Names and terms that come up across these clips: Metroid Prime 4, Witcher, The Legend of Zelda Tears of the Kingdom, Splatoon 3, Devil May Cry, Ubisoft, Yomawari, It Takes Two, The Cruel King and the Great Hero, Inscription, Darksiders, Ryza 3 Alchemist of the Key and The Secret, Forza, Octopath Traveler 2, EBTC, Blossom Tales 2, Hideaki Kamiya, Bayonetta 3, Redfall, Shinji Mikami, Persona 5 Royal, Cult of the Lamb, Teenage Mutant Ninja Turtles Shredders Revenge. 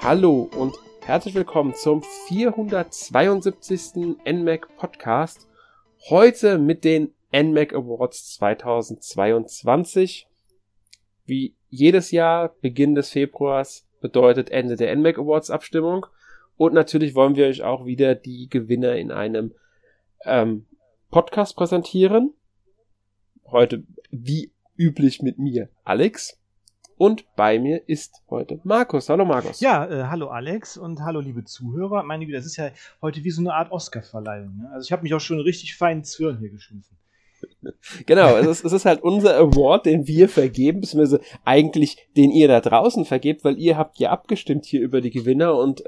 Hallo und herzlich willkommen zum 472. NMAC Podcast. Heute mit den NMAC Awards 2022. Wie jedes Jahr, Beginn des Februars bedeutet Ende der NMAC Awards Abstimmung. Und natürlich wollen wir euch auch wieder die Gewinner in einem Podcast präsentieren. Heute, wie üblich, mit mir, Alex. Und bei mir ist heute Markus. Hallo Markus. Ja, hallo Alex und hallo liebe Zuhörer. Meine Güte, das ist ja heute wie so eine Art Oscar-Verleihung. Ne? Also ich habe mich auch schon richtig fein ins Hirn hier geschmissen. Genau, es ist halt unser Award, den wir vergeben, beziehungsweise eigentlich den ihr da draußen vergebt, weil ihr habt ja abgestimmt hier über die Gewinner und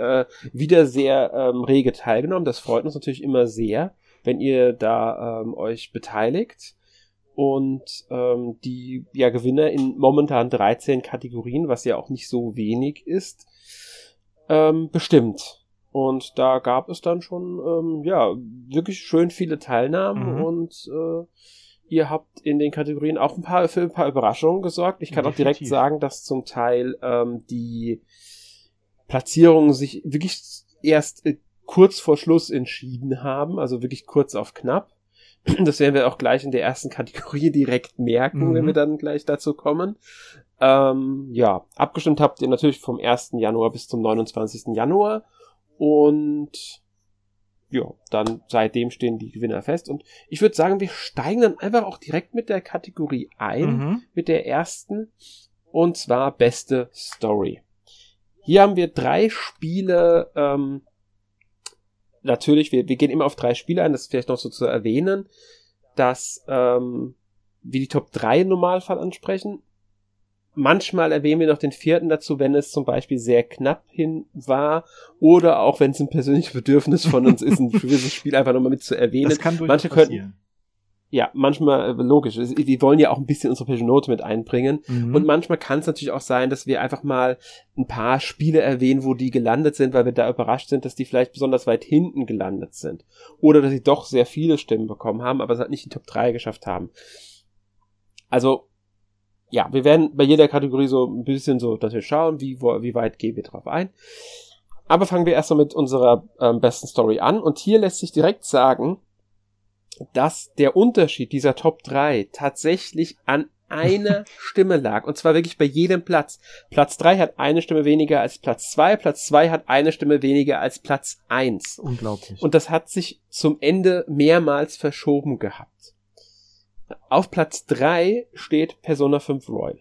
wieder sehr rege teilgenommen. Das freut uns natürlich immer sehr, wenn ihr da euch beteiligt. Und die Gewinner in momentan 13 Kategorien, was ja auch nicht so wenig ist, bestimmt. Und da gab es dann schon wirklich schön viele Teilnahmen und ihr habt in den Kategorien auch für ein paar Überraschungen gesorgt. Ich kann definitiv auch direkt sagen, dass zum Teil die Platzierungen sich wirklich erst kurz vor Schluss entschieden haben, also wirklich kurz auf knapp. Das werden wir auch gleich in der ersten Kategorie direkt merken, wenn wir dann gleich dazu kommen. Abgestimmt habt ihr natürlich vom 1. Januar bis zum 29. Januar. Und ja, dann seitdem stehen die Gewinner fest. Und ich würde sagen, wir steigen dann einfach auch direkt mit der Kategorie ein, mit der ersten. Und zwar beste Story. Hier haben wir 3 Spiele, natürlich, wir gehen immer auf 3 Spiele ein, das ist vielleicht noch so zu erwähnen, dass wir die Top 3 im Normalfall ansprechen. Manchmal erwähnen wir noch den 4. dazu, wenn es zum Beispiel sehr knapp hin war oder auch wenn es ein persönliches Bedürfnis von uns ist, ein gewisses Spiel einfach nochmal mit zu erwähnen. Das kann durchaus passieren. Ja, manchmal, logisch, wir wollen ja auch ein bisschen unsere Note mit einbringen. Und manchmal kann es natürlich auch sein, dass wir einfach mal ein paar Spiele erwähnen, wo die gelandet sind, weil wir da überrascht sind, dass die vielleicht besonders weit hinten gelandet sind. Oder dass sie doch sehr viele Stimmen bekommen haben, aber es halt nicht in Top 3 geschafft haben. Also, ja, wir werden bei jeder Kategorie so ein bisschen so, dass wir schauen, wie weit gehen wir drauf ein. Aber fangen wir erstmal mit unserer besten Story an. Und hier lässt sich direkt sagen, dass der Unterschied dieser Top 3 tatsächlich an einer Stimme lag. Und zwar wirklich bei jedem Platz. Platz 3 hat eine Stimme weniger als Platz 2. Platz 2 hat eine Stimme weniger als Platz 1. Unglaublich. Und das hat sich zum Ende mehrmals verschoben gehabt. Auf Platz 3 steht Persona 5 Royal.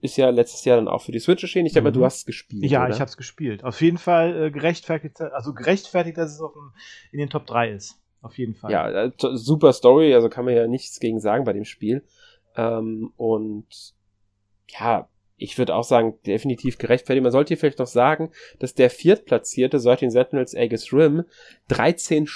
Ist ja letztes Jahr dann auch für die Switch erschienen. Ich denke mal, du hast es gespielt, ja, oder? Ich habe es gespielt. Auf jeden Fall gerechtfertigt, dass es in den Top 3 ist. Auf jeden Fall. Ja, super Story, also kann man ja nichts gegen sagen bei dem Spiel. Und ja, ich würde auch sagen, definitiv gerechtfertigt. Man sollte hier vielleicht noch sagen, dass der Viertplatzierte, 13 Sentinels Aegis Rim, 23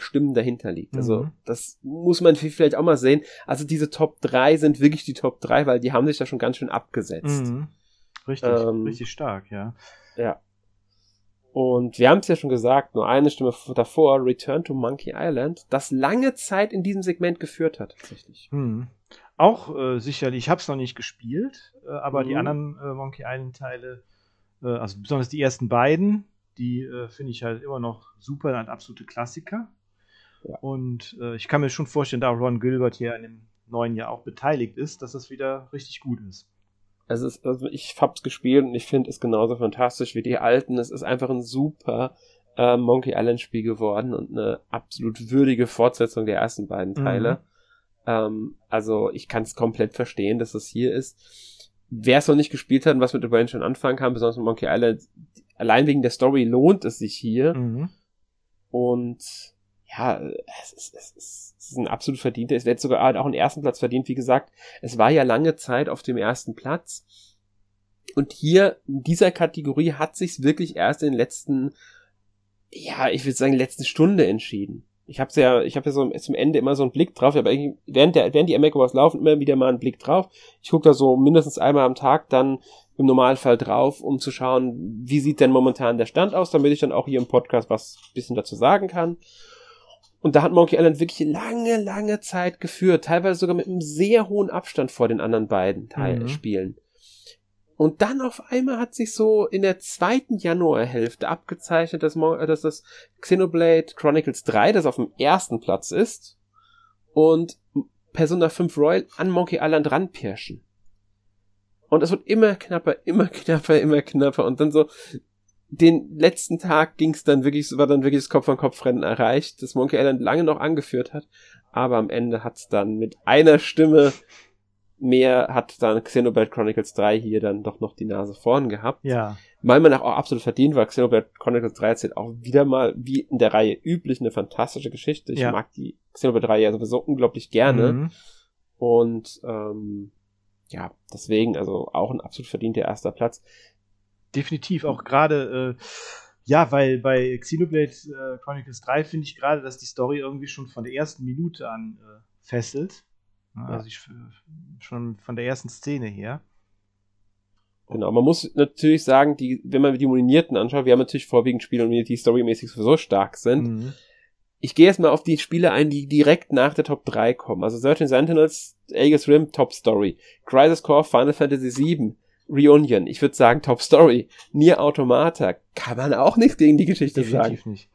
Stimmen dahinter liegt. Also das muss man vielleicht auch mal sehen. Also diese Top 3 sind wirklich die Top 3, weil die haben sich da schon ganz schön abgesetzt. Richtig stark, ja. Ja. Und wir haben es ja schon gesagt, nur eine Stimme davor, Return to Monkey Island, das lange Zeit in diesem Segment geführt hat, tatsächlich. Auch sicherlich, ich habe es noch nicht gespielt, aber die anderen Monkey Island-Teile, also besonders die ersten beiden, die finde ich halt immer noch super, halt absolute Klassiker. Ja. Und ich kann mir schon vorstellen, da Ron Gilbert hier in dem neuen Jahr auch beteiligt ist, dass das wieder richtig gut ist. Also ich hab's gespielt und ich finde es genauso fantastisch wie die alten. Es ist einfach ein super Monkey Island Spiel geworden und eine absolut würdige Fortsetzung der ersten beiden Teile. Also ich kann es komplett verstehen, dass das hier ist. Wer es noch nicht gespielt hat und was mit der Range schon anfangen kann, besonders mit Monkey Island, allein wegen der Story lohnt es sich hier. Und ja, es ist ein absolut verdienter, es wird sogar auch einen ersten Platz verdient, wie gesagt, es war ja lange Zeit auf dem ersten Platz und hier in dieser Kategorie hat sich's wirklich erst in den letzten, letzten Stunde entschieden. Ich habe ja so zum Ende immer so einen Blick drauf, aber während die NMAC Awards laufen, immer wieder mal einen Blick drauf. Ich gucke da so mindestens einmal am Tag dann im Normalfall drauf, um zu schauen, wie sieht denn momentan der Stand aus, damit ich dann auch hier im Podcast was ein bisschen dazu sagen kann. Und da hat Monkey Island wirklich lange Zeit geführt, teilweise sogar mit einem sehr hohen Abstand vor den anderen beiden Spielen. Und dann auf einmal hat sich so in der zweiten Januarhälfte abgezeichnet, dass das Xenoblade Chronicles 3, das auf dem ersten Platz ist, und Persona 5 Royal an Monkey Island ranpirschen. Und es wird immer knapper, immer knapper, immer knapper. Und dann so den letzten Tag ging's dann wirklich, war dann wirklich das Kopf-an-Kopf-Rennen erreicht, das Monkey Island lange noch angeführt hat. Aber am Ende hat's dann mit einer Stimme mehr hat dann Xenoblade Chronicles 3 hier dann doch noch die Nase vorn gehabt. Ja. Weil man auch absolut verdient war. Xenoblade Chronicles 3 erzählt auch wieder mal, wie in der Reihe üblich, eine fantastische Geschichte. Ich mag die Xenoblade-Reihe ja sowieso unglaublich gerne. Mhm. Und ja, deswegen, also auch ein absolut verdienter erster Platz. Definitiv, auch gerade ja, weil bei Xenoblade Chronicles 3 finde ich gerade, dass die Story irgendwie schon von der ersten Minute an fesselt. Also schon von der ersten Szene her. Genau, man muss natürlich sagen, wenn man die Nominierten anschaut, wir haben natürlich vorwiegend Spiele nominiert, die storymäßig sowieso stark sind. Mhm. Ich gehe jetzt mal auf die Spiele ein, die direkt nach der Top 3 kommen. Also 13 Sentinels, Aegis Rim, Top Story. Crisis Core, Final Fantasy 7, Reunion. Ich würde sagen Top Story. Nier Automata. Kann man auch nichts gegen die Geschichte definitiv sagen. Definitiv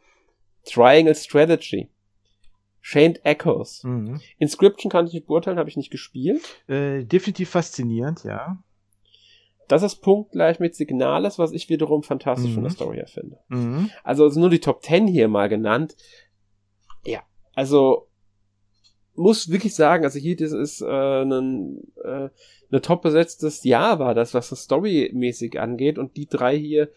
nicht. Triangle Strategy. Chained Echoes. Mhm. Inscription kann ich nicht beurteilen, habe ich nicht gespielt. Definitiv faszinierend, ja. Das ist punktgleich mit Signalis, was ich wiederum fantastisch von der Story her finde. Mhm. Also nur die Top 10 hier mal genannt. Ja, also muss wirklich sagen, also hier, das ist eine top besetztes Jahr war das, was das storymäßig angeht, und die drei hier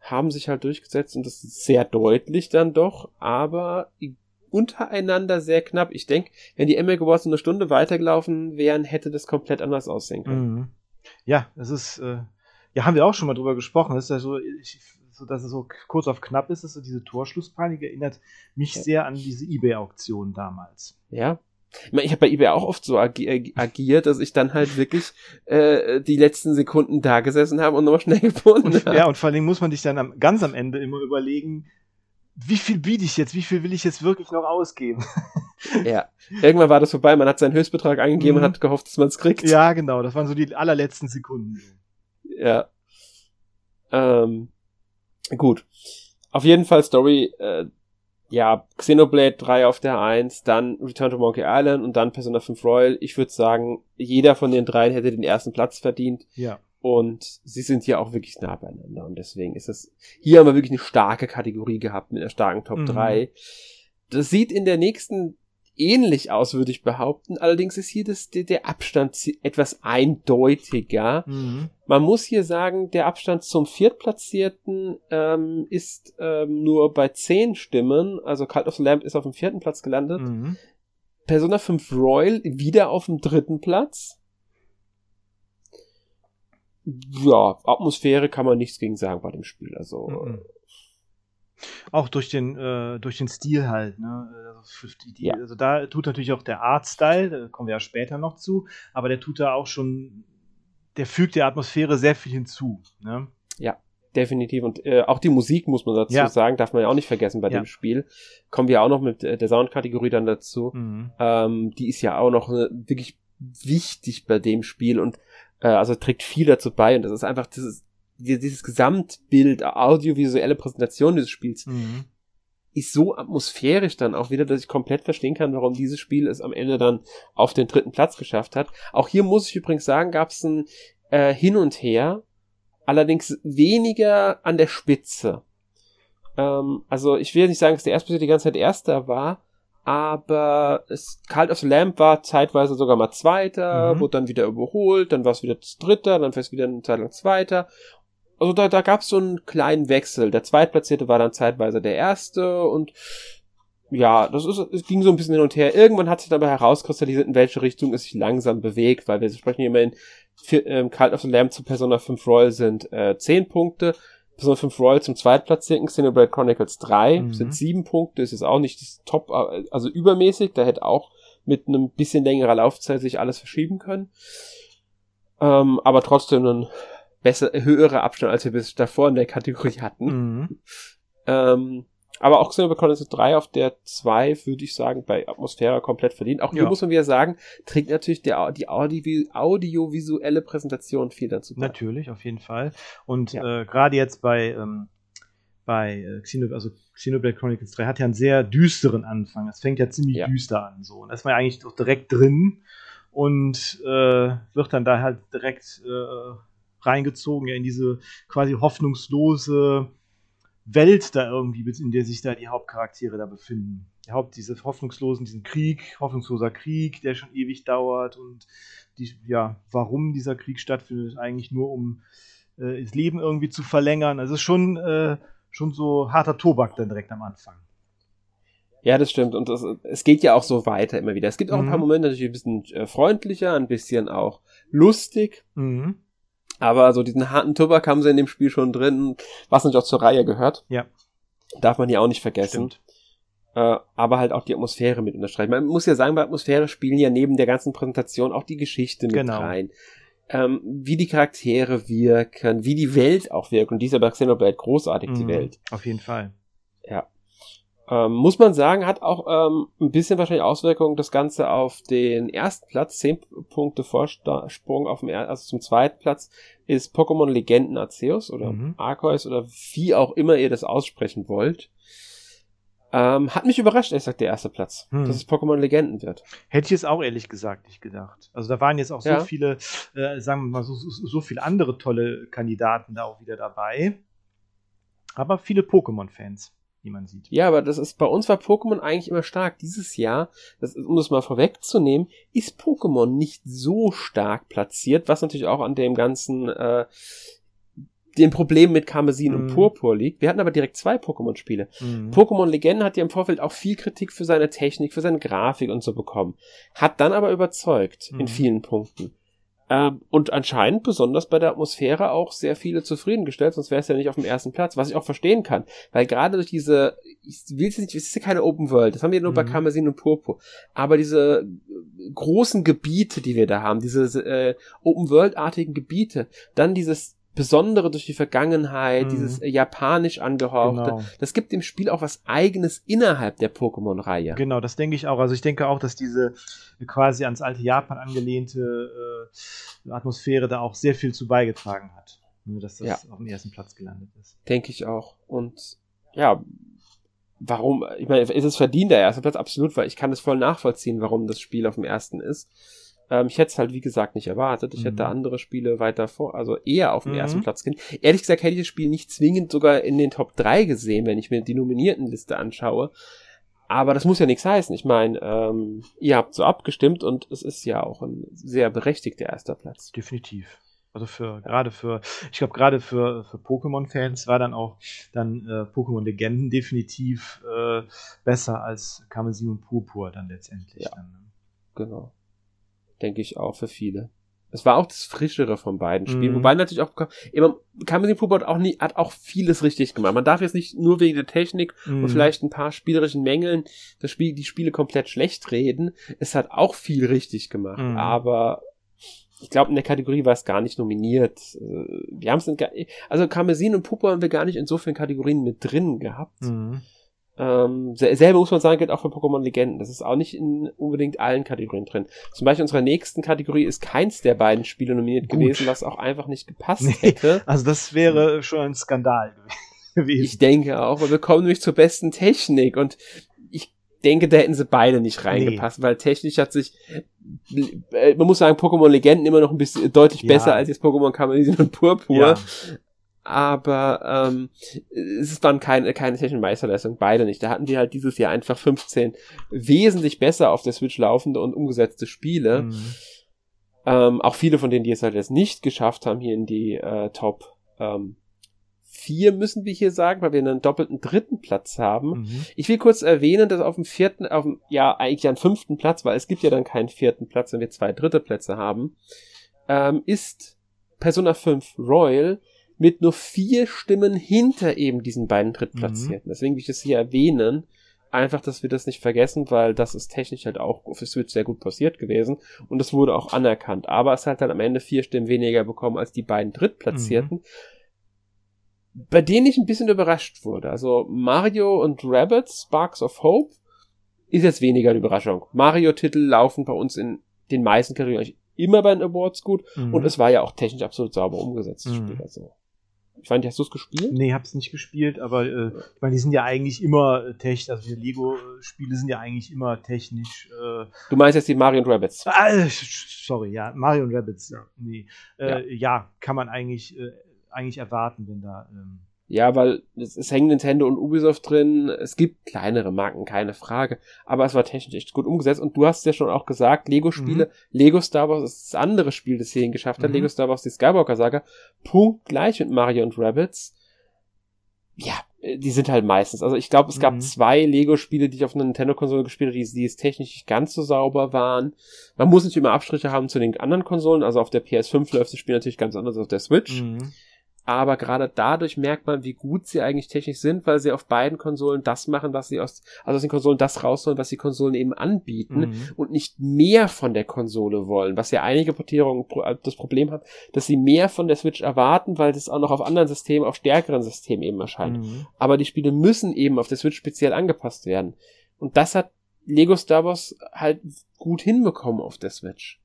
haben sich halt durchgesetzt, und das ist sehr deutlich dann doch, aber untereinander sehr knapp. Ich denke, wenn die NMAC Awards eine Stunde weitergelaufen wären, hätte das komplett anders aussehen können. Mhm. Ja, das ist, ja, haben wir auch schon mal drüber gesprochen, das ist ja so, so, dass es so kurz auf knapp ist, dass so diese Torschlusspanik erinnert mich sehr an diese eBay-Auktion damals. Ja, ich habe bei eBay auch oft so agiert, dass ich dann halt wirklich die letzten Sekunden da gesessen habe und nochmal schnell gefunden habe. Ja, und vor allem muss man dich dann ganz am Ende immer überlegen, wie viel biete ich jetzt, wie viel will ich jetzt wirklich noch ausgeben? Ja, irgendwann war das vorbei, man hat seinen Höchstbetrag angegeben und hat gehofft, dass man es kriegt. Ja, genau, das waren so die allerletzten Sekunden. Ja, gut, auf jeden Fall Story, ja, Xenoblade 3 auf der 1, dann Return to Monkey Island und dann Persona 5 Royal. Ich würde sagen, jeder von den dreien hätte den ersten Platz verdient. Ja. Und sie sind hier auch wirklich nah beieinander. Und deswegen ist das, hier haben wir wirklich eine starke Kategorie gehabt mit einer starken Top 3. Das sieht in der nächsten ähnlich aus, würde ich behaupten. Allerdings ist hier der Abstand etwas eindeutiger. Mhm. Man muss hier sagen, der Abstand zum Viertplatzierten ist nur bei 10 Stimmen, also Cult of the Lamb ist auf dem 4. Platz gelandet, Persona 5 Royal wieder auf dem 3. Platz. Ja, Atmosphäre kann man nichts gegen sagen bei dem Spiel, also auch durch den Stil halt, ne? Also da tut natürlich auch der Artstyle, da kommen wir ja später noch zu, aber der tut da auch schon, der fügt der Atmosphäre sehr viel hinzu, ne? Ja, definitiv. Und auch die Musik, muss man dazu sagen, darf man ja auch nicht vergessen bei dem Spiel. Kommen wir auch noch mit der Soundkategorie dann dazu. Die ist ja auch noch wirklich wichtig bei dem Spiel und also trägt viel dazu bei. Und das ist einfach dieses Gesamtbild, audiovisuelle Präsentation dieses Spiels ist so atmosphärisch dann auch wieder, dass ich komplett verstehen kann, warum dieses Spiel es am Ende dann auf den 3. Platz geschafft hat. Auch hier muss ich übrigens sagen, gab es ein Hin und Her, allerdings weniger an der Spitze. Also ich will nicht sagen, dass der Erstplatzierte die ganze Zeit Erster war, aber Cult of the Lamb war zeitweise sogar mal Zweiter, wurde dann wieder überholt, dann war es wieder Dritter, dann war es wieder eine Zeit lang Zweiter. Also da gab es so einen kleinen Wechsel. Der Zweitplatzierte war dann zeitweise der Erste und ja, es ging so ein bisschen hin und her. Irgendwann hat sich dabei herauskristallisiert, in welche Richtung es sich langsam bewegt, weil wir sprechen hier immerhin Cult of the Lamb zu Persona 5 Royal sind 10 Punkte, Persona 5 Royal zum Zweitplatzierten Xenoblade Chronicles 3 sind 7 Punkte, ist jetzt auch nicht das Top, also übermäßig, da hätte auch mit einem bisschen längerer Laufzeit sich alles verschieben können, aber trotzdem ein höherer Abstand, als wir bis davor in der Kategorie hatten. Aber auch Xenoblade Chronicles 3 auf der 2, würde ich sagen, bei Atmosphäre komplett verdient. Auch hier muss man wieder sagen, trägt natürlich die audiovisuelle Präsentation viel dazu bei. Natürlich, auf jeden Fall. Und gerade jetzt bei Xenoblade Chronicles 3 hat ja einen sehr düsteren Anfang. Das fängt ja ziemlich düster an. So. Und da ist man ja eigentlich auch direkt drin und wird dann da halt direkt reingezogen in diese quasi hoffnungslose Welt da irgendwie, in der sich da die Hauptcharaktere da befinden. Diese hoffnungslosen, diesen Krieg, hoffnungsloser Krieg, der schon ewig dauert und warum dieser Krieg stattfindet, eigentlich nur um das Leben irgendwie zu verlängern. Also schon so harter Tobak dann direkt am Anfang. Ja, das stimmt. Und es geht ja auch so weiter immer wieder. Es gibt auch ein paar Momente natürlich ein bisschen freundlicher, ein bisschen auch lustig. Mhm. Aber so diesen harten Tobak haben sie in dem Spiel schon drin, was natürlich auch zur Reihe gehört. Ja. Darf man ja auch nicht vergessen. Aber halt auch die Atmosphäre mit unterstreichen. Man muss ja sagen, bei Atmosphäre spielen ja neben der ganzen Präsentation auch die Geschichte mit rein. Wie die Charaktere wirken, wie die Welt auch wirkt. Und die ist ja bei Xenoblade großartig, die Welt. Auf jeden Fall. Ja. Muss man sagen, hat auch ein bisschen wahrscheinlich Auswirkungen das Ganze auf den ersten Platz. 10 Punkte Vorsprung also zum zweiten Platz ist Pokémon Legenden Arceus oder Arceus oder wie auch immer ihr das aussprechen wollt. Hat mich überrascht, ehrlich gesagt, der erste Platz, dass es Pokémon Legenden wird. Hätte ich es auch ehrlich gesagt nicht gedacht. Also da waren jetzt auch so viele, sagen wir mal, so viele andere tolle Kandidaten da auch wieder dabei. Aber viele Pokémon-Fans, die man sieht. Ja, aber das ist, bei uns war Pokémon eigentlich immer stark. Dieses Jahr, um das mal vorwegzunehmen, ist Pokémon nicht so stark platziert, was natürlich auch an dem ganzen, dem Problem mit Karmesin und Purpur liegt. Wir hatten aber direkt 2 Pokémon-Spiele. Pokémon Legenden hat ja im Vorfeld auch viel Kritik für seine Technik, für seine Grafik und so bekommen. Hat dann aber überzeugt in vielen Punkten. Und anscheinend besonders bei der Atmosphäre auch sehr viele zufriedengestellt, sonst wäre es ja nicht auf dem ersten Platz, was ich auch verstehen kann, weil gerade durch diese, es ist ja keine Open World, das haben wir nur bei Karmesin und Purpur, aber diese großen Gebiete, die wir da haben, diese Open World-artigen Gebiete, dann dieses Besondere durch die Vergangenheit, dieses japanisch angehauchte, das gibt dem Spiel auch was Eigenes innerhalb der Pokémon-Reihe. Genau, das denke ich auch. Also ich denke auch, dass diese quasi ans alte Japan angelehnte Atmosphäre da auch sehr viel zu beigetragen hat, nur dass das auf dem ersten Platz gelandet ist. Denke ich auch. Und ja, warum, ich meine, ist es verdient, der erste Platz? Absolut, weil ich kann es voll nachvollziehen, warum das Spiel auf dem ersten ist. Ich hätte es halt, wie gesagt, nicht erwartet. Ich hätte andere Spiele eher auf den ersten Platz gehen. Ehrlich gesagt hätte ich das Spiel nicht zwingend sogar in den Top 3 gesehen, wenn ich mir die Nominiertenliste anschaue. Aber das muss ja nichts heißen. Ich meine, ihr habt so abgestimmt und es ist ja auch ein sehr berechtigter erster Platz. Definitiv. Also für Pokémon-Fans war dann auch Pokémon Legenden definitiv besser als Karmesin und Purpur dann letztendlich. Ja, genau. Denke ich auch für viele. Es war auch das Frischere von beiden Spielen, wobei natürlich auch Karmesin Purpur hat auch vieles richtig gemacht. Man darf jetzt nicht nur wegen der Technik und vielleicht ein paar spielerischen Mängeln die Spiele komplett schlecht reden. Es hat auch viel richtig gemacht, aber ich glaube, in der Kategorie war es gar nicht nominiert. Wir haben es also Karmesin und Purpur haben wir gar nicht in so vielen Kategorien mit drin gehabt. Selber muss man sagen, gilt auch für Pokémon Legenden. Das ist auch nicht in unbedingt allen Kategorien drin. Zum Beispiel in unserer nächsten Kategorie ist keins der beiden Spiele nominiert gewesen, was auch einfach nicht gepasst hätte. Also das wäre schon ein Skandal gewesen. Ich denke auch, weil wir kommen nämlich zur besten Technik und ich denke, da hätten sie beide nicht reingepasst, weil technisch hat sich, man muss sagen, Pokémon Legenden immer noch ein bisschen deutlich besser als jetzt Pokémon Karmesin und Purpur. Ja. Aber es waren keine technische Meisterleistung, beide nicht. Da hatten wir halt dieses Jahr einfach 15 wesentlich besser auf der Switch laufende und umgesetzte Spiele. Auch viele von denen, die es halt jetzt nicht geschafft haben, hier in die Top 4 müssen wir hier sagen, weil wir einen doppelten dritten Platz haben. Ich will kurz erwähnen, dass auf dem 5. Platz, weil es gibt ja dann keinen 4. Platz, wenn wir 2 dritte Plätze haben, ist Persona 5 Royal mit nur 4 Stimmen hinter eben diesen beiden Drittplatzierten. Deswegen will ich das hier erwähnen, einfach, dass wir das nicht vergessen, weil das ist technisch halt auch für Switch sehr gut passiert gewesen und das wurde auch anerkannt. Aber es hat dann am Ende 4 Stimmen weniger bekommen als die beiden Drittplatzierten. bei denen ich ein bisschen überrascht wurde. Also Mario und Rabbids Sparks of Hope ist jetzt weniger eine Überraschung. Mario-Titel laufen bei uns in den meisten Kategorien immer bei den Awards gut, und es war ja auch technisch absolut sauber umgesetzt, das Spiel. Also, ich fand, hast du es gespielt? Nee, hab's nicht gespielt, aber ich meine, die sind ja eigentlich immer technisch, also die Lego-Spiele sind ja eigentlich immer technisch. Du meinst jetzt die Mario und Rabbids? Sorry, ja, Mario und Rabbids, ja. Nee. Ja, kann man eigentlich erwarten, wenn da... Ja, weil es hängen Nintendo und Ubisoft drin, es gibt kleinere Marken, keine Frage, aber es war technisch echt gut umgesetzt und du hast ja schon auch gesagt, Lego-Spiele, Lego Star Wars ist das andere Spiel, das hierhin geschafft hat, Lego Star Wars, die Skywalker-Saga, punktgleich mit Mario und Rabbids, ja, die sind halt meistens, also ich glaube, es gab 2 Lego-Spiele, die ich auf einer Nintendo-Konsole gespielt habe, die es technisch nicht ganz so sauber waren, man muss nicht immer Abstriche haben zu den anderen Konsolen, also auf der PS5 läuft das Spiel natürlich ganz anders als auf der Switch, aber gerade dadurch merkt man, wie gut sie eigentlich technisch sind, weil sie auf beiden Konsolen das machen, was sie aus den Konsolen das rausholen, was die Konsolen eben anbieten und nicht mehr von der Konsole wollen, was ja einige Portierungen das Problem hat, dass sie mehr von der Switch erwarten, weil das auch noch auf anderen Systemen, auf stärkeren Systemen eben erscheint. Aber die Spiele müssen eben auf der Switch speziell angepasst werden. Und das hat Lego Star Wars halt gut hinbekommen auf der Switch.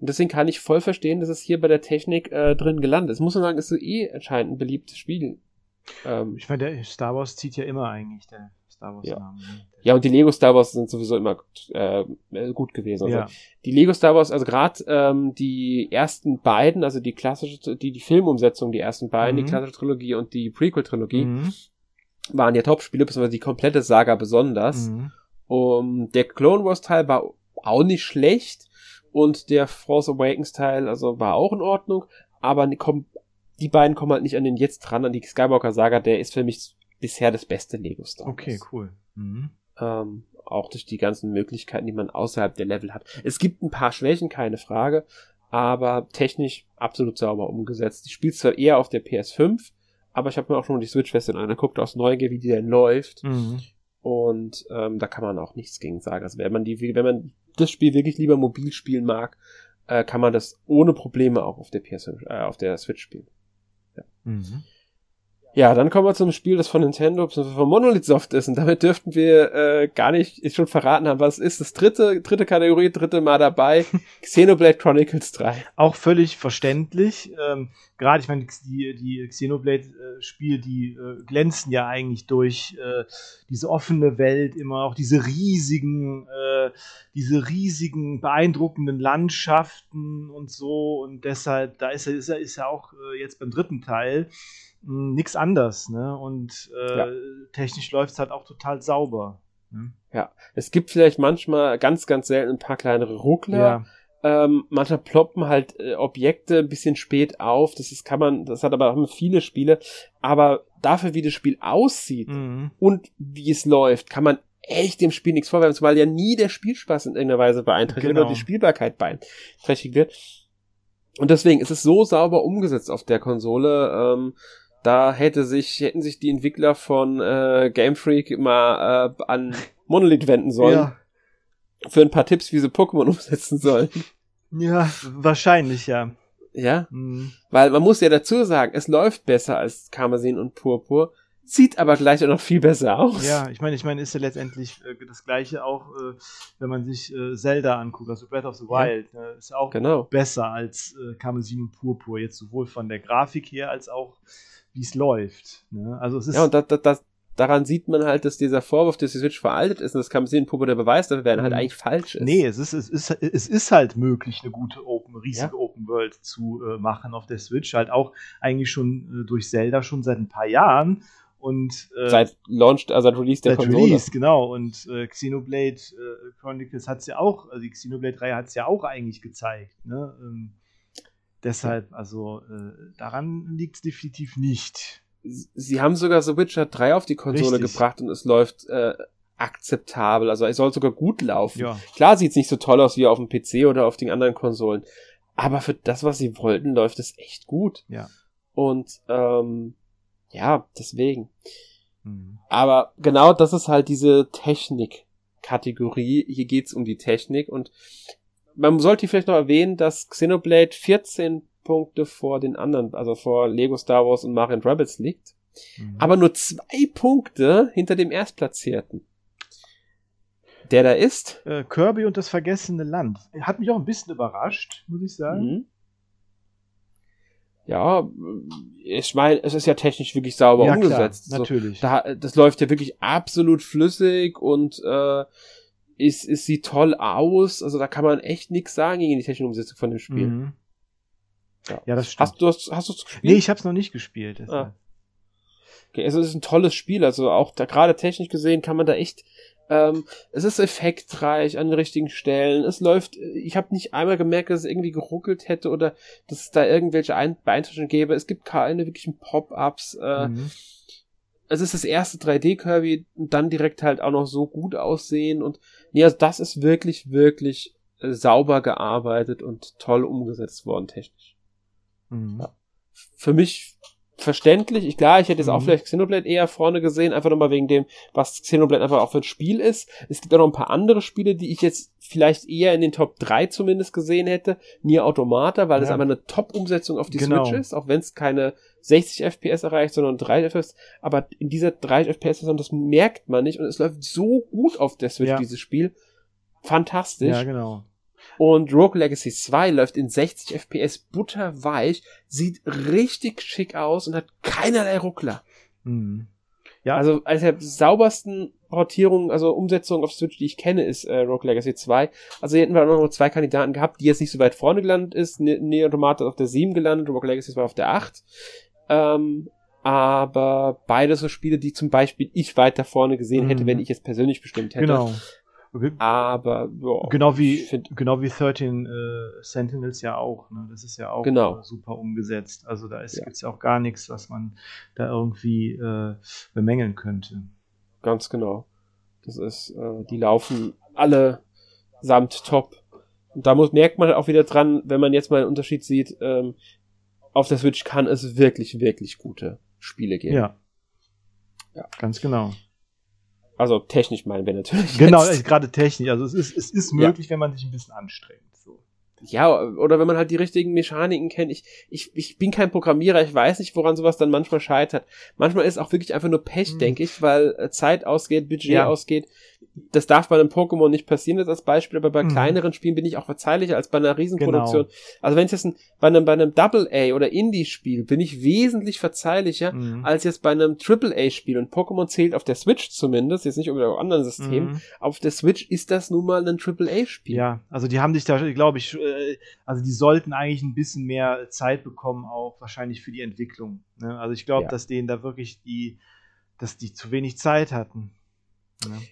Und deswegen kann ich voll verstehen, dass es hier bei der Technik drin gelandet ist. Muss man sagen, ist so anscheinend ein beliebtes Spiel. Ich meine, der Star Wars zieht ja immer eigentlich, der Star Wars-Namen. Ja, und die Lego Star Wars sind sowieso immer gut gewesen. Also. Ja. Die Lego Star Wars, also gerade die ersten beiden, also die klassische, die Filmumsetzung, die ersten beiden, die klassische Trilogie und die Prequel-Trilogie, waren ja Top-Spiele, beziehungsweise die komplette Saga besonders. Der Clone Wars-Teil war auch nicht schlecht, und der Force Awakens Teil, also war auch in Ordnung, aber die beiden kommen halt nicht an den jetzt dran, an die Skywalker Saga, der ist für mich bisher das beste Lego Star Wars. Okay, cool. Auch durch die ganzen Möglichkeiten, die man außerhalb der Level hat. Es gibt ein paar Schwächen, keine Frage, aber technisch absolut sauber umgesetzt. Ich spiele zwar eher auf der PS5, aber ich habe mir auch schon die Switch-Version angeguckt, aus Neugier, wie die denn läuft. Und da kann man auch nichts gegen sagen. Also wenn man das Spiel wirklich lieber mobil spielen mag, kann man das ohne Probleme auch auf der auf der Switch spielen. Ja. Ja, dann kommen wir zum Spiel, das von Nintendo, von Monolith Soft ist, und damit dürften wir gar nicht schon verraten haben, was es ist. Das dritte Kategorie, dritte Mal dabei, Xenoblade Chronicles 3. Auch völlig verständlich. Gerade, ich meine, die Xenoblade-Spiele, die glänzen ja eigentlich durch diese offene Welt immer, auch diese riesigen, beeindruckenden Landschaften und so, und deshalb, da ist ja auch jetzt beim dritten Teil nichts anders, ne? Und technisch läuft's halt auch total sauber. Ja, es gibt vielleicht manchmal ganz, ganz selten ein paar kleinere Ruckler. Ja. Manchmal ploppen halt Objekte ein bisschen spät auf. Das hat aber auch viele Spiele. Aber dafür, wie das Spiel aussieht und wie es läuft, kann man echt dem Spiel nichts vorwerfen, weil ja nie der Spielspaß in irgendeiner Weise beeinträchtigt oder die Spielbarkeit beeinträchtigt wird. Und deswegen ist es so sauber umgesetzt auf der Konsole. Da hätten sich die Entwickler von Game Freak mal an Monolith wenden sollen. Ja. Für ein paar Tipps, wie sie Pokémon umsetzen sollen. Ja, wahrscheinlich, ja. Ja? Weil man muss ja dazu sagen, es läuft besser als Karmesin und Purpur, sieht aber gleich auch noch viel besser aus. Ja, ich meine, ist ja letztendlich das Gleiche auch, wenn man sich Zelda anguckt, also Breath of the Wild, ja. Ist auch besser als Karmesin und Purpur, jetzt sowohl von der Grafik her, als auch wie es läuft. Ne? Also es ist und daran sieht man halt, dass dieser Vorwurf, dass die Switch veraltet ist, und das kann man sehen, Purpur der Beweis dafür werden, halt eigentlich falsch ist. Nee, es ist halt möglich, eine gute riesige Open World zu machen auf der Switch, halt auch eigentlich schon durch Zelda schon seit ein paar Jahren und seit Release der Konsole. Seit Release, genau. Und Xenoblade Chronicles hat's ja auch, also die Xenoblade-Reihe hat's ja auch eigentlich gezeigt, ne? Deshalb, also daran liegt es definitiv nicht. Sie haben sogar The Witcher 3 auf die Konsole gebracht und es läuft akzeptabel. Also es soll sogar gut laufen. Ja. Klar sieht es nicht so toll aus wie auf dem PC oder auf den anderen Konsolen. Aber für das, was sie wollten, läuft es echt gut. Ja. Und ja, deswegen. Aber genau das ist halt diese Technik-Kategorie. Hier geht's um die Technik und man sollte vielleicht noch erwähnen, dass Xenoblade 14 Punkte vor den anderen, also vor Lego Star Wars und Mario und Rabbids liegt, aber nur 2 Punkte hinter dem Erstplatzierten. Der da ist? Kirby und das vergessene Land. Hat mich auch ein bisschen überrascht, muss ich sagen. Mhm. Ja, ich meine, es ist ja technisch wirklich sauber umgesetzt. Klar, natürlich. So, das läuft ja wirklich absolut flüssig und es sieht toll aus. Also da kann man echt nichts sagen gegen die technische Umsetzung von dem Spiel. Mhm. Ja, das stimmt. Hast du es gespielt? Nee, ich habe es noch nicht gespielt. Okay, also es ist ein tolles Spiel. Also auch da gerade technisch gesehen kann man da echt... es ist effektreich an den richtigen Stellen. Es läuft, ich habe nicht einmal gemerkt, dass es irgendwie geruckelt hätte oder dass es da irgendwelche Beeinträchtigungen gäbe. Es gibt keine wirklichen Pop-Ups. Es ist das erste 3D-Kirby und dann direkt halt auch noch so gut aussehen. Und nee, also das ist wirklich, wirklich sauber gearbeitet und toll umgesetzt worden technisch. Ja. Für mich... verständlich. Ich hätte jetzt auch vielleicht Xenoblade eher vorne gesehen, einfach nochmal wegen dem, was Xenoblade einfach auch für ein Spiel ist. Es gibt auch noch ein paar andere Spiele, die ich jetzt vielleicht eher in den Top 3 zumindest gesehen hätte. Nier Automata, weil es einfach eine Top-Umsetzung auf die Switch ist, auch wenn es keine 60 FPS erreicht, sondern 3 FPS. Aber in dieser 3 FPS, das merkt man nicht und es läuft so gut auf der Switch, dieses Spiel. Fantastisch. Ja, genau. Und Rogue Legacy 2 läuft in 60 FPS butterweich, sieht richtig schick aus und hat keinerlei Ruckler. Ja, also eine der saubersten Portierungen, also Umsetzungen auf Switch, die ich kenne, ist Rogue Legacy 2. Also hier hätten wir auch noch 2 Kandidaten gehabt, die jetzt nicht so weit vorne gelandet ist. Nier Automata ist auf der 7 gelandet, Rogue Legacy 2 auf der 8. Aber beide so Spiele, die zum Beispiel ich weiter vorne gesehen hätte, wenn ich es persönlich bestimmt hätte. Genau. Aber ja, genau wie 13 Sentinels ja auch, ne? Das ist ja auch super umgesetzt. Also da ist jetzt auch gar nichts, was man da irgendwie bemängeln könnte. Ganz genau. Das ist, die laufen alle samt top. Und da merkt man auch wieder dran, wenn man jetzt mal einen Unterschied sieht, auf der Switch kann es wirklich, wirklich gute Spiele geben. Ja. Ganz genau. Also technisch meinen wir natürlich. Genau, gerade technisch. Also es ist möglich, wenn man sich ein bisschen anstrengt. So. Ja, oder wenn man halt die richtigen Mechaniken kennt. Ich bin kein Programmierer, ich weiß nicht, woran sowas dann manchmal scheitert. Manchmal ist auch wirklich einfach nur Pech, denke ich, weil Zeit ausgeht, Budget ausgeht. Das darf bei einem Pokémon nicht passieren, das als Beispiel, aber bei kleineren Spielen bin ich auch verzeihlicher als bei einer Riesenproduktion. Genau. Also wenn es jetzt bei einem Double-A oder Indie-Spiel bin ich wesentlich verzeihlicher als jetzt bei einem Triple-A-Spiel. Und Pokémon zählt auf der Switch zumindest, jetzt nicht unbedingt auf anderen Systemen, auf der Switch ist das nun mal ein Triple-A-Spiel. Ja, also die haben dich da, glaube ich, die sollten eigentlich ein bisschen mehr Zeit bekommen, auch wahrscheinlich für die Entwicklung. Ne? Also ich glaube, dass denen da wirklich dass die zu wenig Zeit hatten.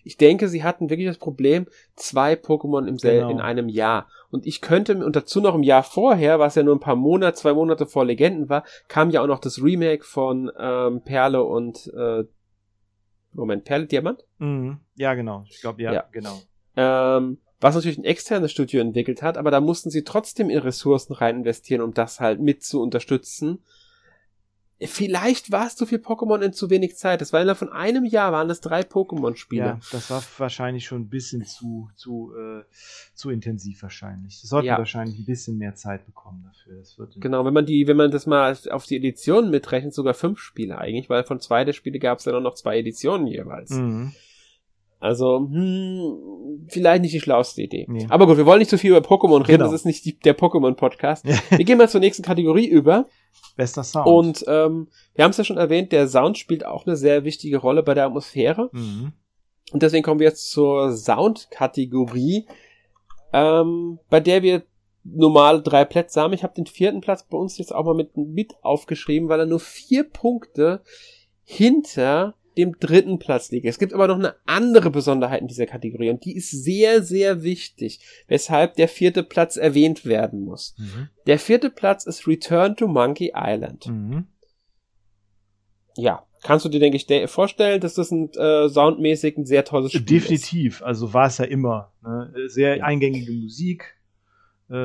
Ich denke, sie hatten wirklich das Problem, 2 Pokémon in einem Jahr. Und ich könnte, und dazu noch im Jahr vorher, was ja nur 2 Monate vor Legenden war, kam ja auch noch das Remake von Perle und Perle, Diamant? Ja, genau. Ich glaube, ja, genau. Was natürlich ein externes Studio entwickelt hat, aber da mussten sie trotzdem in Ressourcen rein investieren, um das halt mit zu unterstützen. Vielleicht war es zu viel Pokémon in zu wenig Zeit. Das war innerhalb von einem Jahr, waren das 3 Pokémon-Spiele. Ja, das war wahrscheinlich schon ein bisschen zu intensiv wahrscheinlich. Das sollten wahrscheinlich ein bisschen mehr Zeit bekommen dafür. Das wird genau, wenn man das mal auf die Editionen mitrechnet, sogar 5 Spiele eigentlich, weil von 2 der Spiele gab es dann auch noch 2 Editionen jeweils. Also, vielleicht nicht die schlauste Idee. Nee. Aber gut, wir wollen nicht zu viel über Pokémon reden, das ist nicht der Pokémon-Podcast. Wir gehen mal zur nächsten Kategorie über. Bester Sound. Und wir haben es ja schon erwähnt, der Sound spielt auch eine sehr wichtige Rolle bei der Atmosphäre. Und deswegen kommen wir jetzt zur Sound-Kategorie, bei der wir normal 3 Plätze haben. Ich habe den 4. Platz bei uns jetzt auch mal mit aufgeschrieben, weil er nur 4 Punkte hinter dem 3. Platz liegt. Es gibt aber noch eine andere Besonderheit in dieser Kategorie und die ist sehr, sehr wichtig, weshalb der 4. Platz erwähnt werden muss. Der 4. Platz ist Return to Monkey Island. Ja, kannst du dir, denke ich, vorstellen, dass das soundmäßig ein sehr tolles Spiel ist. Definitiv, also war es ja immer. Ne? Sehr eingängige Musik,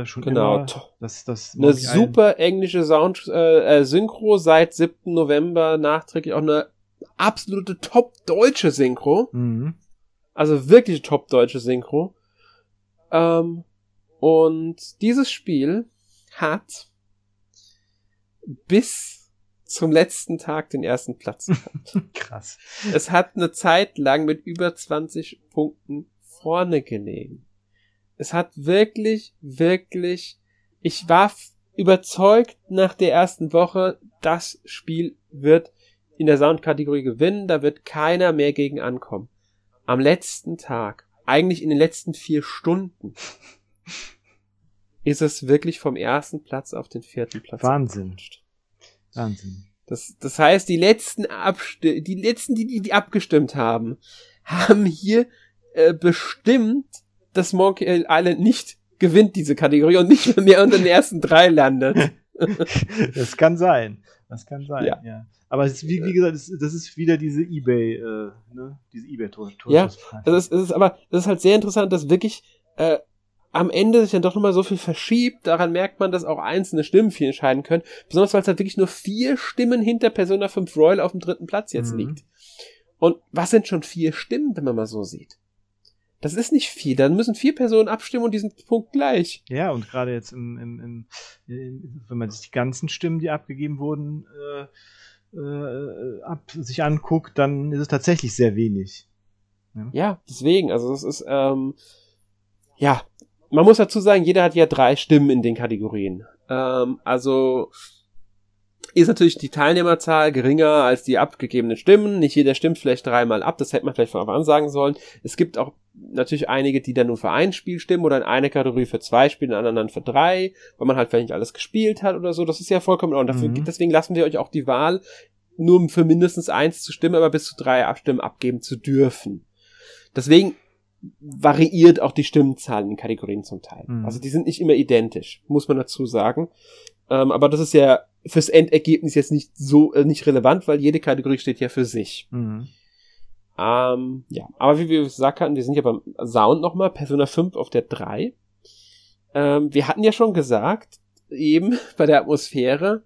schon genau. Das eine super englische Synchro seit 7. November nachträglich auch eine absolute top-deutsche Synchro. Also wirklich top-deutsche Synchro. Und dieses Spiel hat bis zum letzten Tag den ersten Platz bekommt. Krass. Es hat eine Zeit lang mit über 20 Punkten vorne gelegen. Es hat wirklich, wirklich, ich war überzeugt nach der ersten Woche, das Spiel wird in der Soundkategorie gewinnen, da wird keiner mehr gegen ankommen. Am letzten Tag, eigentlich in den letzten 4 Stunden, ist es wirklich vom ersten Platz auf den 4. Platz. Wahnsinn. Wahnsinn. Das heißt, die abgestimmt haben, haben hier bestimmt, dass Monkey Island nicht gewinnt diese Kategorie und nicht mehr unter den ersten 3 landet. Das kann sein. Ja. Ja. Aber es ist, wie gesagt, das ist wieder diese eBay-Tour. Ja, das ist halt sehr interessant, dass wirklich am Ende sich dann doch nochmal so viel verschiebt. Daran merkt man, dass auch einzelne Stimmen viel entscheiden können. Besonders, weil es halt wirklich nur 4 Stimmen hinter Persona 5 Royal auf dem 3. Platz jetzt liegt. Und was sind schon 4 Stimmen, wenn man mal so sieht? Das ist nicht viel. Dann müssen 4 Personen abstimmen und die sind Punkt gleich. Ja, und gerade jetzt wenn man sich die ganzen Stimmen, die abgegeben wurden, sich anguckt, dann ist es tatsächlich sehr wenig. Ja, deswegen. Also es ist, ja, man muss dazu sagen, jeder hat ja 3 Stimmen in den Kategorien. Also ist natürlich die Teilnehmerzahl geringer als die abgegebenen Stimmen. Nicht jeder stimmt vielleicht 3-mal ab, das hätte man vielleicht von Anfang an sagen sollen. Es gibt auch natürlich einige, die dann nur für ein Spiel stimmen oder in einer Kategorie für 2 Spiele, in anderen für 3, weil man halt vielleicht nicht alles gespielt hat oder so. Das ist ja vollkommen in Ordnung. Deswegen lassen wir euch auch die Wahl, nur für mindestens 1 zu stimmen, aber bis zu 3 Stimmen abgeben zu dürfen. Deswegen variiert auch die Stimmenzahl in den Kategorien zum Teil. Also die sind nicht immer identisch, muss man dazu sagen. Aber das ist ja fürs Endergebnis jetzt nicht so nicht relevant, weil jede Kategorie steht ja für sich. Ja, aber wie wir gesagt hatten, wir sind ja beim Sound nochmal, Persona 5 auf der 3. Wir hatten ja schon gesagt, eben bei der Atmosphäre,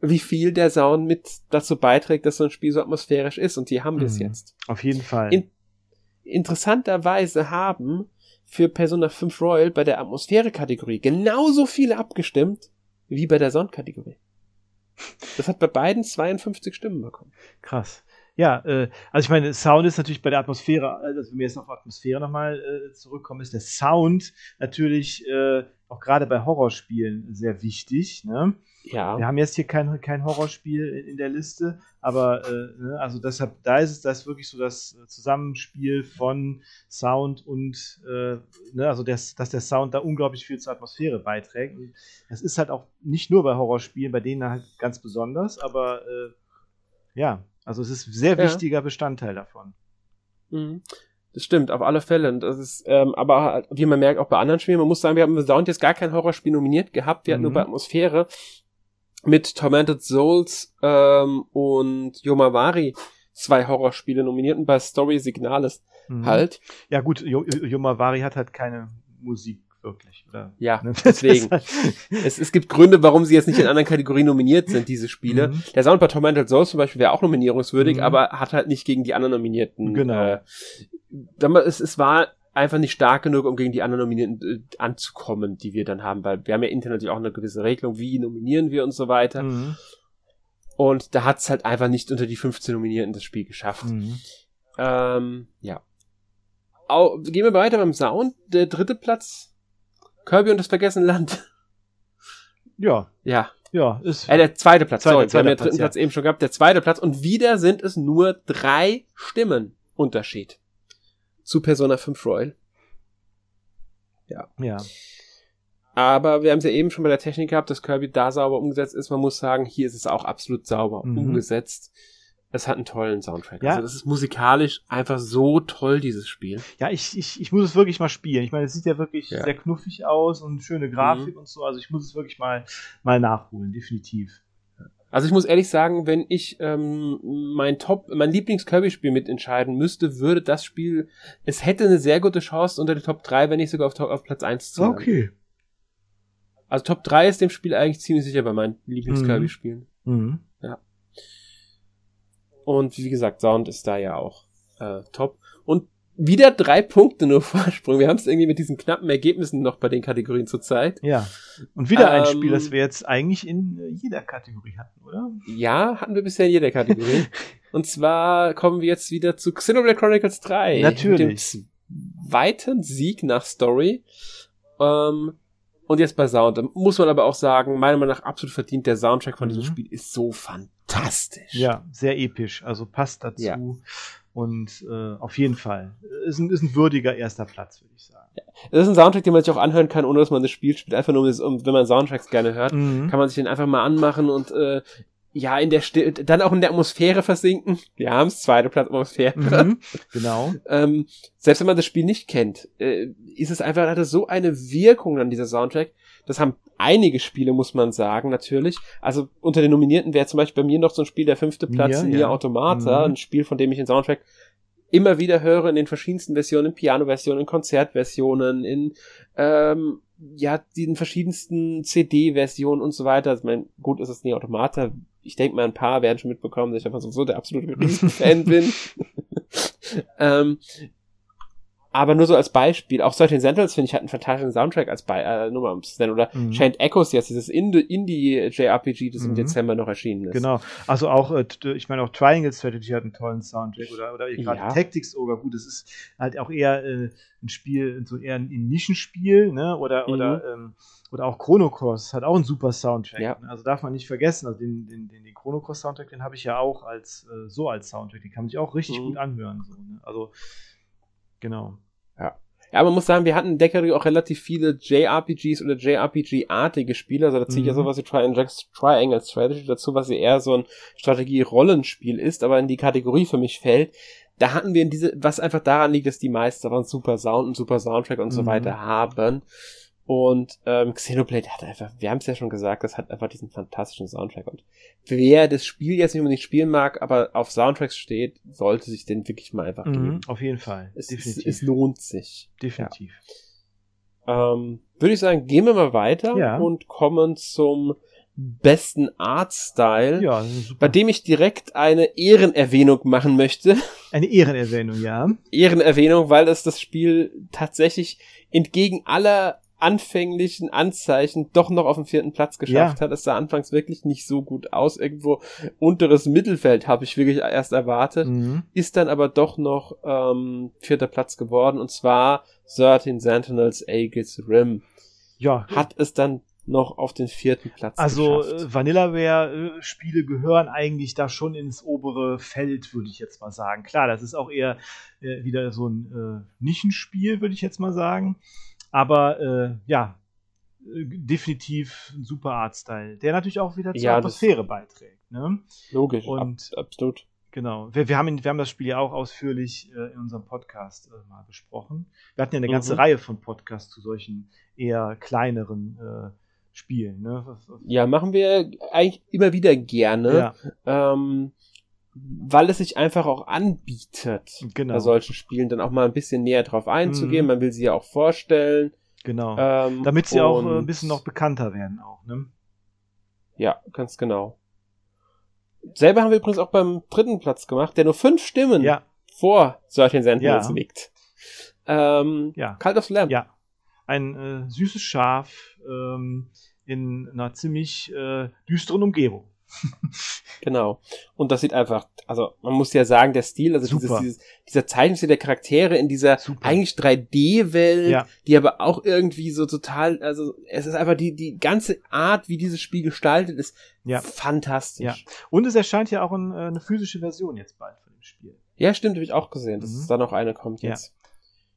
wie viel der Sound mit dazu beiträgt, dass so ein Spiel so atmosphärisch ist, und hier haben wir es jetzt. Auf jeden Fall. Interessanterweise haben für Persona 5 Royal bei der Atmosphäre-Kategorie genauso viele abgestimmt wie bei der Soundkategorie. Das hat bei beiden 52 Stimmen bekommen. Krass. Ja, also ich meine, Sound ist natürlich bei der Atmosphäre, also wenn wir jetzt auf Atmosphäre nochmal zurückkommen, ist der Sound natürlich auch gerade bei Horrorspielen sehr wichtig. Ne? Ja. Wir haben jetzt hier kein Horrorspiel in der Liste, aber ne, also deshalb, da ist wirklich so das Zusammenspiel von Sound und ne, also dass der Sound da unglaublich viel zur Atmosphäre beiträgt. Und das ist halt auch nicht nur bei Horrorspielen, bei denen halt ganz besonders, aber ja. Also es ist ein sehr wichtiger Bestandteil davon. Das stimmt, auf alle Fälle. Und das ist, aber wie man merkt, auch bei anderen Spielen, man muss sagen, wir haben im Sound jetzt gar kein Horrorspiel nominiert gehabt, wir hatten nur bei Atmosphäre mit Tormented Souls und Yomawari 2 Horrorspiele nominiert und bei Story Signalis halt. Ja gut, Yomawari hat halt keine Musik wirklich, oder? Ja, deswegen. Es gibt Gründe, warum sie jetzt nicht in anderen Kategorien nominiert sind, diese Spiele. Der Sound bei Tormented Souls zum Beispiel wäre auch nominierungswürdig, aber hat halt nicht gegen die anderen Nominierten. Genau. Es war einfach nicht stark genug, um gegen die anderen Nominierten anzukommen, die wir dann haben, weil wir haben ja intern natürlich auch eine gewisse Regelung, wie nominieren wir und so weiter. Und da hat es halt einfach nicht unter die 15 Nominierten das Spiel geschafft. Ja. Gehen wir weiter beim Sound. Der 3. Platz Kirby und das vergessene Land. Ja, ist. Der 2. Platz. Wir haben den 3. Platz eben schon gehabt. Der 2. Platz. Und wieder sind es nur 3 Stimmen Unterschied zu Persona 5 Royal. Ja. Aber wir haben es ja eben schon bei der Technik gehabt, dass Kirby da sauber umgesetzt ist. Man muss sagen, hier ist es auch absolut sauber umgesetzt. Es hat einen tollen Soundtrack. Ja. Also das ist musikalisch einfach so toll, dieses Spiel. Ja, ich muss es wirklich mal spielen. Ich meine, es sieht ja wirklich sehr knuffig aus und schöne Grafik und so. Also ich muss es wirklich mal nachholen, definitiv. Also ich muss ehrlich sagen, wenn ich mein Lieblings-Kirby-Spiel mitentscheiden müsste, würde das Spiel, es hätte eine sehr gute Chance unter die Top 3, wenn nicht sogar auf Platz 1 zu landen. Okay. Also Top 3 ist dem Spiel eigentlich ziemlich sicher bei meinen Lieblings-Kirby-Spielen. Ja. Und wie gesagt, Sound ist da ja auch top. Und wieder 3 Punkte nur Vorsprung. Wir haben es irgendwie mit diesen knappen Ergebnissen noch bei den Kategorien zurzeit. Ja. Und wieder ein Spiel, das wir jetzt eigentlich in jeder Kategorie hatten, oder? Ja, hatten wir bisher in jeder Kategorie. Und zwar kommen wir jetzt wieder zu Xenoblade Chronicles 3. Natürlich. Mit dem zweiten Sieg nach Story. Und jetzt bei Sound. Da muss man aber auch sagen, meiner Meinung nach absolut verdient. Der Soundtrack von diesem Spiel ist so fantastisch. Ja, sehr episch. Also passt dazu. Ja. Und auf jeden Fall. Ist ein würdiger erster Platz, würde ich sagen. Ja. Das ist ein Soundtrack, den man sich auch anhören kann, ohne dass man das Spiel spielt. Einfach nur, wenn man Soundtracks gerne hört, kann man sich den einfach mal anmachen und dann auch in der Atmosphäre versinken. Wir haben es, zweite Platz Atmosphäre. Mhm, genau. Selbst wenn man das Spiel nicht kennt, hat es so eine Wirkung an dieser Soundtrack. Das haben einige Spiele, muss man sagen, natürlich. Also unter den Nominierten wäre zum Beispiel bei mir noch so ein Spiel, der 5. Platz, Nier Automata, ein Spiel, von dem ich den Soundtrack immer wieder höre, in den verschiedensten Versionen, in Piano-Versionen, in Konzertversionen, in den verschiedensten CD-Versionen und so weiter. Ich meine, gut, ist es Nier Automata. Ich denke mal, ein paar werden schon mitbekommen, dass ich einfach so der absolute Fan bin. Aber nur so als Beispiel. Auch 13 Sentinels, finde ich, hat einen fantastischen Soundtrack als nur mal nennen. Oder Chained Echoes jetzt, dieses Indie-JRPG, das im Dezember noch erschienen ist. Genau. Also auch, ich meine, auch Triangle Strategy hat einen tollen Soundtrack. Oder gerade Tactics Ogre. Gut, das ist halt auch eher ein Spiel, so eher ein Nischenspiel, ne? Oder auch Chrono Cross hat auch einen super Soundtrack. Ja. Also darf man nicht vergessen, also den Chrono Cross Soundtrack, den habe ich ja auch als Soundtrack. Den kann man sich auch richtig gut anhören. So, ne? Also, genau. Ja, man muss sagen, wir hatten in der Kategorie auch relativ viele JRPGs oder JRPG-artige Spiele, also da ziehe ich ja sowas wie Triangle Strategy dazu, was ja eher so ein Strategie-Rollenspiel ist, aber in die Kategorie für mich fällt. Da hatten wir was einfach daran liegt, dass die meisten einen super Sound und super Soundtrack und so weiter haben. Und Xenoblade hat einfach, wir haben es ja schon gesagt, das hat einfach diesen fantastischen Soundtrack. Und wer das Spiel jetzt nicht unbedingt spielen mag, aber auf Soundtracks steht, sollte sich den wirklich mal einfach geben. Auf jeden Fall. Es lohnt sich. Definitiv. Ja. Würde ich sagen, gehen wir mal weiter und kommen zum besten Artstyle, bei dem ich direkt eine Ehrenerwähnung machen möchte. Eine Ehrenerwähnung, ja. Ehrenerwähnung, weil es das Spiel tatsächlich entgegen aller anfänglichen Anzeichen doch noch auf den 4. Platz geschafft hat. Es sah anfangs wirklich nicht so gut aus. Irgendwo unteres Mittelfeld habe ich wirklich erst erwartet. Ist dann aber doch noch 4. Platz geworden. Und zwar 13 Sentinels Aegis Rim. Ja. Hat es dann noch auf den 4. Platz geschafft. Also Vanillaware-Spiele gehören eigentlich da schon ins obere Feld, würde ich jetzt mal sagen. Klar, das ist auch eher wieder so ein Nischenspiel, würde ich jetzt mal sagen. Aber definitiv ein super Artstyle, der natürlich auch wieder zur Atmosphäre beiträgt. Ne? Logisch, und absolut. Genau, wir haben das Spiel ja auch ausführlich in unserem Podcast mal besprochen. Wir hatten ja eine ganze Reihe von Podcasts zu solchen eher kleineren Spielen. Ne? Ja, machen wir eigentlich immer wieder gerne. Ja. Weil es sich einfach auch anbietet, bei solchen Spielen dann auch mal ein bisschen näher drauf einzugehen. Man will sie ja auch vorstellen. Genau. Damit sie auch ein bisschen noch bekannter werden auch, ne? Ja, ganz genau. Selber haben wir übrigens auch beim 3. Platz gemacht, der nur 5 Stimmen vor solchen Sentinels liegt. Cult of the Lamb. Ja. Ein süßes Schaf in einer ziemlich düsteren Umgebung. Genau. Und das sieht einfach, also man muss ja sagen, der Stil, also dieser Zeichenstil der Charaktere in dieser eigentlich 3D-Welt, die aber auch irgendwie so total, also es ist einfach die ganze Art, wie dieses Spiel gestaltet ist, fantastisch. Ja. Und es erscheint ja auch eine physische Version jetzt bald von dem Spiel. Ja, stimmt, habe ich auch gesehen, dass es da noch eine kommt jetzt.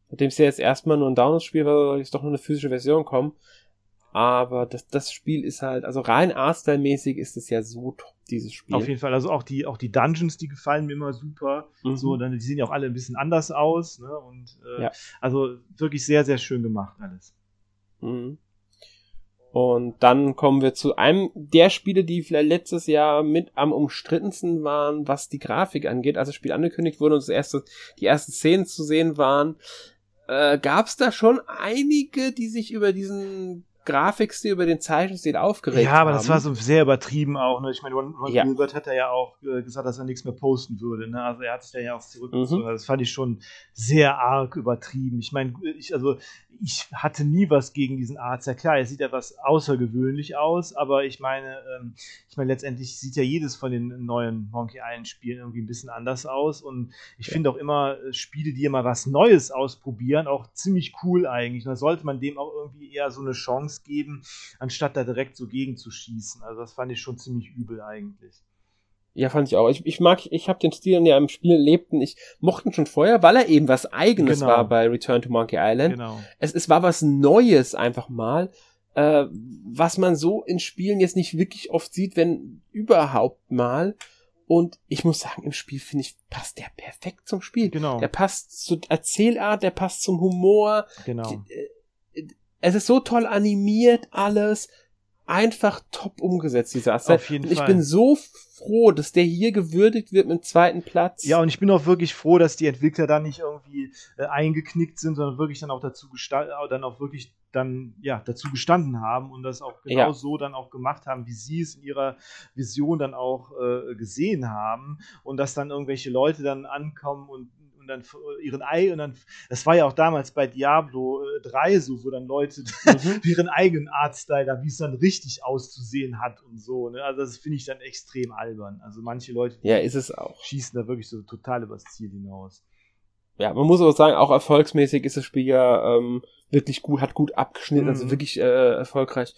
Nachdem es ja jetzt erstmal nur ein Download-Spiel war, soll jetzt doch nur eine physische Version kommen. Aber das Spiel ist halt, also rein Artstyle-mäßig ist es ja so top, dieses Spiel. Auf jeden Fall, also auch die Dungeons, die gefallen mir immer super. So, dann, die sehen ja auch alle ein bisschen anders aus. Ne? Und also wirklich sehr, sehr schön gemacht alles. Mhm. Und dann kommen wir zu einem der Spiele, die vielleicht letztes Jahr mit am umstrittensten waren, was die Grafik angeht. Als das Spiel angekündigt wurde und die ersten Szenen zu sehen waren, gab es da schon einige, die sich über diesen Grafikstil, über den Zeichenstil aufgeregt haben. Ja, aber das war so sehr übertrieben auch. Ne? Ich meine, Ron Gilbert hat ja auch gesagt, dass er nichts mehr posten würde. Ne? Also er hat sich da ja auch zurückgezogen. Das fand ich schon sehr arg übertrieben. Ich meine, ich hatte nie was gegen diesen Arzt. Ja klar, er sieht etwas außergewöhnlich aus, aber ich meine, letztendlich sieht ja jedes von den neuen Monkey Island Spielen irgendwie ein bisschen anders aus. Und ich finde auch immer Spiele, die immer was Neues ausprobieren, auch ziemlich cool eigentlich. Und da sollte man dem auch irgendwie eher so eine Chance geben, anstatt da direkt so gegenzuschießen. Also das fand ich schon ziemlich übel eigentlich. Ja, fand ich auch. Ich habe den Stil, der im Spiel lebten, ich mochten schon vorher, weil er eben was Eigenes war bei Return to Monkey Island. Genau. Es war was Neues einfach mal, was man so in Spielen jetzt nicht wirklich oft sieht, wenn überhaupt mal. Und ich muss sagen, im Spiel, finde ich, passt der perfekt zum Spiel. Genau. Der passt zur Erzählart, der passt zum Humor. Genau. Es ist so toll animiert alles. Einfach top umgesetzt, dieser Aspekt. Auf jeden Fall. Ich bin so froh, dass der hier gewürdigt wird mit dem zweiten Platz. Ja, und ich bin auch wirklich froh, dass die Entwickler da nicht irgendwie eingeknickt sind, sondern wirklich dann auch dazu gestanden haben und das auch genau so dann auch gemacht haben, wie sie es in ihrer Vision dann auch gesehen haben, und dass dann irgendwelche Leute dann ankommen und dann ihren Ei, und dann, das war ja auch damals bei Diablo 3 so, wo dann Leute ihren eigenen Artstyle, da wie es dann richtig auszusehen hat und so, ne? Also das finde ich dann extrem albern. Also manche Leute schießen da wirklich so total übers Ziel hinaus. Ja, man muss aber sagen, auch erfolgsmäßig ist das Spiel ja wirklich gut, hat gut abgeschnitten, also wirklich erfolgreich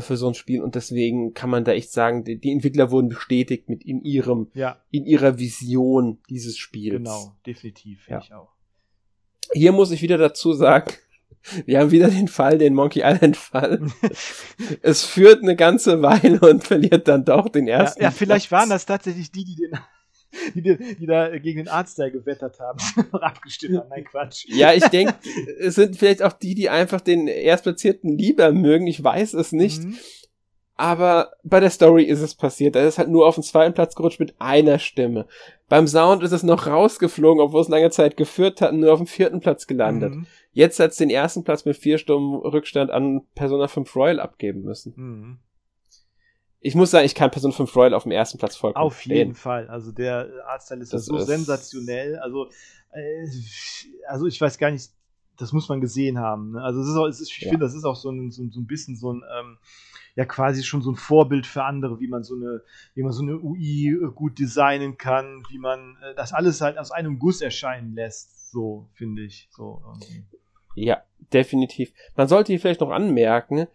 für so ein Spiel, und deswegen kann man da echt sagen, die Entwickler wurden bestätigt mit in ihrer Vision dieses Spiels. Genau, definitiv, finde ich auch. Hier muss ich wieder dazu sagen, wir haben wieder den Monkey Island Fall. Es führt eine ganze Weile und verliert dann doch den ersten. Ja, vielleicht waren das tatsächlich die da gegen den Artstyle gewettert haben, abgestimmt haben. Nein, Quatsch. Ja, ich denke, es sind vielleicht auch die einfach den Erstplatzierten lieber mögen, ich weiß es nicht. Aber bei der Story ist es passiert. Da ist halt nur auf den zweiten Platz gerutscht mit einer Stimme. Beim Sound ist es noch rausgeflogen, obwohl es lange Zeit geführt hat, und nur auf dem vierten Platz gelandet. Jetzt hat es den ersten Platz mit 4 Stimmen Rückstand an Persona 5 Royal abgeben müssen. Ich muss sagen, ich kann Persona 5 Royal auf dem ersten Platz vollkommen verstehen. Auf jeden Fall. Also der Artstyle ist so sensationell. Also ich weiß gar nicht, das muss man gesehen haben. Ne? Also ich finde, das ist auch so ein bisschen so ein quasi schon so ein Vorbild für andere, wie man so eine UI gut designen kann, wie man das alles halt aus einem Guss erscheinen lässt. So finde ich. So. Ja, definitiv. Man sollte hier vielleicht noch anmerken,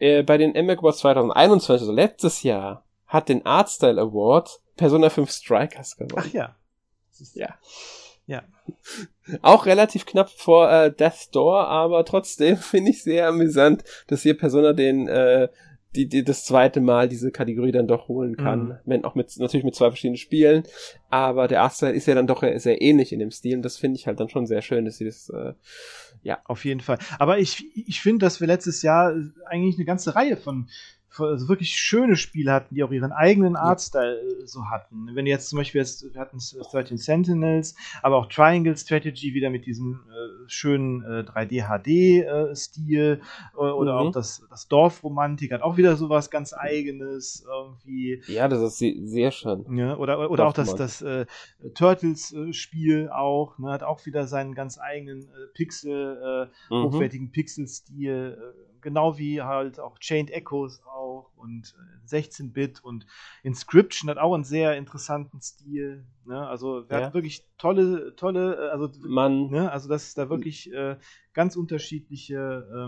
bei den NMAC Awards 2021, also letztes Jahr, hat den Artstyle Award Persona 5 Strikers gewonnen. Ach ja. Ja. Auch relativ knapp vor Death's Door, aber trotzdem finde ich sehr amüsant, dass hier Persona die das zweite Mal diese Kategorie dann doch holen kann. Wenn auch natürlich mit 2 verschiedenen Spielen, aber der Artstyle ist ja dann doch sehr ähnlich in dem Stil, und das finde ich halt dann schon sehr schön, dass sie das auf jeden Fall. Aber ich finde, dass wir letztes Jahr eigentlich eine ganze Reihe von wirklich schöne Spiele hatten, die auch ihren eigenen Artstyle so hatten. Wenn jetzt zum Beispiel, wir hatten 13 Sentinels, aber auch Triangle Strategy wieder mit diesem schönen 3D-HD-Stil oder auch das Dorfromantik hat auch wieder sowas ganz Eigenes irgendwie. Ja, das ist sehr schön. Ja, oder auch das Turtles-Spiel auch, ne, hat auch wieder seinen ganz eigenen hochwertigen Pixel-Stil, genau wie halt auch Chained Echoes auch und 16-Bit, und Inscription hat auch einen sehr interessanten Stil, ne? Also wir hatten wirklich tolle, also dass es da wirklich ganz unterschiedliche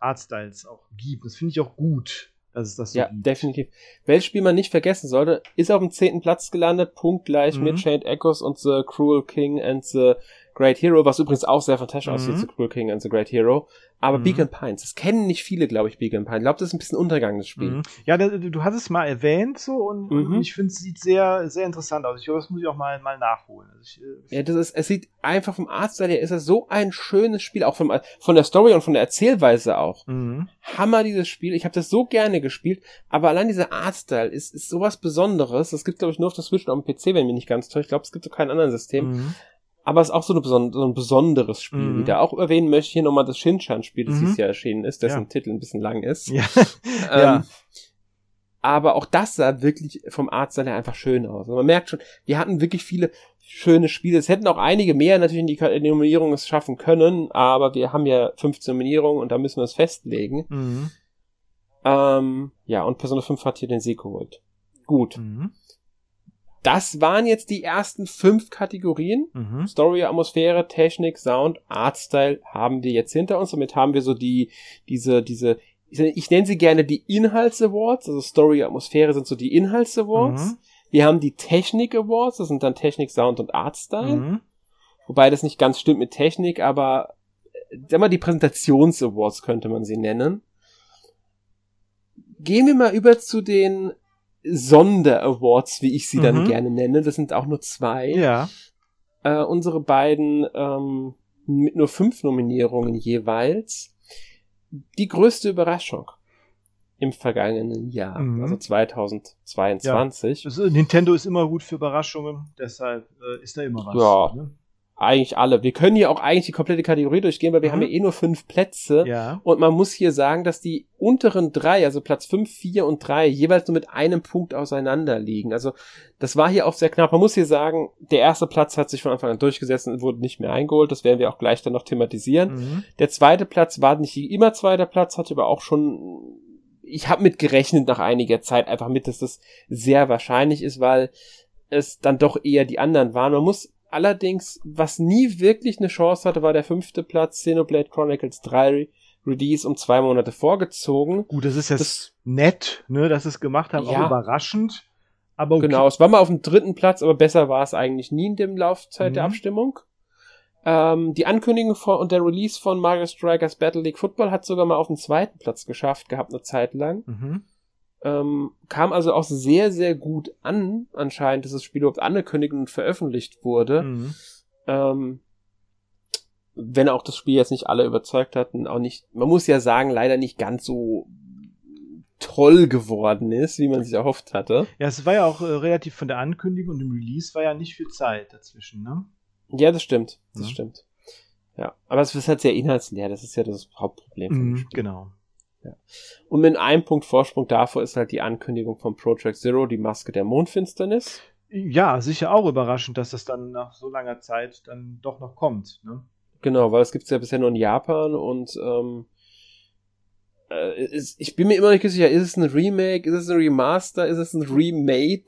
Artstyles auch gibt. Das finde ich auch gut, dass es das so gibt. Ja, definitiv. Welches Spiel man nicht vergessen sollte, ist auf dem 10. Platz gelandet, punktgleich mit Chained Echoes und The Cruel King and the Great Hero, was übrigens auch sehr fantastisch aussieht, The Cruel King and the Great Hero. Aber Beacon Pines, das kennen nicht viele, glaube ich, Beacon Pines. Ich glaube, das ist ein bisschen Untergang, das Spiel. Ja, du hast es mal erwähnt, so, und ich finde, es sieht sehr, sehr interessant aus. Ich glaube, das muss ich auch mal nachholen. Also es sieht einfach vom Artstyle her, ist das so ein schönes Spiel, auch von der Story und von der Erzählweise auch. Hammer, dieses Spiel. Ich habe das so gerne gespielt, aber allein dieser Artstyle ist sowas Besonderes. Das gibt, glaube ich, nur auf der Switch und auf dem PC, wenn mich nicht ganz täuscht. Ich glaube, es gibt so keinen anderen System. Aber es ist auch so ein besonderes Spiel wieder. Auch erwähnen möchte ich hier nochmal das Shin-Chan-Spiel, das dieses Jahr erschienen ist, dessen Titel ein bisschen lang ist. Ja. Ja. Aber auch das sah wirklich vom Artstyle her einfach schön aus. Und man merkt schon, wir hatten wirklich viele schöne Spiele. Es hätten auch einige mehr natürlich in die Nominierung es schaffen können, aber wir haben ja 15 Nominierungen und da müssen wir es festlegen. Mhm. Ja, und Persona 5 hat hier den Sieg geholt. Gut. Mhm. Das waren jetzt die ersten 5 Kategorien. Mhm. Story, Atmosphäre, Technik, Sound, Artstyle haben wir jetzt hinter uns. Somit haben wir so diese ich nenne sie gerne die Inhalts-Awards, also Story, Atmosphäre sind so die Inhalts-Awards. Mhm. Wir haben die Technik-Awards, das sind dann Technik, Sound und Artstyle. Mhm. Wobei das nicht ganz stimmt mit Technik, aber sag mal, die Präsentations-Awards könnte man sie nennen. Gehen wir mal über zu den Sonder-Awards, wie ich sie dann gerne nenne. Das sind auch nur 2. Ja. Unsere beiden mit nur 5 Nominierungen jeweils. Die größte Überraschung im vergangenen Jahr, also 2022. Ja. Also Nintendo ist immer gut für Überraschungen, deshalb ist da immer was. Ja, ne? Eigentlich alle. Wir können hier auch eigentlich die komplette Kategorie durchgehen, weil wir haben ja eh nur 5 Plätze. Ja. Und man muss hier sagen, dass die unteren 3, also Platz 5, 4 und 3, jeweils nur mit einem Punkt auseinander liegen. Also das war hier auch sehr knapp. Man muss hier sagen, der erste Platz hat sich von Anfang an durchgesetzt und wurde nicht mehr eingeholt. Das werden wir auch gleich dann noch thematisieren. Mhm. Der zweite Platz war nicht immer zweiter Platz, hatte aber auch schon... Ich habe mit gerechnet nach einiger Zeit einfach mit, dass das sehr wahrscheinlich ist, weil es dann doch eher die anderen waren. Man muss allerdings, was nie wirklich eine Chance hatte, war der 5. Platz, Xenoblade Chronicles 3 Release um 2 Monate vorgezogen. Gut, das ist jetzt nett, ne, dass sie es gemacht haben, ja, auch überraschend. Aber okay. Genau, es war mal auf dem 3. Platz, aber besser war es eigentlich nie in der Laufzeit der Abstimmung. Die Ankündigung und der Release von Mario Strikers Battle League Football hat sogar mal auf den 2. Platz geschafft gehabt, eine Zeit lang. Mhm. Kam also auch sehr, sehr gut an, anscheinend, dass das Spiel überhaupt angekündigt und veröffentlicht wurde. Mhm. Wenn auch das Spiel jetzt nicht alle überzeugt hatten, auch nicht, man muss ja sagen, leider nicht ganz so toll geworden ist, wie man sich erhofft hatte. Ja, es war ja auch relativ von der Ankündigung und dem Release war ja nicht viel Zeit dazwischen, ne? Ja, das stimmt, das stimmt. Ja, aber es ist halt sehr inhaltsleer, das ist ja das Hauptproblem von dem Spiel. Genau. Ja. Und mit einem Punkt Vorsprung davor ist halt die Ankündigung von Project Zero, die Maske der Mondfinsternis. Ja, sicher auch überraschend, dass das dann nach so langer Zeit dann doch noch kommt. Ne? Genau, weil es gibt es ja bisher nur in Japan und ich bin mir immer nicht sicher, ist es ein Remake, ist es ein Remaster, ist es ein Remade?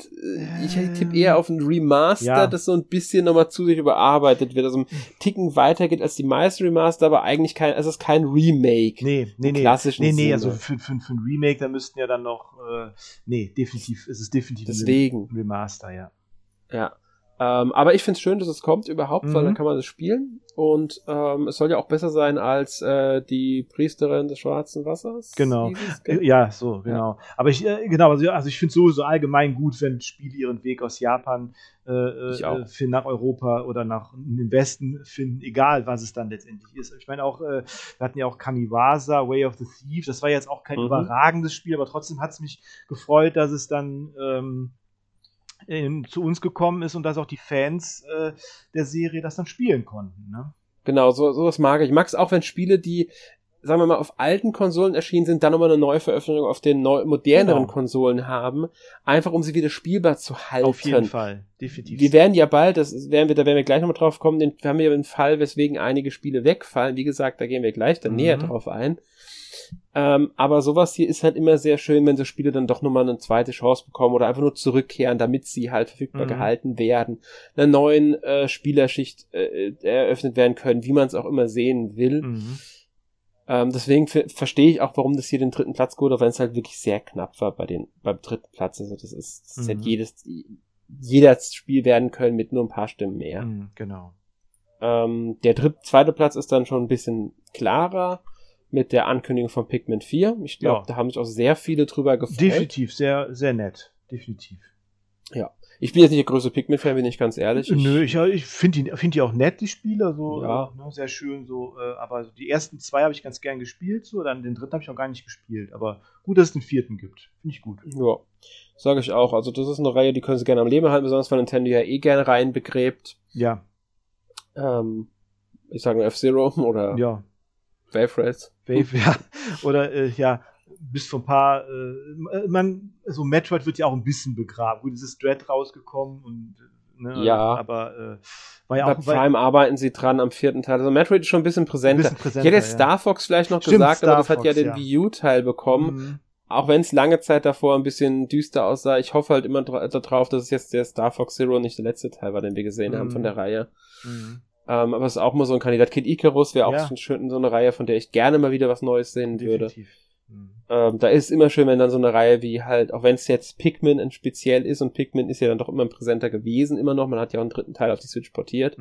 Ich tippe eher auf ein Remaster, das so ein bisschen nochmal zusätzlich überarbeitet wird, also ein Ticken weitergeht als die meisten Remaster, aber eigentlich es ist kein Remake. Nee, also für ein Remake, da müssten ja dann noch, definitiv deswegen ein Remaster, ja. Ja. Aber ich find's schön, dass es kommt überhaupt, weil dann kann man das spielen und es soll ja auch besser sein als die Priesterin des schwarzen Wassers. Genau, ja, so, genau. Ja. Aber ich, ich find's sowieso allgemein gut, wenn Spiele ihren Weg aus Japan nach Europa oder nach in den Westen finden, egal was es dann letztendlich ist. Ich meine auch, wir hatten ja auch Kamiwaza, Way of the Thief, das war jetzt auch kein überragendes Spiel, aber trotzdem hat's mich gefreut, dass es dann... zu uns gekommen ist und dass auch die Fans der Serie das dann spielen konnten. Ne? Genau, sowas mag ich. Ich mag es auch, wenn Spiele, die, sagen wir mal, auf alten Konsolen erschienen sind, dann nochmal eine Neuveröffentlichung auf den moderneren Konsolen haben, einfach um sie wieder spielbar zu halten. Auf jeden Fall, definitiv. Wir werden ja bald, da werden wir gleich nochmal drauf kommen, wir haben ja den Fall, weswegen einige Spiele wegfallen. Wie gesagt, da gehen wir gleich dann näher drauf ein. Aber sowas hier ist halt immer sehr schön, wenn so Spiele dann doch nochmal eine zweite Chance bekommen oder einfach nur zurückkehren, damit sie halt verfügbar gehalten werden, einer neuen Spielerschicht eröffnet werden können, wie man es auch immer sehen will. Deswegen verstehe ich auch, warum das hier den 3. Platz geholt hat, wenn es halt wirklich sehr knapp war beim 3. Platz. Also das hätte jeder Spiel werden können mit nur ein paar Stimmen mehr. Genau. Der 2. Platz ist dann schon ein bisschen klarer. Mit der Ankündigung von Pikmin 4. Ich glaube, da haben sich auch sehr viele drüber gefreut. Definitiv, sehr, sehr nett. Definitiv. Ja. Ich bin jetzt nicht der größte Pikmin-Fan, bin ich ganz ehrlich. Nö, ich find die auch nett, die Spiele. So, ja. Ne, sehr schön so. Aber so die ersten 2 habe ich ganz gern gespielt. So, dann den 3. habe ich auch gar nicht gespielt. Aber gut, dass es den 4. gibt. Finde ich gut. Ja, sage ich auch. Also das ist eine Reihe, die können sie gerne am Leben halten. Besonders weil Nintendo ja eh gerne rein begräbt. Ja. Ich sage F-Zero oder ja. Wave Race. Wave, ja. Oder ja, bis vor ein paar also Metroid wird ja auch ein bisschen begraben. Gut, es ist Dread rausgekommen und ne, ja, aber war ja bei auch Prime arbeiten sie dran am vierten Teil. Also Metroid ist schon ein bisschen präsenter. Ich hätte jetzt Star Fox vielleicht noch gesagt, Star aber das Fox, hat ja den Wii U-Teil bekommen. Mhm. Auch wenn es lange Zeit davor ein bisschen düster aussah. Ich hoffe halt immer darauf, dass es jetzt der Star Fox Zero nicht der letzte Teil war, den wir gesehen haben von der Reihe. Mhm. Aber es ist auch mal so ein Kandidat. Kid Icarus wäre auch so eine Reihe, von der ich gerne mal wieder was Neues sehen würde. Mhm. Da ist es immer schön, wenn dann so eine Reihe wie halt, auch wenn es jetzt Pikmin speziell ist, und Pikmin ist ja dann doch immer präsenter gewesen, immer noch, man hat ja auch einen dritten Teil auf die Switch portiert,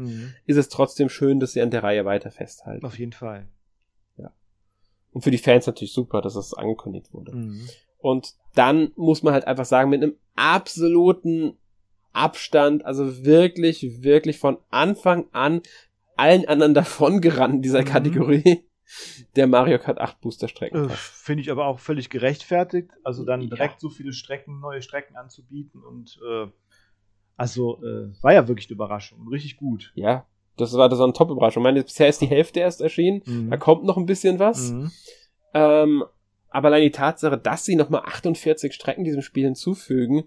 ist es trotzdem schön, dass sie an der Reihe weiter festhalten. Auf jeden Fall. Ja. Und für die Fans natürlich super, dass das angekündigt wurde. Mhm. Und dann muss man halt einfach sagen, mit einem absoluten Abstand, also wirklich, wirklich von Anfang an allen anderen davongerannt dieser Kategorie, der Mario Kart 8 Booster Strecken. Finde ich aber auch völlig gerechtfertigt, also dann direkt so viele Strecken, neue Strecken anzubieten und war ja wirklich eine Überraschung, richtig gut. Ja, das war eine Top-Überraschung. Ich meine, bisher ist die Hälfte erst erschienen, da kommt noch ein bisschen was. Aber allein die Tatsache, dass sie nochmal 48 Strecken diesem Spiel hinzufügen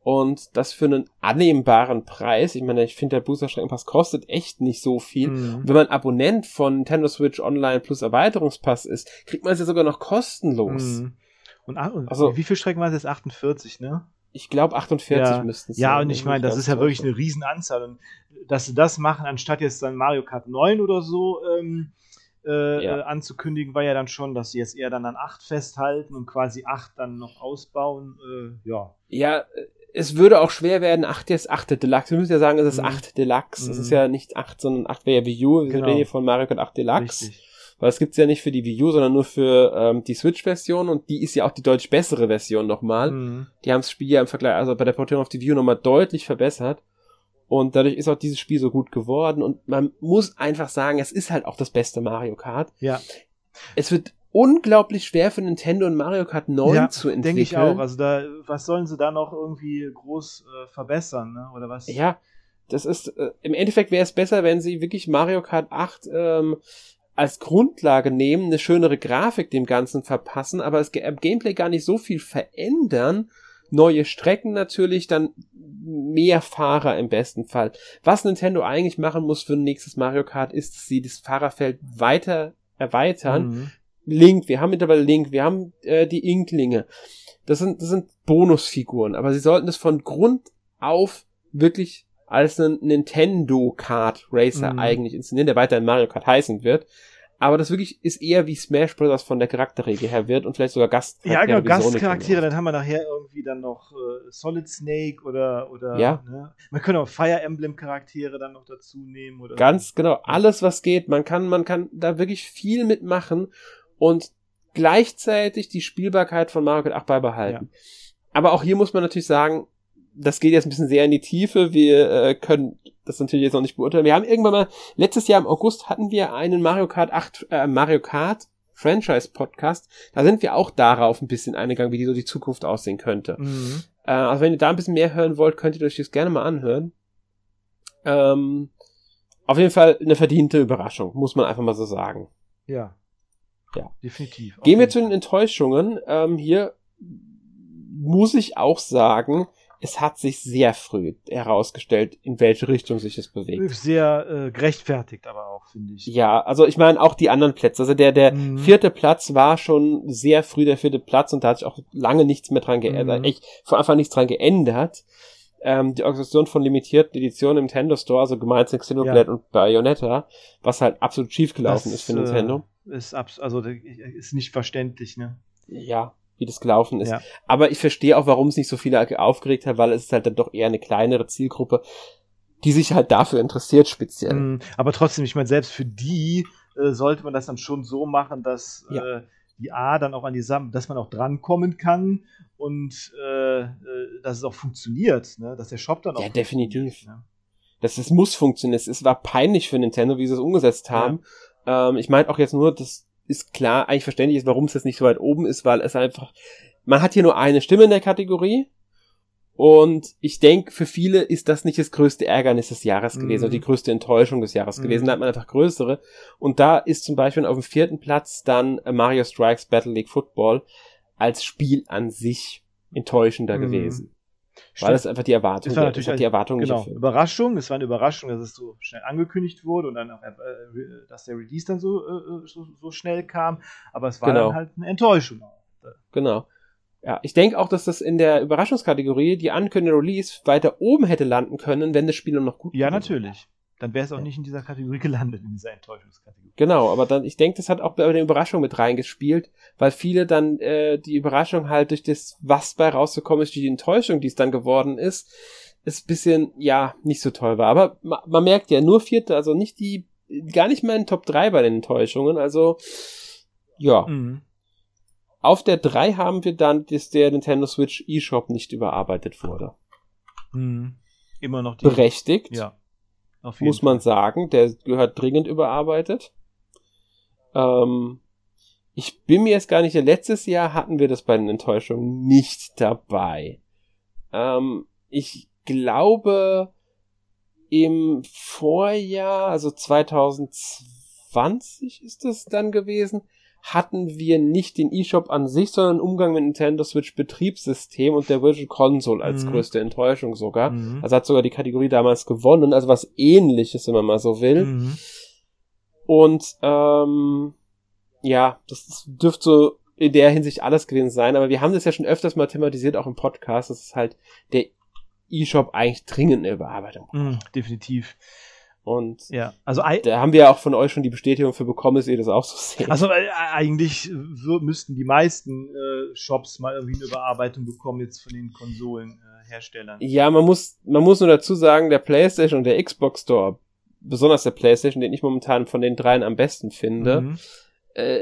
und das für einen annehmbaren Preis. Ich meine, ich finde, der Booster-Streckenpass kostet echt nicht so viel. Mhm. Wenn man Abonnent von Nintendo Switch Online plus Erweiterungspass ist, kriegt man es ja sogar noch kostenlos. Mhm. Und wie viele Strecken waren es jetzt? 48, ne? Ich glaube, 48 müssten es sein. Ja, und ich meine, das ist ja wirklich eine Riesenanzahl. Und dass sie das machen, anstatt jetzt dann Mario Kart 9 oder so anzukündigen, war ja dann schon, dass sie jetzt eher dann an 8 festhalten und quasi 8 dann noch ausbauen. Es würde auch schwer werden, 8 ist 8 Deluxe. Wir müssen ja sagen, es ist 8 Deluxe. Es ist ja nicht 8, sondern 8 wäre ja Wii U. Wir reden hier von Mario Kart 8 Deluxe. Richtig. Weil es gibt es ja nicht für die Wii U, sondern nur für die Switch-Version. Und die ist ja auch die deutlich bessere Version nochmal. Die haben das Spiel ja im Vergleich, also bei der Portierung auf die Wii U nochmal deutlich verbessert. Und dadurch ist auch dieses Spiel so gut geworden. Und man muss einfach sagen, es ist halt auch das beste Mario Kart. Ja. Es wird unglaublich schwer für Nintendo und Mario Kart 9 zu entwickeln. Denke ich auch. Also da, was sollen sie da noch irgendwie groß verbessern, ne? Oder was? Ja, das ist, im Endeffekt wäre es besser, wenn sie wirklich Mario Kart 8 als Grundlage nehmen, eine schönere Grafik dem Ganzen verpassen, aber das Gameplay gar nicht so viel verändern. Neue Strecken natürlich, dann mehr Fahrer im besten Fall. Was Nintendo eigentlich machen muss für ein nächstes Mario Kart ist, dass sie das Fahrerfeld weiter erweitern. Link, wir haben mittlerweile Link, wir haben die Inklinge. Das sind Bonusfiguren, aber sie sollten das von Grund auf wirklich als einen Nintendo-Kart-Racer eigentlich inszenieren, der weiterhin Mario Kart heißen wird. Aber das wirklich ist eher wie Smash Bros. Von der Charakterregel her wird und vielleicht sogar Gastcharaktere. Ja, genau, Gastcharaktere, dann haben wir nachher irgendwie dann noch Solid Snake oder ja. Ne? Man kann auch Fire Emblem Charaktere dann noch dazu nehmen. Oder ganz genau, alles was geht. Man kann da wirklich viel mitmachen und gleichzeitig die Spielbarkeit von Mario Kart 8 beibehalten. Ja. Aber auch hier muss man natürlich sagen, das geht jetzt ein bisschen sehr in die Tiefe, wir können das natürlich jetzt noch nicht beurteilen. Wir haben irgendwann mal, letztes Jahr im August hatten wir einen Mario Kart Franchise Podcast, da sind wir auch darauf ein bisschen eingegangen, wie die so die Zukunft aussehen könnte. Also wenn ihr da ein bisschen mehr hören wollt, könnt ihr euch das gerne mal anhören. Auf jeden Fall eine verdiente Überraschung, muss man einfach mal so sagen. Ja. Definitiv. Gehen wir zu den Enttäuschungen. Hier muss ich auch sagen, es hat sich sehr früh herausgestellt, in welche Richtung sich das bewegt. Sehr gerechtfertigt aber auch, finde ich. Ja, also ich meine auch die anderen Plätze. Also der vierte Platz war schon sehr früh der vierte Platz und da hat sich auch lange nichts mehr dran geändert. Echt von Anfang nichts dran geändert. Die Organisation von limitierten Editionen im Nintendo Store, also gemeint sind Xenoblade und Bayonetta, was halt absolut schiefgelaufen ist für Nintendo. Ist nicht verständlich, ne? Ja. Wie das gelaufen ist. Ja. Aber ich verstehe auch, warum es nicht so viele aufgeregt hat, weil es ist halt dann doch eher eine kleinere Zielgruppe, die sich halt dafür interessiert speziell. Aber trotzdem, ich meine, selbst für die sollte man das dann schon so machen, dass die A dann auch dass man auch drankommen kann und dass es auch funktioniert, ne? Dass der Shop dann auch definitiv. Ja. Das muss funktionieren. Es war peinlich für Nintendo, wie sie es umgesetzt haben. Ja. Ich meine auch jetzt nur, dass ist klar, eigentlich verständlich ist, warum es jetzt nicht so weit oben ist, weil es einfach, man hat hier nur eine Stimme in der Kategorie Und ich denke, für viele ist das nicht das größte Ärgernis des Jahres gewesen oder die größte Enttäuschung des Jahres gewesen. Da hat man einfach größere. Und da ist zum Beispiel auf dem 4. Platz dann Mario Strikers Battle League Football als Spiel an sich enttäuschender gewesen. Weil das einfach die Erwartung war. Das hat die Erwartung nicht erfüllt. Überraschung. Es war eine Überraschung, dass es so schnell angekündigt wurde und dann auch, dass der Release dann so schnell kam. Aber es war dann halt eine Enttäuschung. Genau. Ja, ich denke auch, dass das in der Überraschungskategorie die Ankündigung Release weiter oben hätte landen können, wenn das Spiel noch gut war. Ja, natürlich. Dann wäre es auch nicht in dieser Kategorie gelandet, in dieser Enttäuschungskategorie. Genau, aber dann, ich denke, das hat auch bei der Überraschung mit reingespielt, weil viele dann die Überraschung halt durch das, was bei rausgekommen ist, durch die Enttäuschung, die es dann geworden ist, ist ein bisschen, ja, nicht so toll war. Aber man merkt ja, nur Vierte, also nicht die, gar nicht mal in Top 3 bei den Enttäuschungen, also, ja. Mhm. Auf der 3 haben wir dann, dass der Nintendo Switch eShop nicht überarbeitet wurde. Hm. Immer noch die... Berechtigt, ja. Auf jeden muss man sagen. Der gehört dringend überarbeitet. Ich bin mir jetzt gar nicht... Letztes Jahr hatten wir das bei den Enttäuschungen nicht dabei. Ich glaube, im Vorjahr, also 2020 ist das dann gewesen... hatten wir nicht den eShop an sich, sondern Umgang mit Nintendo Switch Betriebssystem und der Virtual Console als größte Enttäuschung sogar. Also hat sogar die Kategorie damals gewonnen, also was Ähnliches, wenn man mal so will. Und ja, das dürfte so in der Hinsicht alles gewesen sein, aber wir haben das ja schon öfters mal thematisiert, auch im Podcast, dass es halt der eShop eigentlich dringend eine Überarbeitung braucht. Definitiv. Und ja, also da haben wir ja auch von euch schon die Bestätigung für bekommen, dass ihr das auch so seht. Also eigentlich müssten die meisten Shops mal irgendwie eine Überarbeitung bekommen, jetzt von den Konsolenherstellern. Ja, man muss nur dazu sagen, der PlayStation und der Xbox Store, besonders der PlayStation, den ich momentan von den dreien am besten finde,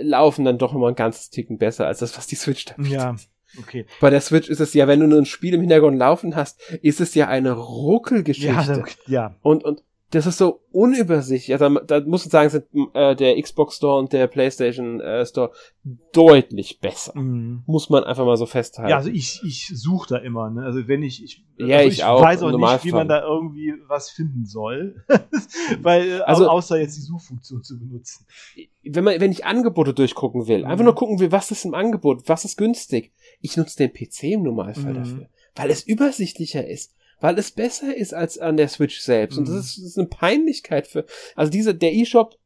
laufen dann doch nochmal einen ganzen Ticken besser als das, was die Switch da bietet. Ja. Okay. Bei der Switch ist es ja, wenn du nur ein Spiel im Hintergrund laufen hast, ist es ja eine Ruckelgeschichte. Ja. Und das ist so unübersichtlich. Also da muss man sagen, sind der Xbox Store und der PlayStation Store deutlich besser. Muss man einfach mal so festhalten. Ja, also ich suche da immer. Ne? Also wenn ich auch, weiß auch nicht, wie man da irgendwie was finden soll, weil also, außer jetzt die Suchfunktion zu benutzen. Wenn ich Angebote durchgucken will, einfach nur gucken will, was ist im Angebot, was ist günstig, ich nutze den PC im Normalfall dafür, weil es übersichtlicher ist. Weil es besser ist als an der Switch selbst. Und das ist eine Peinlichkeit für... Also der eShop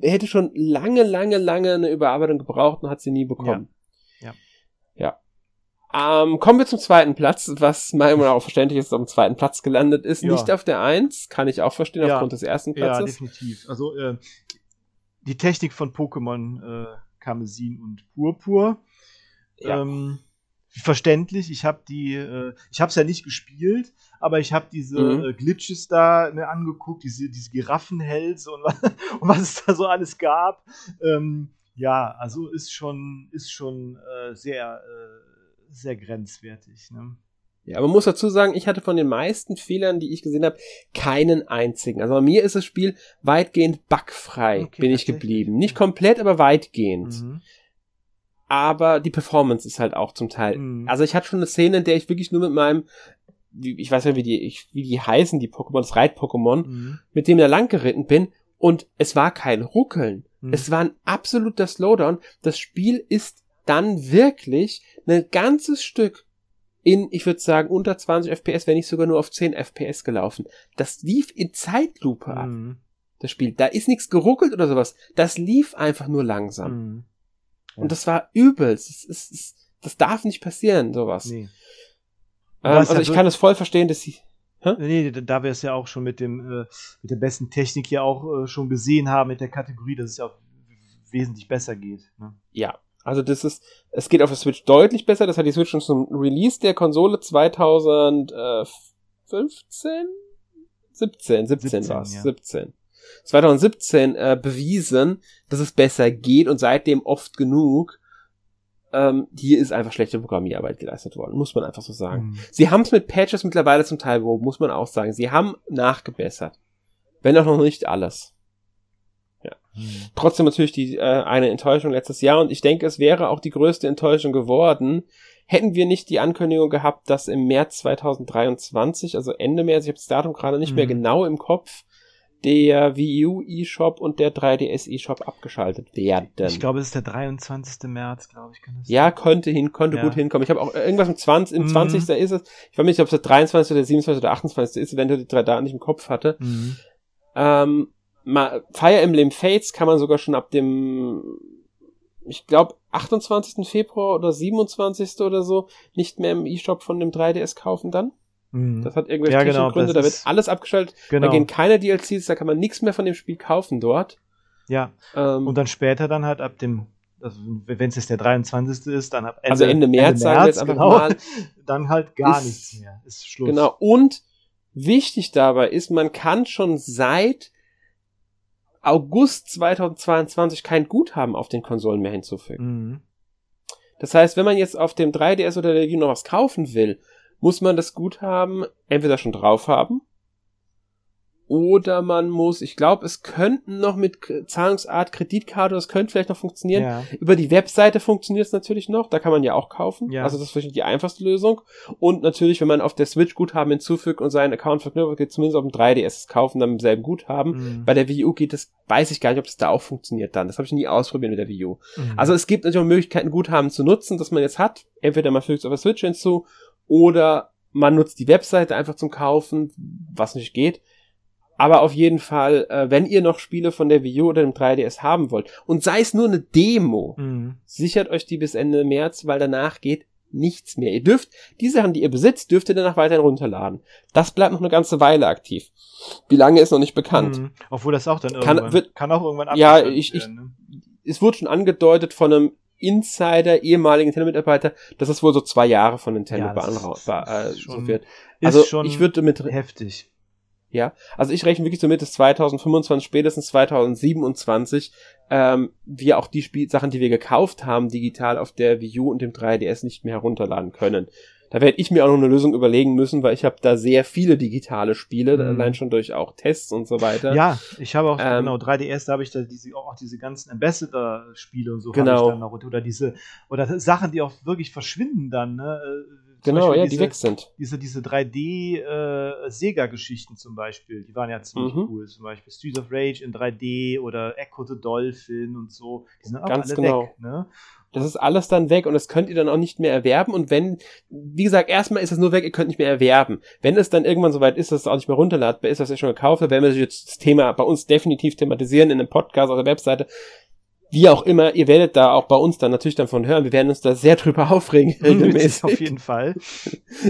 hätte schon lange eine Überarbeitung gebraucht und hat sie nie bekommen. Ja. Kommen wir zum 2. Platz, was meiner Meinung nach auch verständlich ist, am 2. Platz gelandet ist. Ja. Nicht auf der 1, kann ich auch verstehen, aufgrund des 1. Platzes. Ja, definitiv. Also die Technik von Pokémon Karmesin und Purpur. Ja. Verständlich, ich habe es ja nicht gespielt, aber ich habe diese Glitches da mir angeguckt, diese Giraffenhälse und was es da so alles gab. Ja, also ist schon sehr grenzwertig. Ne? Ja, man muss dazu sagen, ich hatte von den meisten Fehlern, die ich gesehen habe, keinen einzigen. Also bei mir ist das Spiel weitgehend bugfrei, bin ich geblieben. Nicht komplett, aber weitgehend. Aber die Performance ist halt auch zum Teil. Also ich hatte schon eine Szene, in der ich wirklich nur mit meinem, ich weiß ja, wie die heißen, die Pokémon, das Reit-Pokémon, mit dem da lang geritten bin und es war kein Ruckeln. Es war ein absoluter Slowdown. Das Spiel ist dann wirklich ein ganzes Stück in, ich würde sagen, unter 20 FPS, wenn nicht sogar nur auf 10 FPS gelaufen. Das lief in Zeitlupe ab, das Spiel. Da ist nichts geruckelt oder sowas. Das lief einfach nur langsam. Und das war übelst. Das darf nicht passieren, sowas. Nee. Also ich kann es voll verstehen, dass sie... Nee, da wir es ja auch schon mit der besten Technik ja auch schon gesehen haben mit der Kategorie, dass es ja auch wesentlich besser geht. Ne? Ja, also es geht auf der Switch deutlich besser. Das hat die Switch schon zum Release der Konsole 2017 bewiesen, dass es besser geht und seitdem oft genug. Hier ist einfach schlechte Programmierarbeit geleistet worden, muss man einfach so sagen. Sie haben es mit Patches mittlerweile zum Teil behoben, muss man auch sagen. Sie haben nachgebessert. Wenn auch noch nicht alles. Ja. Trotzdem natürlich eine Enttäuschung letztes Jahr und ich denke, es wäre auch die größte Enttäuschung geworden, Hätten wir nicht die Ankündigung gehabt, dass im März 2023, also Ende März, ich habe das Datum gerade nicht mehr genau im Kopf, der Wii U eShop und der 3DS eShop abgeschaltet werden. Ich glaube, es ist der 23. März, glaube ich. Kann das ja, sein? Gut hinkommen. Ich habe auch irgendwas im 20. Da ist es. Ich weiß nicht, ob es der 23. oder der 27. oder 28. ist, wenn du die drei Daten nicht im Kopf hatte. Mhm. Fire Emblem Fates kann man sogar schon ab dem, ich glaube, 28. Februar oder 27. oder so nicht mehr im eShop von dem 3DS kaufen dann. Das hat irgendwelche Gründe, da wird alles abgeschaltet, da gehen keine DLCs, da kann man nichts mehr von dem Spiel kaufen dort. Ja, und dann später dann halt ab dem, also wenn es jetzt der 23. ist, dann ab Ende März, sagen wir jetzt einfach mal, dann halt gar nichts mehr, ist Schluss. Genau, und wichtig dabei ist, man kann schon seit August 2022 kein Guthaben auf den Konsolen mehr hinzufügen. Mhm. Das heißt, wenn man jetzt auf dem 3DS oder der Wii noch was kaufen will, muss man das Guthaben entweder schon drauf haben oder man muss, ich glaube, es könnten noch mit Zahlungsart Kreditkarte, das könnte vielleicht noch funktionieren. Ja. Über die Webseite funktioniert es natürlich noch, da kann man ja auch kaufen. Ja. Also das ist vielleicht die einfachste Lösung. Und natürlich, wenn man auf der Switch Guthaben hinzufügt und seinen Account verknüpft, geht zumindest auf dem 3DS kaufen, dann mit demselben Guthaben. Mhm. Bei der Wii U geht das, weiß ich gar nicht, ob das da auch funktioniert dann. Das habe ich nie ausprobiert mit der Wii U. Mhm. Also es gibt natürlich auch Möglichkeiten, Guthaben zu nutzen, das man jetzt hat. Entweder man fügt es auf der Switch hinzu oder man nutzt die Webseite einfach zum Kaufen, was nicht geht. Aber auf jeden Fall, wenn ihr noch Spiele von der Wii U oder dem 3DS haben wollt, und sei es nur eine Demo, sichert euch die bis Ende März, weil danach geht nichts mehr. Ihr dürft, die Sachen, die ihr besitzt, dürft ihr danach weiterhin runterladen. Das bleibt noch eine ganze Weile aktiv. Wie lange ist noch nicht bekannt. Mhm. Obwohl das auch dann irgendwann, kann auch irgendwann abgeschaltet werden. Es wurde schon angedeutet von einem Insider, ehemaligen Nintendo-Mitarbeiter, dass es wohl so 2 Jahre von Nintendo so wird. Also ist schon heftig. Ja, also ich rechne wirklich damit, dass 2025, spätestens 2027 wir auch die Sachen, die wir gekauft haben, digital auf der Wii U und dem 3DS nicht mehr herunterladen können. Da werde ich mir auch noch eine Lösung überlegen müssen, weil ich habe da sehr viele digitale Spiele, allein schon durch auch Tests und so weiter. Ja, ich habe auch, 3DS, da habe ich da diese ganzen Ambassador-Spiele und so, habe ich dann noch, oder diese, oder Sachen, die auch wirklich verschwinden dann, ne? Zum Beispiel, die weg sind. Diese 3D-Sega-Geschichten zum Beispiel, die waren ja ziemlich cool. Zum Beispiel Streets of Rage in 3D oder Echo the Dolphin und so. Die sind auch alle weg. Ne? Das ist alles dann weg und das könnt ihr dann auch nicht mehr erwerben. Und wenn, wie gesagt, erstmal ist es nur weg, ihr könnt nicht mehr erwerben. Wenn es dann irgendwann soweit ist, dass es auch nicht mehr runterladbar ist, was ihr schon gekauft habt, werden wir jetzt das Thema bei uns definitiv thematisieren in einem Podcast auf der Webseite. Wie auch immer, ihr werdet da auch bei uns dann natürlich davon hören. Wir werden uns da sehr drüber aufregen. Regelmäßig. Auf jeden Fall.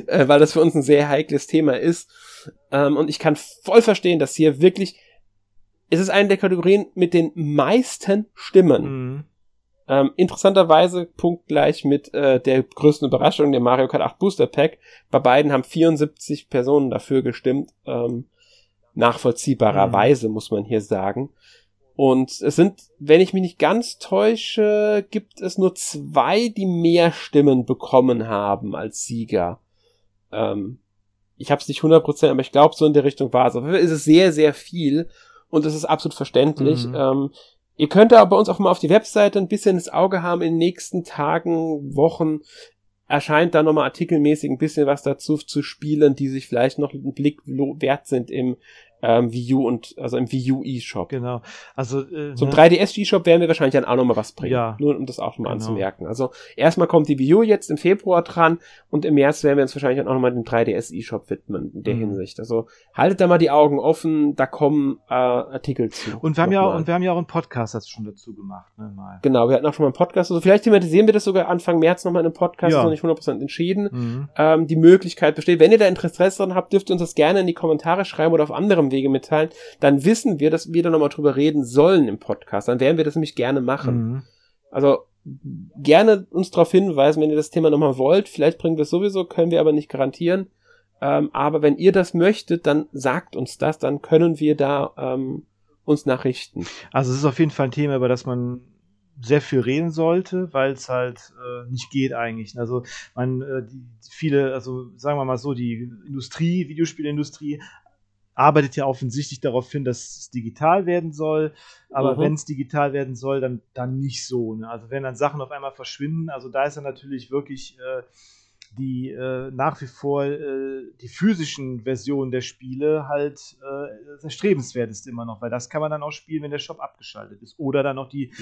Weil das für uns ein sehr heikles Thema ist. Und ich kann voll verstehen, dass hier wirklich, es ist eine der Kategorien mit den meisten Stimmen. Mhm. Interessanterweise punktgleich mit der größten Überraschung, dem Mario Kart 8 Booster Pack. Bei beiden haben 74 Personen dafür gestimmt. Nachvollziehbarerweise, muss man hier sagen. Und es sind, wenn ich mich nicht ganz täusche, gibt es nur 2, die mehr Stimmen bekommen haben als Sieger. Ich habe es nicht 100%, aber ich glaube, so in der Richtung war es. Auf jeden Fall ist es sehr, sehr viel und es ist absolut verständlich. Ihr könnt da bei uns auch mal auf die Webseite ein bisschen ins Auge haben. In den nächsten Tagen, Wochen erscheint da nochmal artikelmäßig ein bisschen was dazu zu Spielen, die sich vielleicht noch einen Blick wert sind im Wii U und, also im Wii U eShop. Genau. Also, so im 3DS eShop werden wir wahrscheinlich dann auch nochmal was bringen. Ja. Nur um das auch schon mal anzumerken. Also, erstmal kommt die Wii U jetzt im Februar dran und im März werden wir uns wahrscheinlich dann auch nochmal dem 3DS eShop widmen, in der Hinsicht. Also, haltet da mal die Augen offen, da kommen Artikel zu. Und wir haben ja auch einen Podcast schon dazu gemacht, ne, mal. Genau, wir hatten auch schon mal einen Podcast. Also, vielleicht thematisieren wir das sogar Anfang März nochmal in einem Podcast, ist noch nicht 100% entschieden. Die Möglichkeit besteht. Wenn ihr da Interesse dran habt, dürft ihr uns das gerne in die Kommentare schreiben oder auf anderem Wege mitteilen, dann wissen wir, dass wir da nochmal drüber reden sollen im Podcast. Dann werden wir das nämlich gerne machen. Also gerne uns darauf hinweisen, wenn ihr das Thema nochmal wollt. Vielleicht bringen wir es sowieso, können wir aber nicht garantieren. Aber wenn ihr das möchtet, dann sagt uns das, dann können wir da uns nachrichten. Also es ist auf jeden Fall ein Thema, über das man sehr viel reden sollte, weil es halt nicht geht eigentlich. Also man, die, viele, also sagen wir mal so, die Industrie, Videospielindustrie arbeitet ja offensichtlich darauf hin, dass es digital werden soll, aber wenn es digital werden soll, dann nicht so. Ne? Also wenn dann Sachen auf einmal verschwinden, also da ist dann natürlich wirklich nach wie vor die physischen Versionen der Spiele halt das Erstrebenswerteste immer noch, weil das kann man dann auch spielen, wenn der Shop abgeschaltet ist oder dann noch die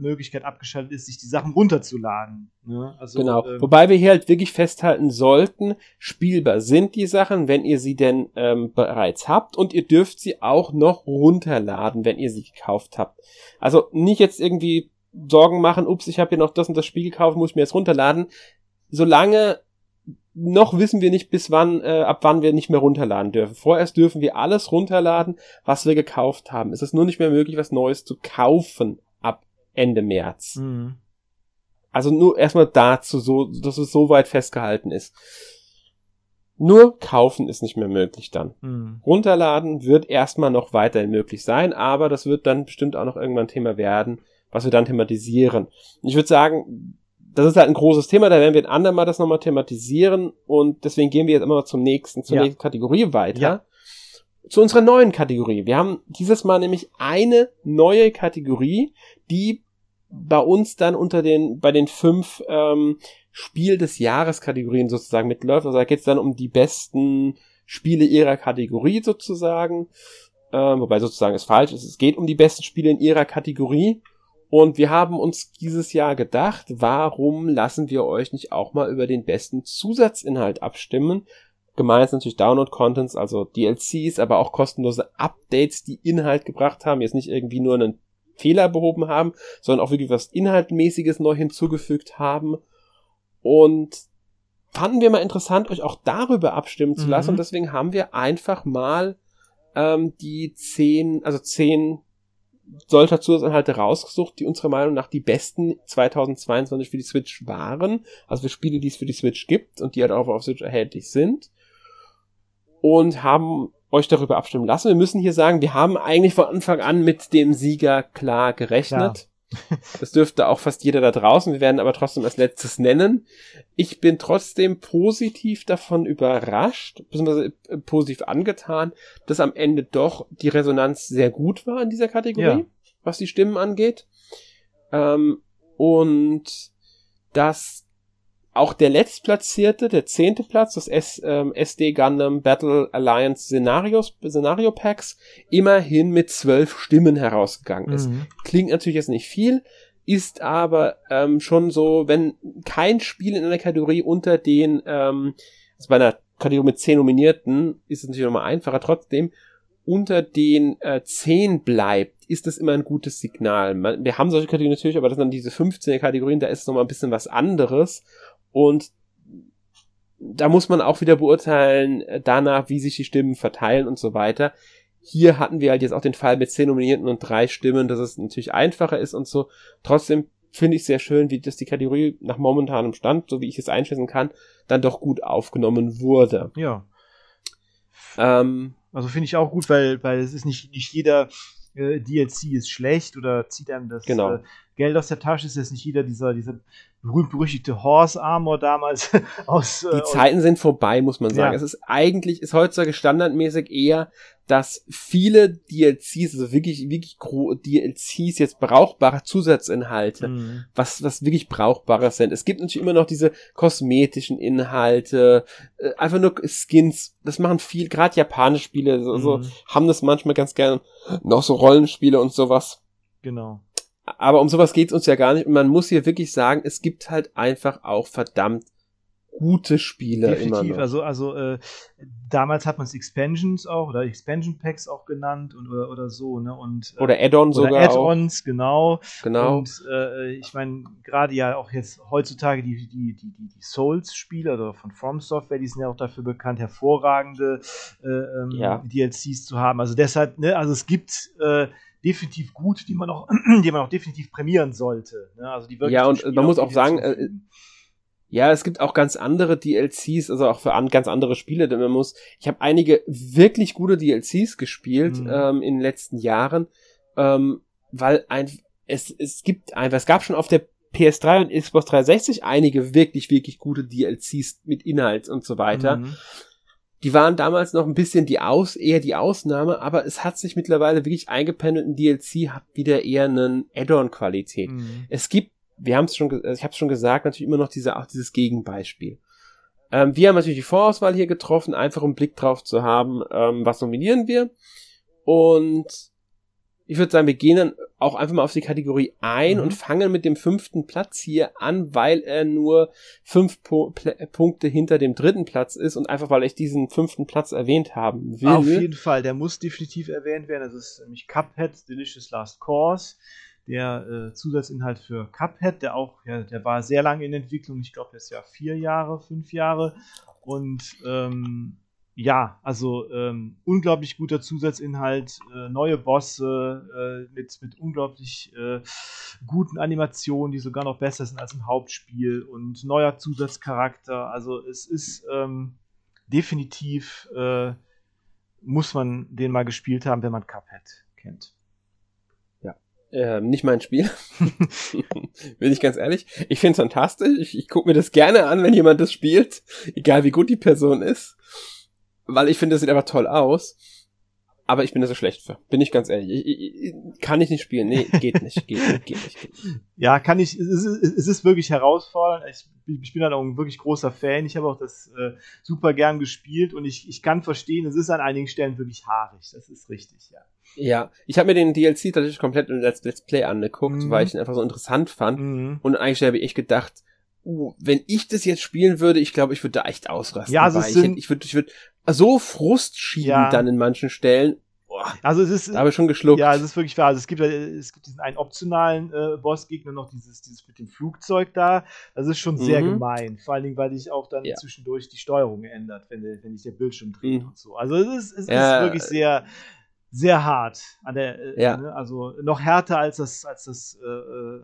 Möglichkeit abgeschaltet ist, sich die Sachen runterzuladen. Ne? Also, genau, wobei wir hier halt wirklich festhalten sollten, spielbar sind die Sachen, wenn ihr sie denn bereits habt, und ihr dürft sie auch noch runterladen, wenn ihr sie gekauft habt. Also nicht jetzt irgendwie Sorgen machen, ups, ich habe hier noch das und das Spiel gekauft, muss ich mir jetzt runterladen. Solange noch wissen wir nicht, bis wann, ab wann wir nicht mehr runterladen dürfen. Vorerst dürfen wir alles runterladen, was wir gekauft haben. Es ist nur nicht mehr möglich, was Neues zu kaufen ab Ende März. Mhm. Also nur erstmal dazu, so, dass es so weit festgehalten ist. Nur kaufen ist nicht mehr möglich dann. Mhm. Runterladen wird erstmal noch weiterhin möglich sein, aber das wird dann bestimmt auch noch irgendwann ein Thema werden, was wir dann thematisieren. Ich würde sagen, das ist halt ein großes Thema, da werden wir ein andermal das nochmal thematisieren, und deswegen gehen wir jetzt immer zur nächsten Kategorie weiter. Ja. Zu unserer neuen Kategorie. Wir haben dieses Mal nämlich eine neue Kategorie, die bei uns dann bei den 5 Spiel des Jahres Kategorien sozusagen mitläuft. Also da geht es dann um die besten Spiele ihrer Kategorie sozusagen. Wobei sozusagen ist falsch, es geht um die besten Spiele in ihrer Kategorie. Und wir haben uns dieses Jahr gedacht, warum lassen wir euch nicht auch mal über den besten Zusatzinhalt abstimmen? Gemeint ist natürlich Download-Contents, also DLCs, aber auch kostenlose Updates, die Inhalt gebracht haben, jetzt nicht irgendwie nur einen Fehler behoben haben, sondern auch wirklich was Inhaltmäßiges neu hinzugefügt haben. Und fanden wir mal interessant, euch auch darüber abstimmen zu lassen. Und deswegen haben wir einfach mal 10 solcher Zusatzinhalte rausgesucht, die unserer Meinung nach die besten 2022 für die Switch waren. Also für Spiele, die es für die Switch gibt und die halt auch auf Switch erhältlich sind. Und haben euch darüber abstimmen lassen. Wir müssen hier sagen, wir haben eigentlich von Anfang an mit dem Sieger klar gerechnet. Ja. Das dürfte auch fast jeder da draußen. Wir werden aber trotzdem als letztes nennen. Ich bin trotzdem positiv davon überrascht, beziehungsweise positiv angetan, dass am Ende doch die Resonanz sehr gut war in dieser Kategorie, was die Stimmen angeht. Und dass auch der letztplatzierte, der 10. Platz, das SD Gundam Battle Alliance Szenario Packs, immerhin mit 12 Stimmen herausgegangen ist. Klingt natürlich jetzt nicht viel, ist aber schon so, wenn kein Spiel in einer Kategorie unter den, also bei einer Kategorie mit 10 Nominierten, ist es natürlich nochmal einfacher, trotzdem unter den 10 bleibt, ist das immer ein gutes Signal. Wir haben solche Kategorien natürlich, aber das sind dann diese 15er Kategorien, da ist nochmal ein bisschen was anderes. Und da muss man auch wieder beurteilen danach, wie sich die Stimmen verteilen und so weiter. Hier hatten wir halt jetzt auch den Fall mit 10 Nominierten und 3 Stimmen, dass es natürlich einfacher ist und so. Trotzdem finde ich sehr schön, wie das die Kategorie nach momentanem Stand, so wie ich es einschätzen kann, dann doch gut aufgenommen wurde. Ja. Also finde ich auch gut, weil es ist nicht jeder DLC ist schlecht oder zieht einem das Geld aus der Tasche. Es ist nicht jeder dieser berühmt-berüchtigte Horse Armor damals aus... Die Zeiten sind vorbei, muss man sagen. Ja. Es ist ist heutzutage standardmäßig eher, dass viele DLCs, also wirklich DLCs, jetzt brauchbare Zusatzinhalte, was wirklich Brauchbares sind. Es gibt natürlich immer noch diese kosmetischen Inhalte, einfach nur Skins, das machen viel, gerade japanische Spiele, also haben das manchmal ganz gerne, noch so Rollenspiele und sowas. Genau. Aber um sowas geht's uns ja gar nicht. Und man muss hier wirklich sagen, es gibt halt einfach auch verdammt gute Spiele. Definitiv. Immer noch. Also damals hat man es Expansions auch oder Expansion Packs auch genannt und oder so, ne? Und oder Add-ons sogar. Oder Add-ons auch. Genau. Und ich meine, gerade ja auch jetzt heutzutage die Souls-Spiele oder von From Software, die sind ja auch dafür bekannt, hervorragende DLCs zu haben. Also deshalb, ne? Also es gibt definitiv gut, die man auch definitiv prämieren sollte. Ne? Also die wirklich. Ja, und man muss auch sagen, es gibt auch ganz andere DLCs, also auch für ganz andere Spiele, denn ich habe einige wirklich gute DLCs gespielt in den letzten Jahren, weil es gab schon auf der PS3 und Xbox 360 einige wirklich, wirklich gute DLCs mit Inhalt und so weiter. Die waren damals noch ein bisschen eher die Ausnahme, aber es hat sich mittlerweile wirklich eingependelt, ein DLC hat wieder eher eine Add-on-Qualität. Mhm. Es gibt, ich hab's schon gesagt, natürlich immer noch dieses Gegenbeispiel. Wir haben natürlich die Vorauswahl hier getroffen, einfach um einen Blick drauf zu haben, was nominieren wir. Und ich würde sagen, wir gehen dann auch einfach mal auf die Kategorie ein und fangen mit dem 5. Platz hier an, weil er nur 5 Punkte hinter dem 3. Platz ist und einfach, weil ich diesen 5. Platz erwähnt haben will. Auf jeden Fall, der muss definitiv erwähnt werden. Das ist nämlich Cuphead's Delicious Last Course, der Zusatzinhalt für Cuphead, der auch, ja, der war sehr lange in Entwicklung, ich glaube, das ist ja 5 Jahre und unglaublich guter Zusatzinhalt, neue Bosse mit unglaublich guten Animationen, die sogar noch besser sind als im Hauptspiel, und neuer Zusatzcharakter, also es ist definitiv muss man den mal gespielt haben, wenn man Cuphead kennt. Nicht mein Spiel. Bin ich ganz ehrlich. Ich finde es fantastisch. Ich gucke mir das gerne an, wenn jemand das spielt. Egal wie gut die Person ist. Weil ich finde, das sieht einfach toll aus. Aber ich bin da so schlecht für. Bin ich ganz ehrlich. Kann ich nicht spielen. Nee, geht nicht. Ja, kann ich. Es ist wirklich herausfordernd. Ich bin halt auch ein wirklich großer Fan. Ich habe auch das super gern gespielt. Und ich kann verstehen, es ist an einigen Stellen wirklich haarig. Das ist richtig, ja. Ja, ich habe mir den DLC tatsächlich komplett als Let's Play angeguckt, weil ich ihn einfach so interessant fand. Und eigentlich habe ich echt gedacht, wenn ich das jetzt spielen würde, ich glaube, ich würde da echt ausrasten. Ja, also ich würde so Frust schieben dann in manchen Stellen. Boah, also es ist, da habe ich schon geschluckt. Ja, es ist wirklich wahr. Also es gibt diesen einen optionalen Bossgegner, noch dieses mit dem Flugzeug da. Das ist schon sehr gemein. Vor allen Dingen, weil ich auch dann zwischendurch die Steuerung ändert, wenn ich den Bildschirm drehe und so. Also es ist wirklich sehr... sehr hart, also noch härter als das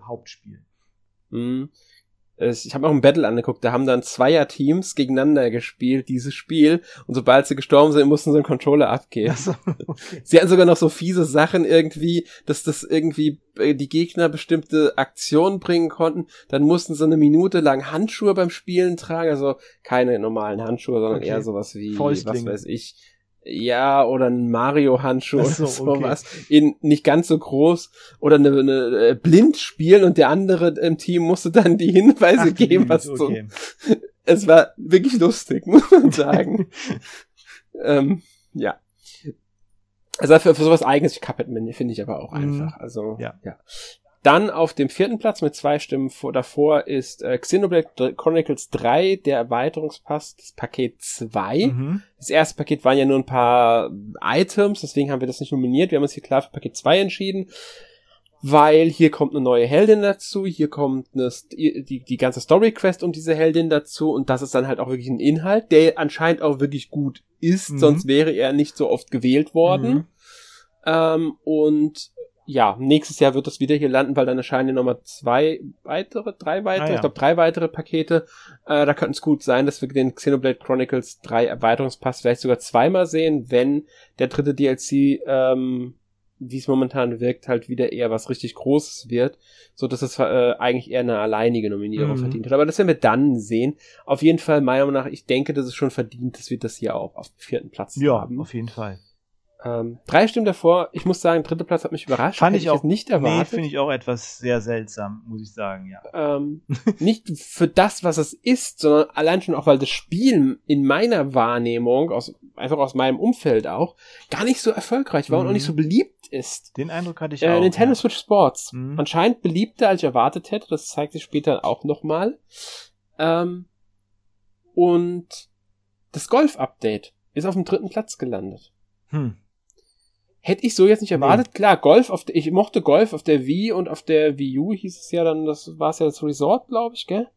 Hauptspiel. Ich habe auch ein Battle angeguckt, da haben dann 2er-Teams gegeneinander gespielt, dieses Spiel, und sobald sie gestorben sind, mussten sie einen Controller abgeben. So, okay. Sie hatten sogar noch so fiese Sachen irgendwie, dass das irgendwie die Gegner bestimmte Aktionen bringen konnten, dann mussten sie eine Minute lang Handschuhe beim Spielen tragen, also keine normalen Handschuhe, sondern eher sowas wie, Fäustling. Was weiß ich, ja, oder ein Mario-Handschuh oder sowas, in nicht ganz so groß, oder eine blind spielen, und der andere im Team musste dann die Hinweise geben, was so. Es war wirklich lustig, muss man sagen. Ja. Also für sowas eigenes Cuphead-Menü finde ich aber auch einfach. Also ja. Dann auf dem 4. Platz mit 2 Stimmen davor ist Xenoblade Chronicles 3, der Erweiterungspass, das Paket 2. Das erste Paket waren ja nur ein paar Items, deswegen haben wir das nicht nominiert. Wir haben uns hier klar für Paket 2 entschieden, weil hier kommt eine neue Heldin dazu, hier kommt die ganze Story-Quest um diese Heldin dazu, und das ist dann halt auch wirklich ein Inhalt, der anscheinend auch wirklich gut ist, sonst wäre er nicht so oft gewählt worden. Und ja, nächstes Jahr wird das wieder hier landen, weil dann erscheinen ja nochmal 3 weitere Pakete. Da könnte es gut sein, dass wir den Xenoblade Chronicles 3 Erweiterungspass vielleicht sogar zweimal sehen, wenn der 3. DLC, wie es momentan wirkt, halt wieder eher was richtig Großes wird, so dass es eigentlich eher eine alleinige Nominierung verdient hat. Aber das werden wir dann sehen. Auf jeden Fall, meiner Meinung nach, ich denke, das ist schon verdient, dass wir das hier auch auf dem 4. Platz haben. Ja, auf jeden Fall. 3 Stimmen davor, ich muss sagen, 3. Platz hat mich überrascht, fand ich auch nicht erwartet. Nee, finde ich auch etwas sehr seltsam, muss ich sagen, ja. Nicht für das, was es ist, sondern allein schon auch, weil das Spiel in meiner Wahrnehmung, aus meinem Umfeld auch, gar nicht so erfolgreich war und auch nicht so beliebt ist. Den Eindruck hatte ich auch. Nintendo Switch Sports, anscheinend beliebter, als ich erwartet hätte, das zeigt sich später auch nochmal. Und das Golf-Update ist auf dem 3. Platz gelandet. Hätte ich so jetzt nicht erwartet. Nee. Klar, ich mochte Golf auf der Wii und auf der Wii U hieß es ja dann, das war es ja das Resort, glaube ich, gell?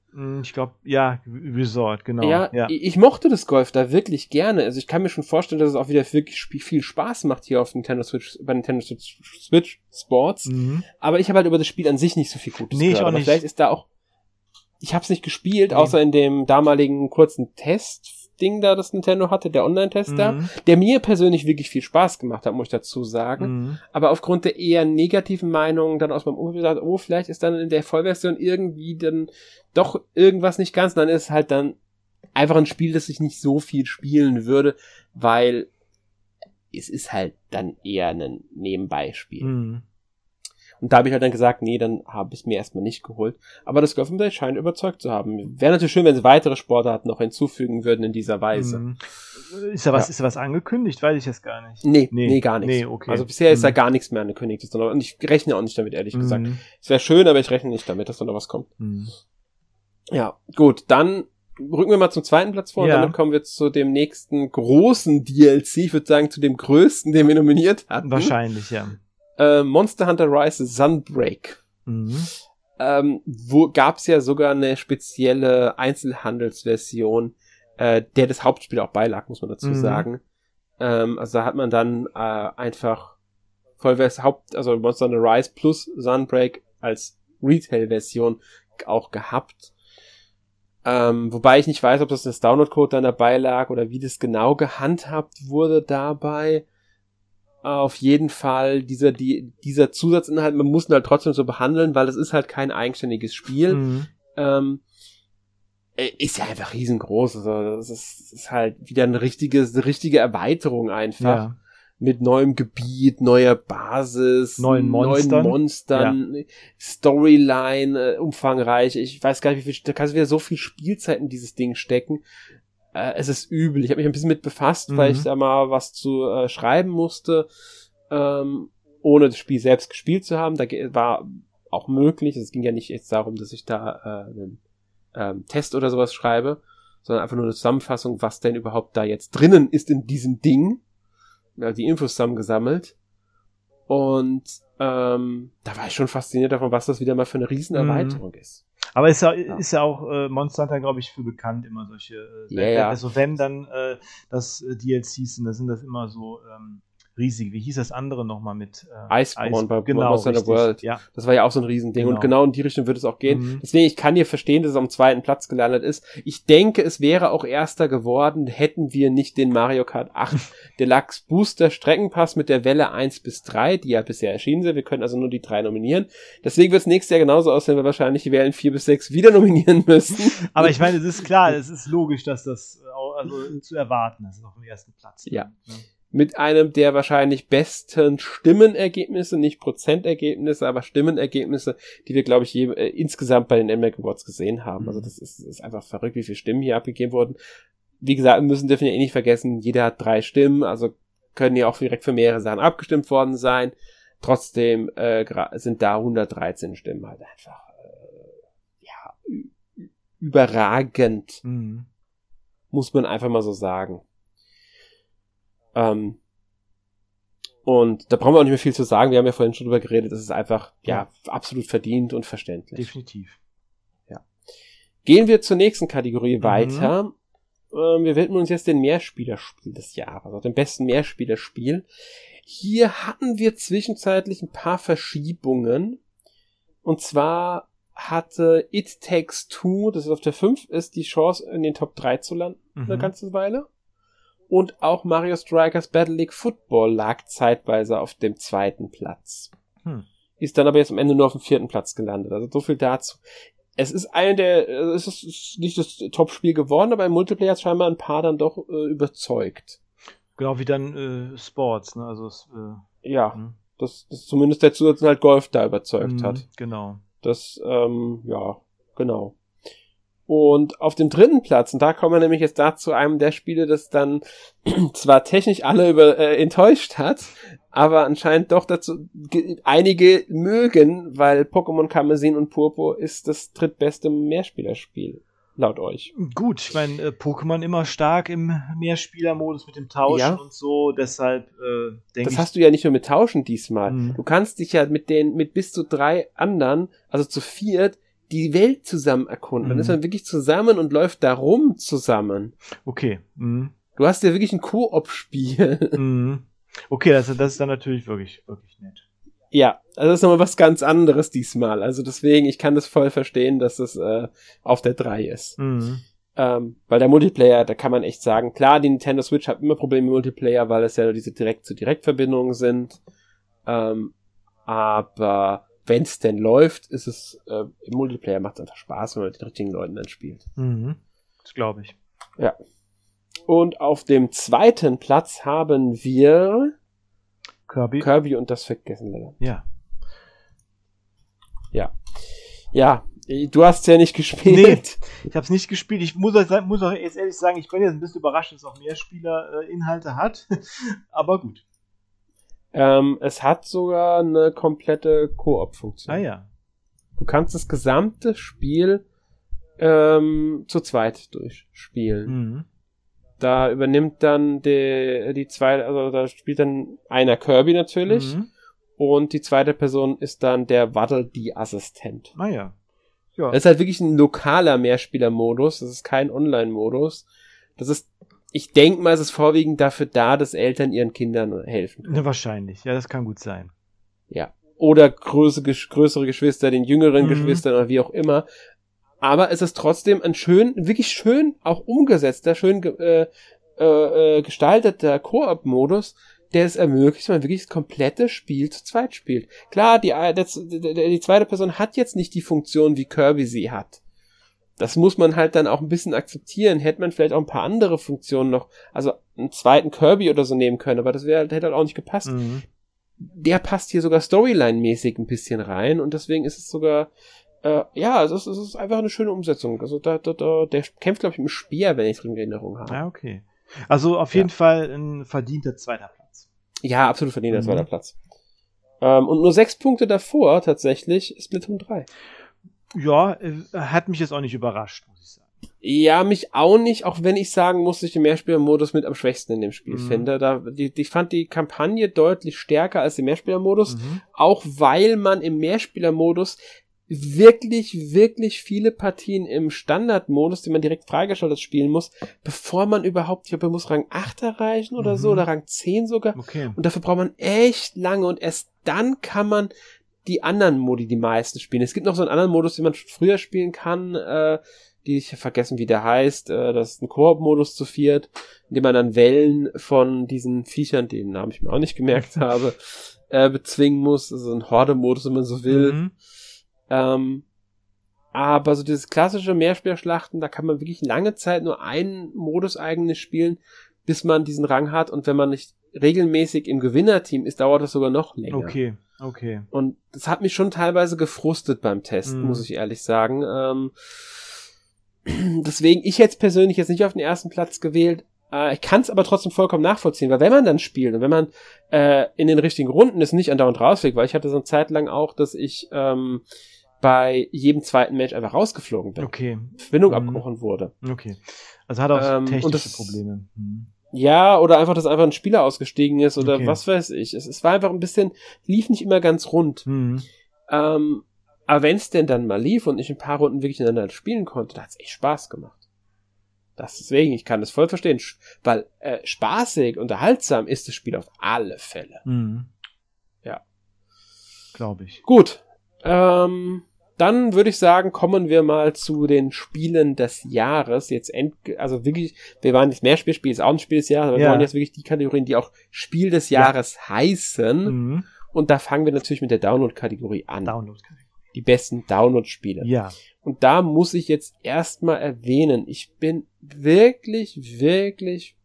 Ich glaube, ja, Resort, genau. Ja. Ich mochte das Golf da wirklich gerne. Also ich kann mir schon vorstellen, dass es auch wieder wirklich viel Spaß macht hier auf Nintendo Switch, bei Nintendo Switch Sports. Aber ich habe halt über das Spiel an sich nicht so viel Gutes gehört. Ich auch nicht. Vielleicht ist da auch, ich habe es nicht gespielt, außer in dem damaligen kurzen Test-Ding da, das Nintendo hatte, der Online-Test da, der mir persönlich wirklich viel Spaß gemacht hat, muss ich dazu sagen. Aber aufgrund der eher negativen Meinungen dann aus meinem Umfeld gesagt, vielleicht ist dann in der Vollversion irgendwie dann doch irgendwas nicht ganz. Dann ist es halt dann einfach ein Spiel, das ich nicht so viel spielen würde, weil es ist halt dann eher ein Nebenbeispiel. Mhm. Und da habe ich halt dann gesagt, nee, dann habe ich es mir erstmal nicht geholt. Aber das Golf scheint überzeugt zu haben. Wäre natürlich schön, wenn sie weitere Sportarten noch hinzufügen würden in dieser Weise. Mhm. Ist da was angekündigt? Weiß ich jetzt gar nicht. Nee, gar nichts. Nee, okay. Also bisher ist da gar nichts mehr angekündigt. Ist noch, und ich rechne auch nicht damit, ehrlich gesagt. Es wäre schön, aber ich rechne nicht damit, dass da noch was kommt. Mhm. Ja, gut, dann rücken wir mal zum zweiten Platz vor und dann kommen wir zu dem nächsten großen DLC. Ich würde sagen, zu dem größten, den wir nominiert hatten. Wahrscheinlich, ja. Monster Hunter Rise Sunbreak. Wo gab's ja sogar eine spezielle Einzelhandelsversion, der das Hauptspiel auch beilag, muss man dazu sagen. Also da hat man dann einfach Monster Hunter Rise plus Sunbreak als Retail-Version auch gehabt. Wobei ich nicht weiß, ob das Download-Code dann dabei lag oder wie das genau gehandhabt wurde dabei. Auf jeden Fall dieser Zusatzinhalt, man muss ihn halt trotzdem so behandeln, weil es ist halt kein eigenständiges Spiel. Ist ja einfach riesengroß. Also das ist halt wieder eine richtige Erweiterung einfach. Ja. Mit neuem Gebiet, neuer Basis, neuen Monstern, Storyline, umfangreich. Ich weiß gar nicht, da kannst du wieder so viel Spielzeit in dieses Ding stecken. Es ist übel. Ich habe mich ein bisschen mit befasst, weil ich da mal was zu schreiben musste, ohne das Spiel selbst gespielt zu haben. Da war auch möglich. Es ging ja nicht jetzt darum, dass ich da einen Test oder sowas schreibe, sondern einfach nur eine Zusammenfassung, was denn überhaupt da jetzt drinnen ist in diesem Ding. Ich habe die Infos zusammengesammelt. Und da war ich schon fasziniert davon, was das wieder mal für eine Riesenerweiterung ist. Aber ist ja auch Monster Hunter, glaube ich, für bekannt, immer solche Also wenn dann das DLCs sind, da sind das immer so riesige, wie hieß das andere nochmal mit Iceborne bei Monster Hunter World. Ja. Das war ja auch so ein Riesending und genau in die Richtung wird es auch gehen. Deswegen, ich kann dir verstehen, dass es am zweiten Platz gelandet ist. Ich denke, es wäre auch erster geworden, hätten wir nicht den Mario Kart 8 Deluxe Booster Streckenpass mit der Welle 1-3, die ja bisher erschienen sind. Wir können also nur die 3 nominieren. Deswegen wird es nächstes Jahr genauso aussehen, weil wir wahrscheinlich die Wellen 4 bis 6 wieder nominieren müssen. Aber ich meine, es ist klar, es ist logisch, dass das auch, also zu erwarten ist, auf dem ersten Platz. Ja. Ne? Mit einem der wahrscheinlich besten Stimmenergebnisse, nicht Prozentergebnisse, aber Stimmenergebnisse, die wir, glaube ich, insgesamt bei den NMAC Awards gesehen haben. Also das ist einfach verrückt, wie viele Stimmen hier abgegeben wurden. Wie gesagt, dürfen wir nicht vergessen, jeder hat 3 Stimmen, also können ja auch direkt für mehrere Sachen abgestimmt worden sein. Trotzdem sind da 113 Stimmen halt einfach überragend. Muss man einfach mal so sagen. Und da brauchen wir auch nicht mehr viel zu sagen. Wir haben ja vorhin schon drüber geredet. Das ist einfach, absolut verdient und verständlich. Definitiv. Ja. Gehen wir zur nächsten Kategorie weiter. Wir widmen uns jetzt dem Mehrspielerspiel des Jahres, also dem besten Mehrspielerspiel. Hier hatten wir zwischenzeitlich ein paar Verschiebungen. Und zwar hatte It Takes Two, das auf der 5 ist, die Chance, in den Top 3 zu landen, eine ganze Weile. Und auch Mario Strikers Battle League Football lag zeitweise auf dem 2. Platz. Ist dann aber jetzt am Ende nur auf dem 4. Platz gelandet. Also so viel dazu. Es ist nicht das Top-Spiel geworden, aber im Multiplayer hat scheinbar ein paar dann doch überzeugt. Genau wie dann Sports, ne? Also dass zumindest der Zusatz halt Golf da überzeugt hat. Genau. Das, genau. Und auf dem 3. Platz, und da kommen wir nämlich jetzt dazu, einem der Spiele, das dann zwar technisch alle enttäuscht hat, aber anscheinend doch dazu einige mögen, weil Pokémon Karmesin und Purpur ist das drittbeste Mehrspielerspiel, laut euch. Gut, ich meine, Pokémon immer stark im Mehrspielermodus mit dem Tauschen und so, deshalb denke ich... Das hast du ja nicht nur mit Tauschen diesmal. Du kannst dich ja mit bis zu 3 anderen, also zu 4, die Welt zusammen erkunden. Dann ist man wirklich zusammen und läuft da rum zusammen. Okay. Du hast ja wirklich ein Koop-Spiel. Okay, das ist dann natürlich wirklich, wirklich nett. Ja, also das ist nochmal was ganz anderes diesmal. Also deswegen, ich kann das voll verstehen, dass das auf der 3 ist. Weil der Multiplayer, da kann man echt sagen, klar, die Nintendo Switch hat immer Probleme mit Multiplayer, weil es ja nur diese Direkt-zu-Direkt-Verbindungen sind. Aber wenn es denn läuft, ist es im Multiplayer macht es einfach Spaß, wenn man mit den richtigen Leuten dann spielt. Das glaube ich. Ja. Und auf dem zweiten Platz haben wir Kirby und das vergessene Land. Ja. Ja. Ja, du hast es ja nicht gespielt. Nee, ich habe es nicht gespielt. Ich muss auch jetzt ehrlich sagen, ich bin jetzt ein bisschen überrascht, dass auch mehr Spielerinhalte hat. Aber gut. Es hat sogar eine komplette Koop-Funktion. Ah ja. Du kannst das gesamte Spiel zu zweit durchspielen. Mhm. Da übernimmt dann die zweite, also da spielt dann einer Kirby natürlich. Mhm. Und die zweite Person ist dann der Waddle-Dee-Assistent. Ah ja. Ja. Das ist halt wirklich ein lokaler Mehrspieler-Modus. Das ist kein Online-Modus. Das ist, ich denke mal, es ist vorwiegend dafür da, dass Eltern ihren Kindern helfen können. Ja, wahrscheinlich. Ja, das kann gut sein. Ja. Oder größere Geschwister, den jüngeren Geschwistern oder wie auch immer. Aber es ist trotzdem ein wirklich schön auch umgesetzter, gestalteter Koop-Modus, der es ermöglicht, man wirklich das komplette Spiel zu zweit spielt. Klar, die zweite Person hat jetzt nicht die Funktion, wie Kirby sie hat. Das muss man halt dann auch ein bisschen akzeptieren. Hätte man vielleicht auch ein paar andere Funktionen noch, also einen zweiten Kirby oder so nehmen können, aber das hätte halt auch nicht gepasst. Mhm. Der passt hier sogar Storyline-mäßig ein bisschen rein und deswegen ist es sogar, es ist einfach eine schöne Umsetzung. Also der kämpft, glaube ich, im Speer, wenn ich es in Erinnerung habe. Ja, okay. Also auf jeden Fall ein verdienter zweiter Platz. Ja, absolut verdient, das war der Platz. Und nur 6 Punkte davor, tatsächlich, ist Splatoon 3. Ja, hat mich jetzt auch nicht überrascht, muss ich sagen. Ja, mich auch nicht, auch wenn ich sagen muss, dass ich den Mehrspielermodus mit am schwächsten in dem Spiel finde. Ich fand die Kampagne deutlich stärker als den Mehrspielermodus, auch weil man im Mehrspielermodus wirklich, wirklich viele Partien im Standardmodus, die man direkt freigeschaltet spielen muss, bevor man überhaupt, ich glaube, man muss Rang 8 erreichen oder so, oder Rang 10 sogar. Okay. Und dafür braucht man echt lange und erst dann kann man die anderen Modi, die meisten spielen. Es gibt noch so einen anderen Modus, den man schon früher spielen kann, die ich vergessen, wie der heißt. Das ist ein Koop-Modus zu viert, in dem man dann Wellen von diesen Viechern, den Namen ich mir auch nicht gemerkt habe, bezwingen muss. Also ein Horde-Modus, wenn man so will. Aber so dieses klassische Mehrspielerschlachten, da kann man wirklich lange Zeit nur einen Modus eigentlich spielen, bis man diesen Rang hat. Und wenn man nicht regelmäßig im Gewinnerteam ist, dauert das sogar noch länger. Okay. Und das hat mich schon teilweise gefrustet beim Test, muss ich ehrlich sagen. Deswegen, ich hätte es persönlich jetzt nicht auf den ersten Platz gewählt. Ich kann es aber trotzdem vollkommen nachvollziehen, weil wenn man dann spielt und wenn man in den richtigen Runden ist, nicht andauernd rausfliegt, weil ich hatte so eine Zeit lang auch, dass ich bei jedem zweiten Match einfach rausgeflogen bin. Okay. Verbindung abgebrochen wurde. Okay. Also hat auch technische Probleme. Ja, oder einfach, dass einfach ein Spieler ausgestiegen ist oder was weiß ich. Es war einfach ein bisschen, lief nicht immer ganz rund. Aber wenn es denn dann mal lief und ich ein paar Runden wirklich ineinander spielen konnte, da hat es echt Spaß gemacht. Deswegen, ich kann das voll verstehen, weil spaßig, unterhaltsam ist das Spiel auf alle Fälle. Ja. Glaube ich. Gut. Dann würde ich sagen, kommen wir mal zu den Spielen des Jahres. Also wirklich, wir waren jetzt Mehrspielspiel, ist auch ein Spiel des Jahres, aber wir wollen jetzt wirklich die Kategorien, die auch Spiel des Jahres heißen. Und da fangen wir natürlich mit der Download-Kategorie an. Die besten Download-Spiele. Ja. Und da muss ich jetzt erstmal erwähnen, ich bin wirklich, wirklich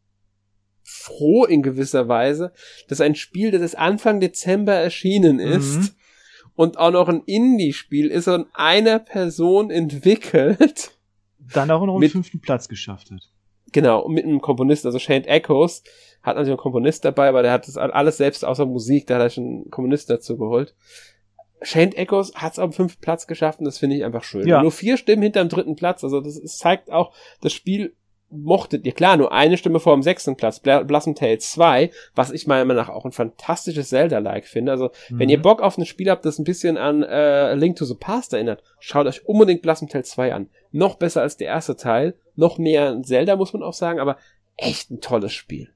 froh in gewisser Weise, dass ein Spiel, das Anfang Dezember erschienen ist und auch noch ein Indie-Spiel ist und einer Person entwickelt. Dann auch noch einen 5. Platz geschafft hat. Genau, mit einem Komponisten, also Chained Echoes, hat natürlich einen Komponist dabei, aber der hat das alles selbst außer Musik, da hat er schon einen Komponist dazu geholt. Chained Echoes hat es auf dem 5. Platz geschafft und das finde ich einfach schön. Ja. Nur 4 Stimmen hinterm 3. Platz, also das zeigt auch, das Spiel mochtet ihr. Klar, nur eine Stimme vor dem 6. Platz, Blossom Tales 2, was ich meiner Meinung nach auch ein fantastisches Zelda-like finde. Also, wenn ihr Bock auf ein Spiel habt, das ein bisschen an Link to the Past erinnert, schaut euch unbedingt Blossom Tales 2 an. Noch besser als der erste Teil, noch mehr an Zelda, muss man auch sagen, aber echt ein tolles Spiel.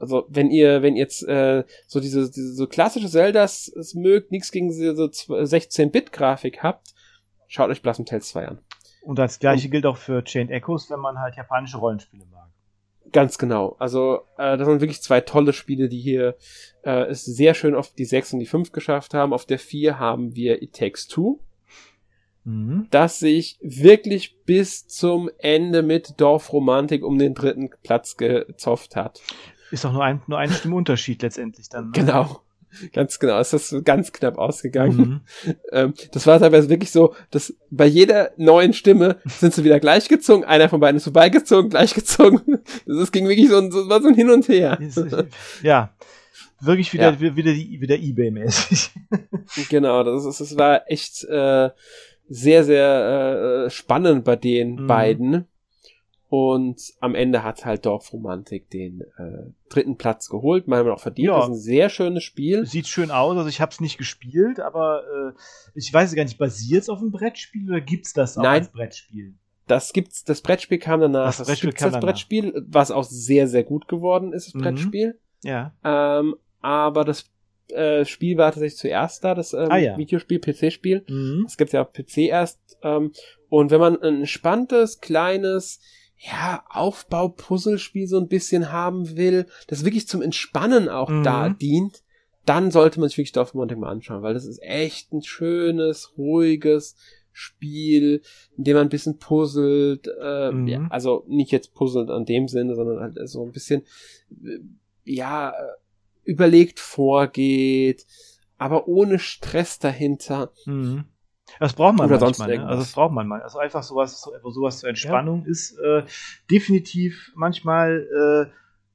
Also, wenn ihr jetzt so diese so klassische Zeldas es mögt, nichts gegen diese so 16-Bit-Grafik habt, schaut euch Blossom Tales 2 an. Und das Gleiche gilt auch für Chained Echoes, wenn man halt japanische Rollenspiele mag. Ganz genau. Also, das sind wirklich 2 tolle Spiele, die hier es sehr schön auf die 6 und die 5 geschafft haben. Auf der 4 haben wir It Takes Two. dass sich wirklich bis zum Ende mit Dorfromantik um den 3. Platz gezofft hat. Ist auch nur ein Stimmunterschied letztendlich dann. Ne? Genau, ganz genau. Es ist ganz knapp ausgegangen. Das war teilweise wirklich so, dass bei jeder neuen Stimme sind sie wieder gleichgezogen, einer von beiden ist vorbeigezogen, gleichgezogen. Das ging wirklich so ein Hin und Her. Ja, wirklich wieder eBay-mäßig. Genau, das war echt sehr, sehr spannend bei den beiden. Und am Ende hat halt Dorfromantik den 3. Platz geholt, manchmal auch verdient. Ja. Das ist ein sehr schönes Spiel. Sieht schön aus, also ich habe es nicht gespielt, aber ich weiß gar nicht, basiert es auf einem Brettspiel oder gibt's das auch als Brettspiel? Das gibt's, das Brettspiel kam danach. Das Brettspiel, was auch sehr, sehr gut geworden ist, das Brettspiel. Ja. Aber das Spiel war tatsächlich zuerst da, das Videospiel, PC-Spiel. Das gibt's ja auf PC erst. Und wenn man ein spannendes, kleines Aufbau-Puzzlespiel so ein bisschen haben will, das wirklich zum Entspannen auch da dient, dann sollte man sich wirklich Dorfromantik mal anschauen, weil das ist echt ein schönes, ruhiges Spiel, in dem man ein bisschen puzzelt, also nicht jetzt puzzelt an dem Sinne, sondern halt so ein bisschen, überlegt vorgeht, aber ohne Stress dahinter. Das braucht man manchmal, ne? Also das braucht man mal. Also einfach sowas zur Entspannung ist definitiv manchmal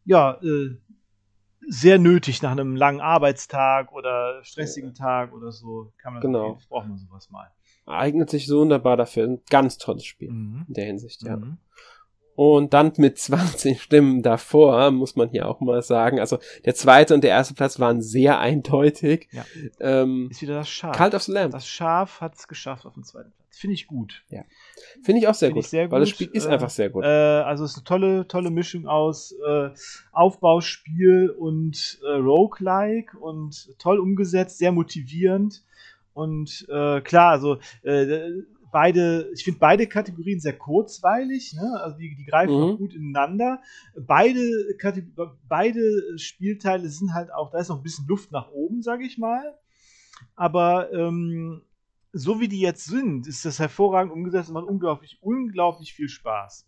sehr nötig nach einem langen Arbeitstag oder stressigen Tag oder so. Kann man das braucht man sowas mal. Eignet sich so wunderbar dafür. Ein ganz tolles Spiel in der Hinsicht, ja. Und dann mit 20 Stimmen davor, muss man hier auch mal sagen, also der 2. und der 1. Platz waren sehr eindeutig. Ja. Ist wieder das Schaf. Cult of the Lamb. Das Schaf hat es geschafft auf den 2. Platz. Finde ich gut. Ja. Finde ich auch sehr gut, weil das Spiel ist einfach sehr gut. Also es ist eine tolle Mischung aus Aufbauspiel und Roguelike und toll umgesetzt, sehr motivierend und klar, also ich finde beide Kategorien sehr kurzweilig, ne? Also die greifen auch gut ineinander. Beide Spielteile sind halt auch, da ist noch ein bisschen Luft nach oben, sage ich mal. Aber so wie die jetzt sind, ist das hervorragend umgesetzt und macht unglaublich viel Spaß.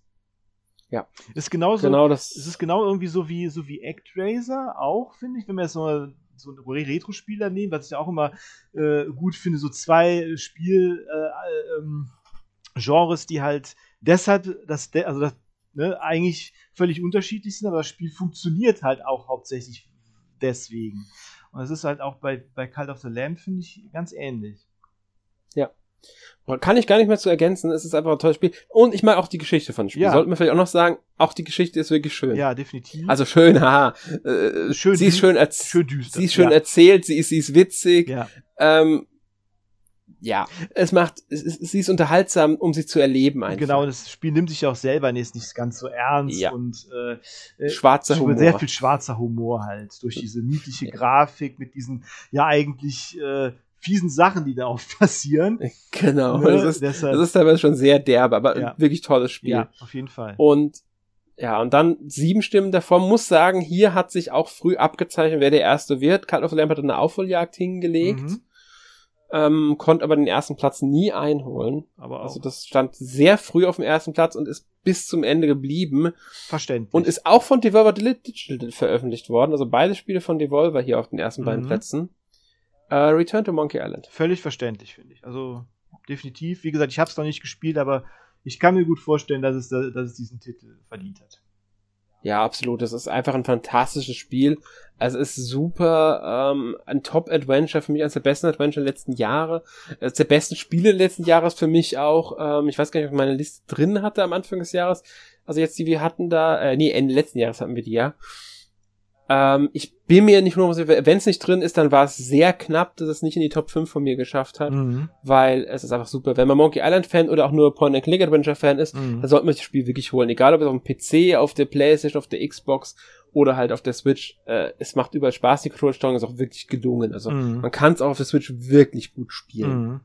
Ja. Ist genauso, genau das. Es ist genau irgendwie so wie Actraiser auch, finde ich, wenn man jetzt mal so ein Retro-Spieler nehmen, was ich auch immer gut finde, so zwei Spielgenres, die halt deshalb, eigentlich völlig unterschiedlich sind, aber das Spiel funktioniert halt auch hauptsächlich deswegen. Und das ist halt auch bei Cult of the Lamb, finde ich, ganz ähnlich. Ja. Kann ich gar nicht mehr zu ergänzen, es ist einfach ein tolles Spiel. Und ich mag auch die Geschichte von dem Spiel. Ja. Sollten wir vielleicht auch noch sagen, auch die Geschichte ist wirklich schön. Ja, definitiv. Also schön, schön, sie ist schön düster. Sie ist schön erzählt, sie ist witzig. Ja. Sie ist unterhaltsam, um sie zu erleben einfach. Genau, das Spiel nimmt sich auch selber nicht ganz so ernst und schwarzer Humor. Sehr viel schwarzer Humor halt, durch diese niedliche Grafik mit diesen, eigentlich fiesen Sachen, die da oft passieren. Genau, ne? das ist teilweise schon sehr derb, aber wirklich tolles Spiel. Ja, auf jeden Fall. Und dann 7 Stimmen davor. Muss sagen, hier hat sich auch früh abgezeichnet, wer der Erste wird. Cult of the Lamb hat eine Aufholjagd hingelegt, konnte aber den 1. Platz nie einholen. Aber auch. Also das stand sehr früh auf dem 1. Platz und ist bis zum Ende geblieben. Verständlich. Und ist auch von Devolver Digital veröffentlicht worden. Also beide Spiele von Devolver hier auf den ersten beiden Plätzen. Return to Monkey Island. Völlig verständlich, finde ich. Also definitiv. Wie gesagt, ich habe es noch nicht gespielt, aber ich kann mir gut vorstellen, dass es diesen Titel verdient hat. Ja, absolut. Das ist einfach ein fantastisches Spiel. Also es ist super. Ein Top-Adventure. Für mich eines der besten Adventure der letzten Jahre. Eines der besten Spiele des letzten Jahres für mich auch. Ich weiß gar nicht, ob ich meine Liste drin hatte am Anfang des Jahres. Also jetzt, die wir hatten da... Ende letzten Jahres hatten wir die, ja. Ich bin mir nicht nur, wenn es nicht drin ist, dann war es sehr knapp, dass es nicht in die Top 5 von mir geschafft hat, weil es ist einfach super. Wenn man Monkey Island-Fan oder auch nur Point-and-Click-Adventure-Fan ist, dann sollte man sich das Spiel wirklich holen. Egal, ob es auf dem PC, auf der Playstation, auf der Xbox oder halt auf der Switch. Es macht überall Spaß, die Control-Steuerung ist auch wirklich gelungen. Also man kann es auch auf der Switch wirklich gut spielen.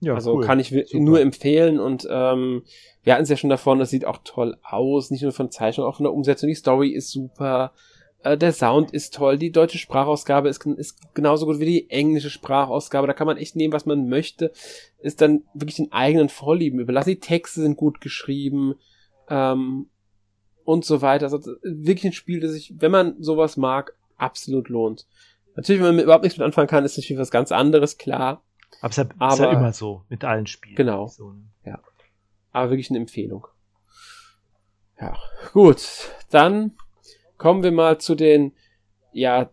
Ja, also cool. Kann ich nur empfehlen und wir hatten es ja schon davon, das sieht auch toll aus, nicht nur von Zeichnung, auch von der Umsetzung, die Story ist super, Der Sound ist toll, die deutsche Sprachausgabe ist genauso gut wie die englische Sprachausgabe, da kann man echt nehmen, was man möchte, ist dann wirklich den eigenen Vorlieben überlassen, die Texte sind gut geschrieben, und so weiter, also wirklich ein Spiel, das sich, wenn man sowas mag, absolut lohnt. Natürlich, wenn man überhaupt nichts mit anfangen kann, ist natürlich was ganz anderes, klar. Aber es ist ja immer so, mit allen Spielen. Genau, so, ne? Ja. Aber wirklich eine Empfehlung. Ja, gut, dann kommen wir mal zu den, ja,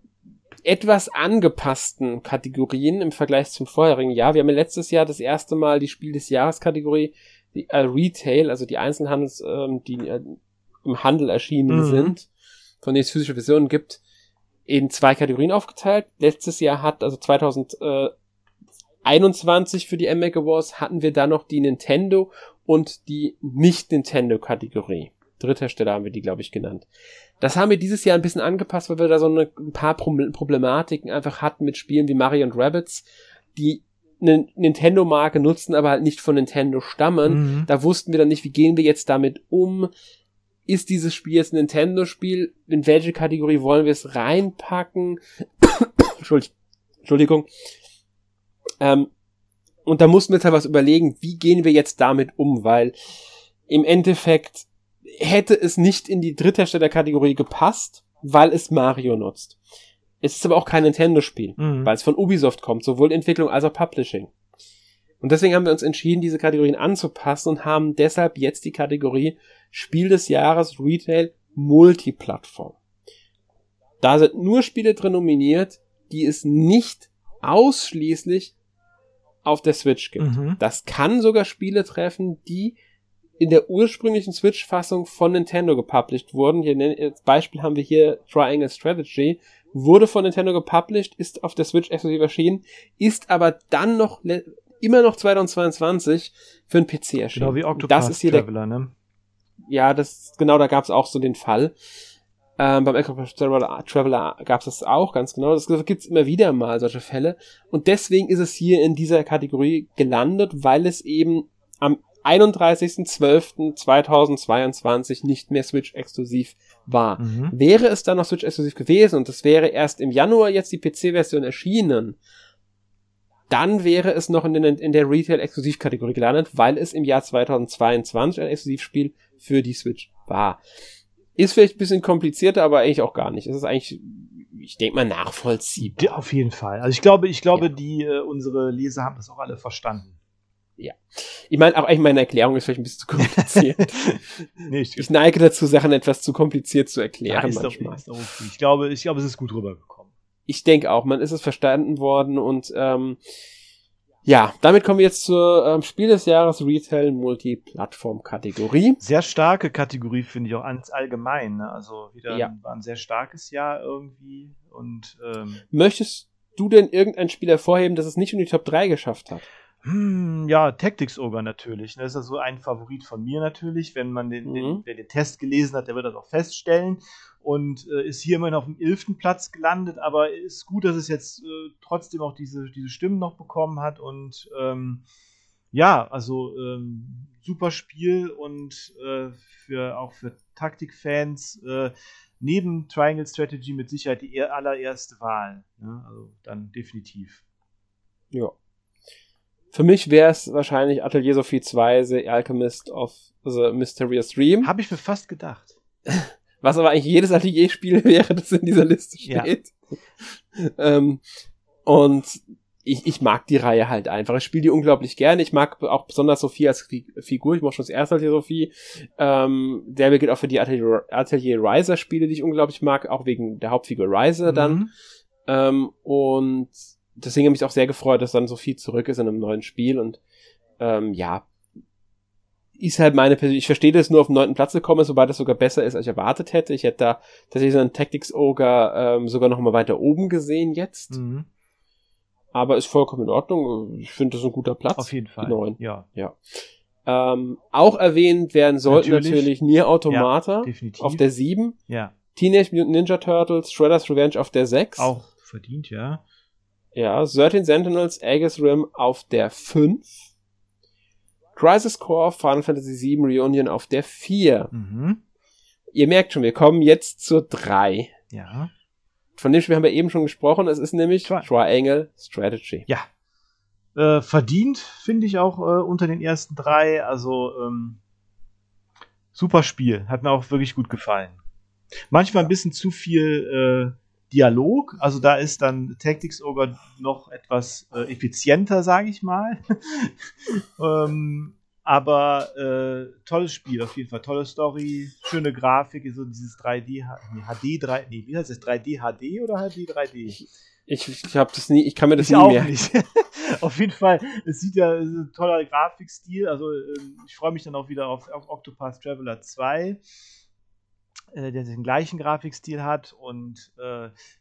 etwas angepassten Kategorien im Vergleich zum vorherigen Jahr. Wir haben ja letztes Jahr das erste Mal die Spiel des Jahres-Kategorie, die Retail, also die Einzelhandels, die im Handel erschienen sind, von denen es physische Versionen gibt, in zwei Kategorien aufgeteilt. Letztes Jahr hat, also 2021 für die NMAC Awards, hatten wir da noch die Nintendo und die Nicht-Nintendo-Kategorie. Dritthersteller haben wir die, glaube ich, genannt. Das haben wir dieses Jahr ein bisschen angepasst, weil wir da so ein paar Problematiken einfach hatten mit Spielen wie Mario und Rabbids, die eine Nintendo-Marke nutzen, aber halt nicht von Nintendo stammen. Mhm. Da wussten wir dann nicht, wie gehen wir jetzt damit um? Ist dieses Spiel jetzt ein Nintendo-Spiel? In welche Kategorie wollen wir es reinpacken? Entschuldigung. Und da mussten wir jetzt halt was überlegen, wie gehen wir jetzt damit um, weil im Endeffekt hätte es nicht in die Dritthersteller-Kategorie gepasst, weil es Mario nutzt. Es ist aber auch kein Nintendo-Spiel, weil es von Ubisoft kommt, sowohl Entwicklung als auch Publishing. Und deswegen haben wir uns entschieden, diese Kategorien anzupassen und haben deshalb jetzt die Kategorie Spiel des Jahres Retail Multiplattform. Da sind nur Spiele drin nominiert, die es nicht ausschließlich auf der Switch gibt. Mhm. Das kann sogar Spiele treffen, die in der ursprünglichen Switch-Fassung von Nintendo gepublished wurden. Hier als Beispiel haben wir hier Triangle Strategy, wurde von Nintendo gepublished, ist auf der Switch exklusiv erschienen, ist aber dann noch immer noch 2022 für einen PC erschienen. Genau wie Octopath Traveler, ne? Ja, das, genau, da gab es auch so den Fall. Beim Octopath Traveler gab es das auch, ganz genau. Das gibt es immer wieder mal, solche Fälle. Und deswegen ist es hier in dieser Kategorie gelandet, weil es eben am 31.12.2022 nicht mehr Switch-exklusiv war. Mhm. Wäre es dann noch Switch-exklusiv gewesen und das wäre erst im Januar jetzt die PC-Version erschienen, dann wäre es noch in der Retail-Exklusiv-Kategorie gelandet, weil es im Jahr 2022 ein Exklusivspiel für die Switch war. Ist vielleicht ein bisschen komplizierter, aber eigentlich auch gar nicht. Es ist eigentlich, ich denke mal, nachvollziehbar. Ja, auf jeden Fall. Also ich glaube, ja, unsere Leser haben das auch alle verstanden. Ja. Ich meine, auch eigentlich meine Erklärung ist vielleicht ein bisschen zu kompliziert. Nee, ich neige dazu, Sachen etwas zu kompliziert zu erklären. Ja, ist manchmal. Doch, okay. Ich glaube, es ist gut rübergekommen. Ich denke auch, man ist es verstanden worden und ja, damit kommen wir jetzt zur Spiel des Jahres Retail Multiplattform-Kategorie. Sehr starke Kategorie, finde ich auch allgemein, ne? Also wieder war ein sehr starkes Jahr irgendwie. Und möchtest du denn irgendein Spiel hervorheben, das es nicht in die Top 3 geschafft hat? Ja, Tactics Ogre natürlich. Das ist also ein Favorit von mir natürlich. Wenn man wer den Test gelesen hat, der wird das auch feststellen. Und ist hier immerhin auf dem 11. Platz gelandet. Aber ist gut, dass es jetzt trotzdem auch diese Stimmen noch bekommen hat. Und super Spiel. Und für Taktikfans neben Triangle Strategy mit Sicherheit die allererste Wahl. Ja, also dann definitiv. Ja. Für mich wäre es wahrscheinlich Atelier Sophie 2, The Alchemist of the Mysterious Dream. Habe ich mir fast gedacht. Was aber eigentlich jedes Atelier-Spiel wäre, das in dieser Liste steht. Ja. Und ich mag die Reihe halt einfach. Ich spiele die unglaublich gerne. Ich mag auch besonders Sophie als Figur. Ich mochte schon das erste Atelier Sophie. Derbe gilt auch für die Atelier Riser-Spiele, die ich unglaublich mag, auch wegen der Hauptfigur Riser dann. Und deswegen habe ich mich auch sehr gefreut, dass dann Sophie zurück ist in einem neuen Spiel und ist halt meine Person. Ich verstehe, dass es nur auf den 9. Platz gekommen ist, wobei das sogar besser ist, als ich erwartet hätte. Ich hätte da tatsächlich so einen Tactics Ogre sogar noch mal weiter oben gesehen jetzt. Mhm. Aber ist vollkommen in Ordnung. Ich finde, das ist ein guter Platz. Auf jeden Fall. Die 9. Ja. Auch erwähnt werden sollten natürlich Nier Automata auf der 7. Ja. Teenage Mutant Ninja Turtles, Shredder's Revenge auf der 6. Auch verdient, ja. Ja, 13 Sentinels Aegis Rim auf der 5. Crisis Core Final Fantasy VII Reunion auf der 4. Mhm. Ihr merkt schon, wir kommen jetzt zur 3. Ja. Von dem Spiel haben wir eben schon gesprochen. Es ist nämlich Triangle Strategy. Ja. Verdient, finde ich auch unter den ersten drei. Also super Spiel. Hat mir auch wirklich gut gefallen. Manchmal ein bisschen zu viel Dialog. Also da ist dann Tactics Ogre noch etwas effizienter, sage ich mal. Aber tolles Spiel, auf jeden Fall. Tolle Story, schöne Grafik, so dieses 3D HD oder HD 3D? Ich hab das nie, ich kann mir das nie mehr. Nicht. Auf jeden Fall, es sieht ja, es ist ein toller Grafikstil, also ich freue mich dann auch wieder auf Octopath Traveler 2, der den gleichen Grafikstil hat und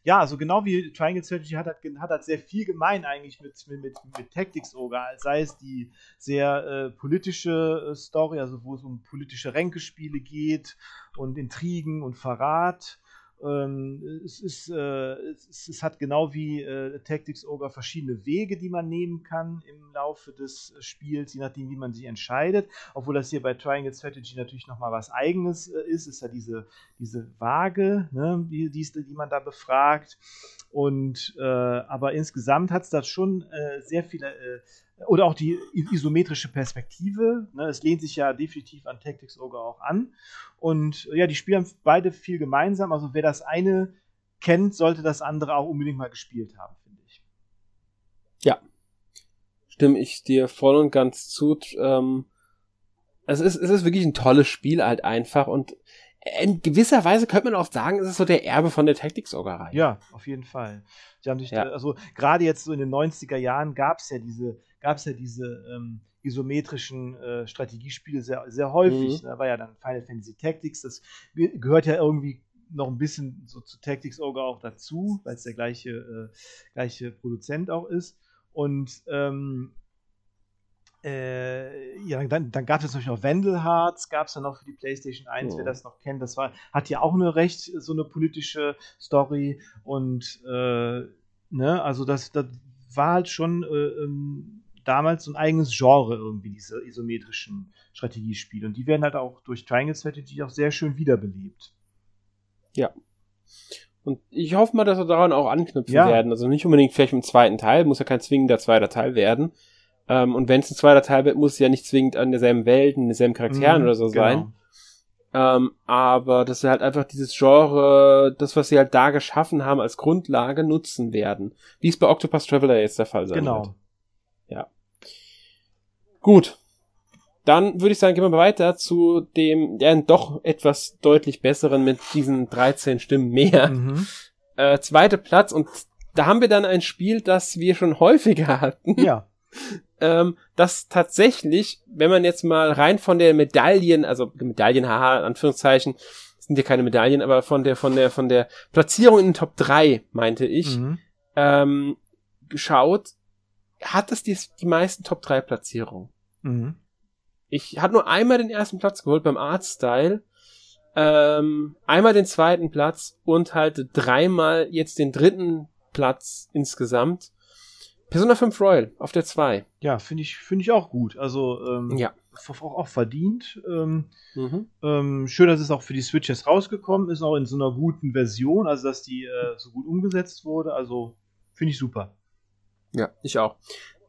ja, also genau wie Triangle Strategy hat sehr viel gemein eigentlich mit Tactics Ogre, sei es die sehr politische Story, also wo es um politische Ränkespiele geht und Intrigen und Verrat. Es hat genau wie Tactics Ogre verschiedene Wege, die man nehmen kann im Laufe des Spiels, je nachdem, wie man sich entscheidet. Obwohl das hier bei Triangle Strategy natürlich nochmal was Eigenes ist ja diese Waage, ne, die man da befragt. Und aber insgesamt hat es da schon sehr viele oder auch die isometrische Perspektive. Ne, es lehnt sich ja definitiv an Tactics Ogre auch an. Und ja, die Spiele haben beide viel gemeinsam. Also wer das eine kennt, sollte das andere auch unbedingt mal gespielt haben, finde ich. Ja, stimme ich dir voll und ganz zu. Es ist wirklich ein tolles Spiel halt einfach. Und in gewisser Weise könnte man auch sagen, es ist so der Erbe von der Tactics Ogre-Reihe. Ja, auf jeden Fall. Die haben sich also gerade jetzt so in den 90er Jahren gab es ja diese isometrischen Strategiespiele sehr, sehr häufig. Da war ja dann Final Fantasy Tactics, das gehört ja irgendwie noch ein bisschen so zu Tactics Ogre auch dazu, weil es der gleiche Produzent auch ist. Und dann gab es natürlich noch Vandal Hearts, gab es dann noch für die PlayStation 1, wer das noch kennt, das hat ja auch eine recht so eine politische Story und also das war halt schon damals so ein eigenes Genre irgendwie, diese isometrischen Strategiespiele, und die werden halt auch durch Triangle Strategy auch sehr schön wiederbelebt. Ja. Und ich hoffe mal, dass wir daran auch anknüpfen werden, also nicht unbedingt vielleicht im zweiten Teil, muss ja kein zwingender zweiter Teil werden. Und wenn es ein zweiter Teil wird, muss es ja nicht zwingend an derselben Welt, in denselben Charakteren oder so sein. Aber dass wir halt einfach dieses Genre, das, was sie halt da geschaffen haben, als Grundlage nutzen werden. Wie es bei Octopath Traveler jetzt der Fall sein wird. Ja. Gut. Dann würde ich sagen, gehen wir weiter zu dem doch etwas deutlich besseren mit diesen 13 Stimmen mehr. Zweiter Platz. Und da haben wir dann ein Spiel, das wir schon häufiger hatten. Ja. Das tatsächlich, wenn man jetzt mal rein von der Medaillen, also Medaillen, haha, Anführungszeichen, sind ja keine Medaillen, aber von der Platzierung in den Top 3, meinte ich, geschaut, hat es die meisten Top 3 Platzierungen. Ich hatte nur einmal den ersten Platz geholt beim Artstyle, einmal den zweiten Platz und halt dreimal jetzt den dritten Platz insgesamt. Persona 5 Royal auf der 2. Ja, finde ich auch gut. Also auch verdient. Schön, dass es auch für die Switch jetzt rausgekommen ist, auch in so einer guten Version, also dass die so gut umgesetzt wurde. Also finde ich super. Ja, ich auch.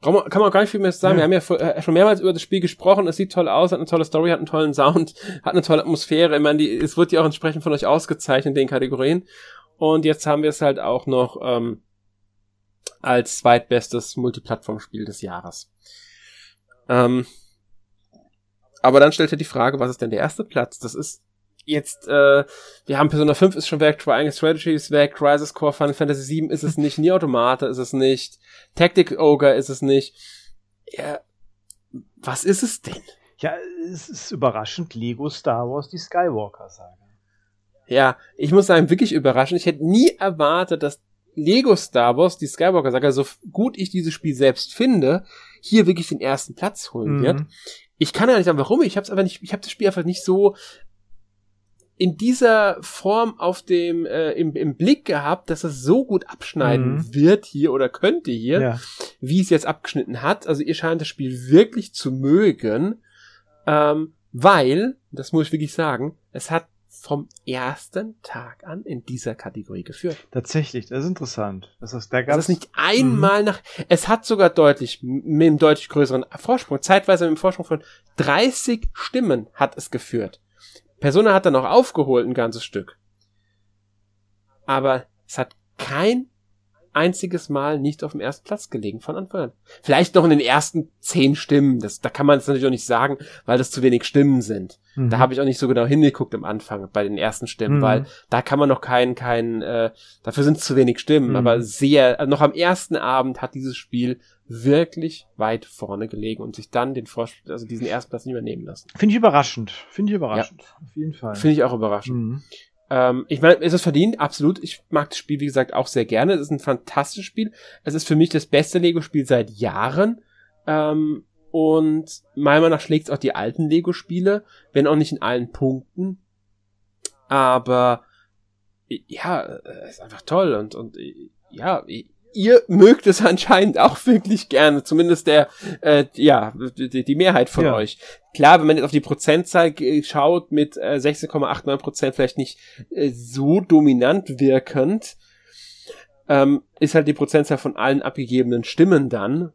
Kann man auch gar nicht viel mehr sagen. Ja. Wir haben ja schon mehrmals über das Spiel gesprochen. Es sieht toll aus, hat eine tolle Story, hat einen tollen Sound, hat eine tolle Atmosphäre. Ich meine, es wird ja auch entsprechend von euch ausgezeichnet in den Kategorien. Und jetzt haben wir es halt auch noch als zweitbestes Multiplattformspiel des Jahres. Aber dann stellt er die Frage, was ist denn der erste Platz? Das ist jetzt, wir haben Persona 5 ist schon weg, Triangle Strategy ist weg, Crisis Core, Final Fantasy 7 ist es nicht, Nier Automata ist es nicht, Tactic Ogre ist es nicht. Ja, was ist es denn? Ja, es ist überraschend Lego Star Wars die Skywalker-Saga. Ja, ich muss sagen, wirklich überraschend. Ich hätte nie erwartet, dass Lego Star Wars, die Skywalker-Saga, so gut ich dieses Spiel selbst finde, hier wirklich den ersten Platz holen wird. Ich kann ja nicht sagen, warum. Ich habe das Spiel einfach nicht so in dieser Form auf dem im Blick gehabt, dass es so gut abschneiden wird hier oder könnte hier, wie es jetzt abgeschnitten hat. Also ihr scheint das Spiel wirklich zu mögen, weil, das muss ich wirklich sagen, es hat vom ersten Tag an in dieser Kategorie geführt. Tatsächlich, das ist interessant. Das ist nicht einmal nach... Es hat sogar mit einem deutlich größeren Vorsprung, zeitweise mit einem Vorsprung von 30 Stimmen hat es geführt. Persona hat dann auch aufgeholt ein ganzes Stück. Aber es hat kein einziges Mal nicht auf dem ersten Platz gelegen von Anfang an. Vielleicht noch in den ersten 10 Stimmen. Da kann man es natürlich auch nicht sagen, weil das zu wenig Stimmen sind. Mhm. Da habe ich auch nicht so genau hingeguckt am Anfang bei den ersten Stimmen, weil da kann man noch keinen, dafür sind es zu wenig Stimmen, aber noch am ersten Abend hat dieses Spiel wirklich weit vorne gelegen und sich dann diesen ersten Platz nicht mehr nehmen lassen. Finde ich überraschend. Ja. Auf jeden Fall. Finde ich auch überraschend. Mhm. Ich meine, es ist verdient, absolut. Ich mag das Spiel, wie gesagt, auch sehr gerne. Es ist ein fantastisches Spiel. Es ist für mich das beste Lego-Spiel seit Jahren. Und meiner Meinung nach schlägt es auch die alten Lego-Spiele, wenn auch nicht in allen Punkten. Aber ja, es ist einfach toll. Und ja, ihr mögt es anscheinend auch wirklich gerne. Zumindest die Mehrheit von euch. Klar, wenn man jetzt auf die Prozentzahl schaut, mit 16,89% vielleicht nicht so dominant wirkend, ist halt die Prozentzahl von allen abgegebenen Stimmen dann.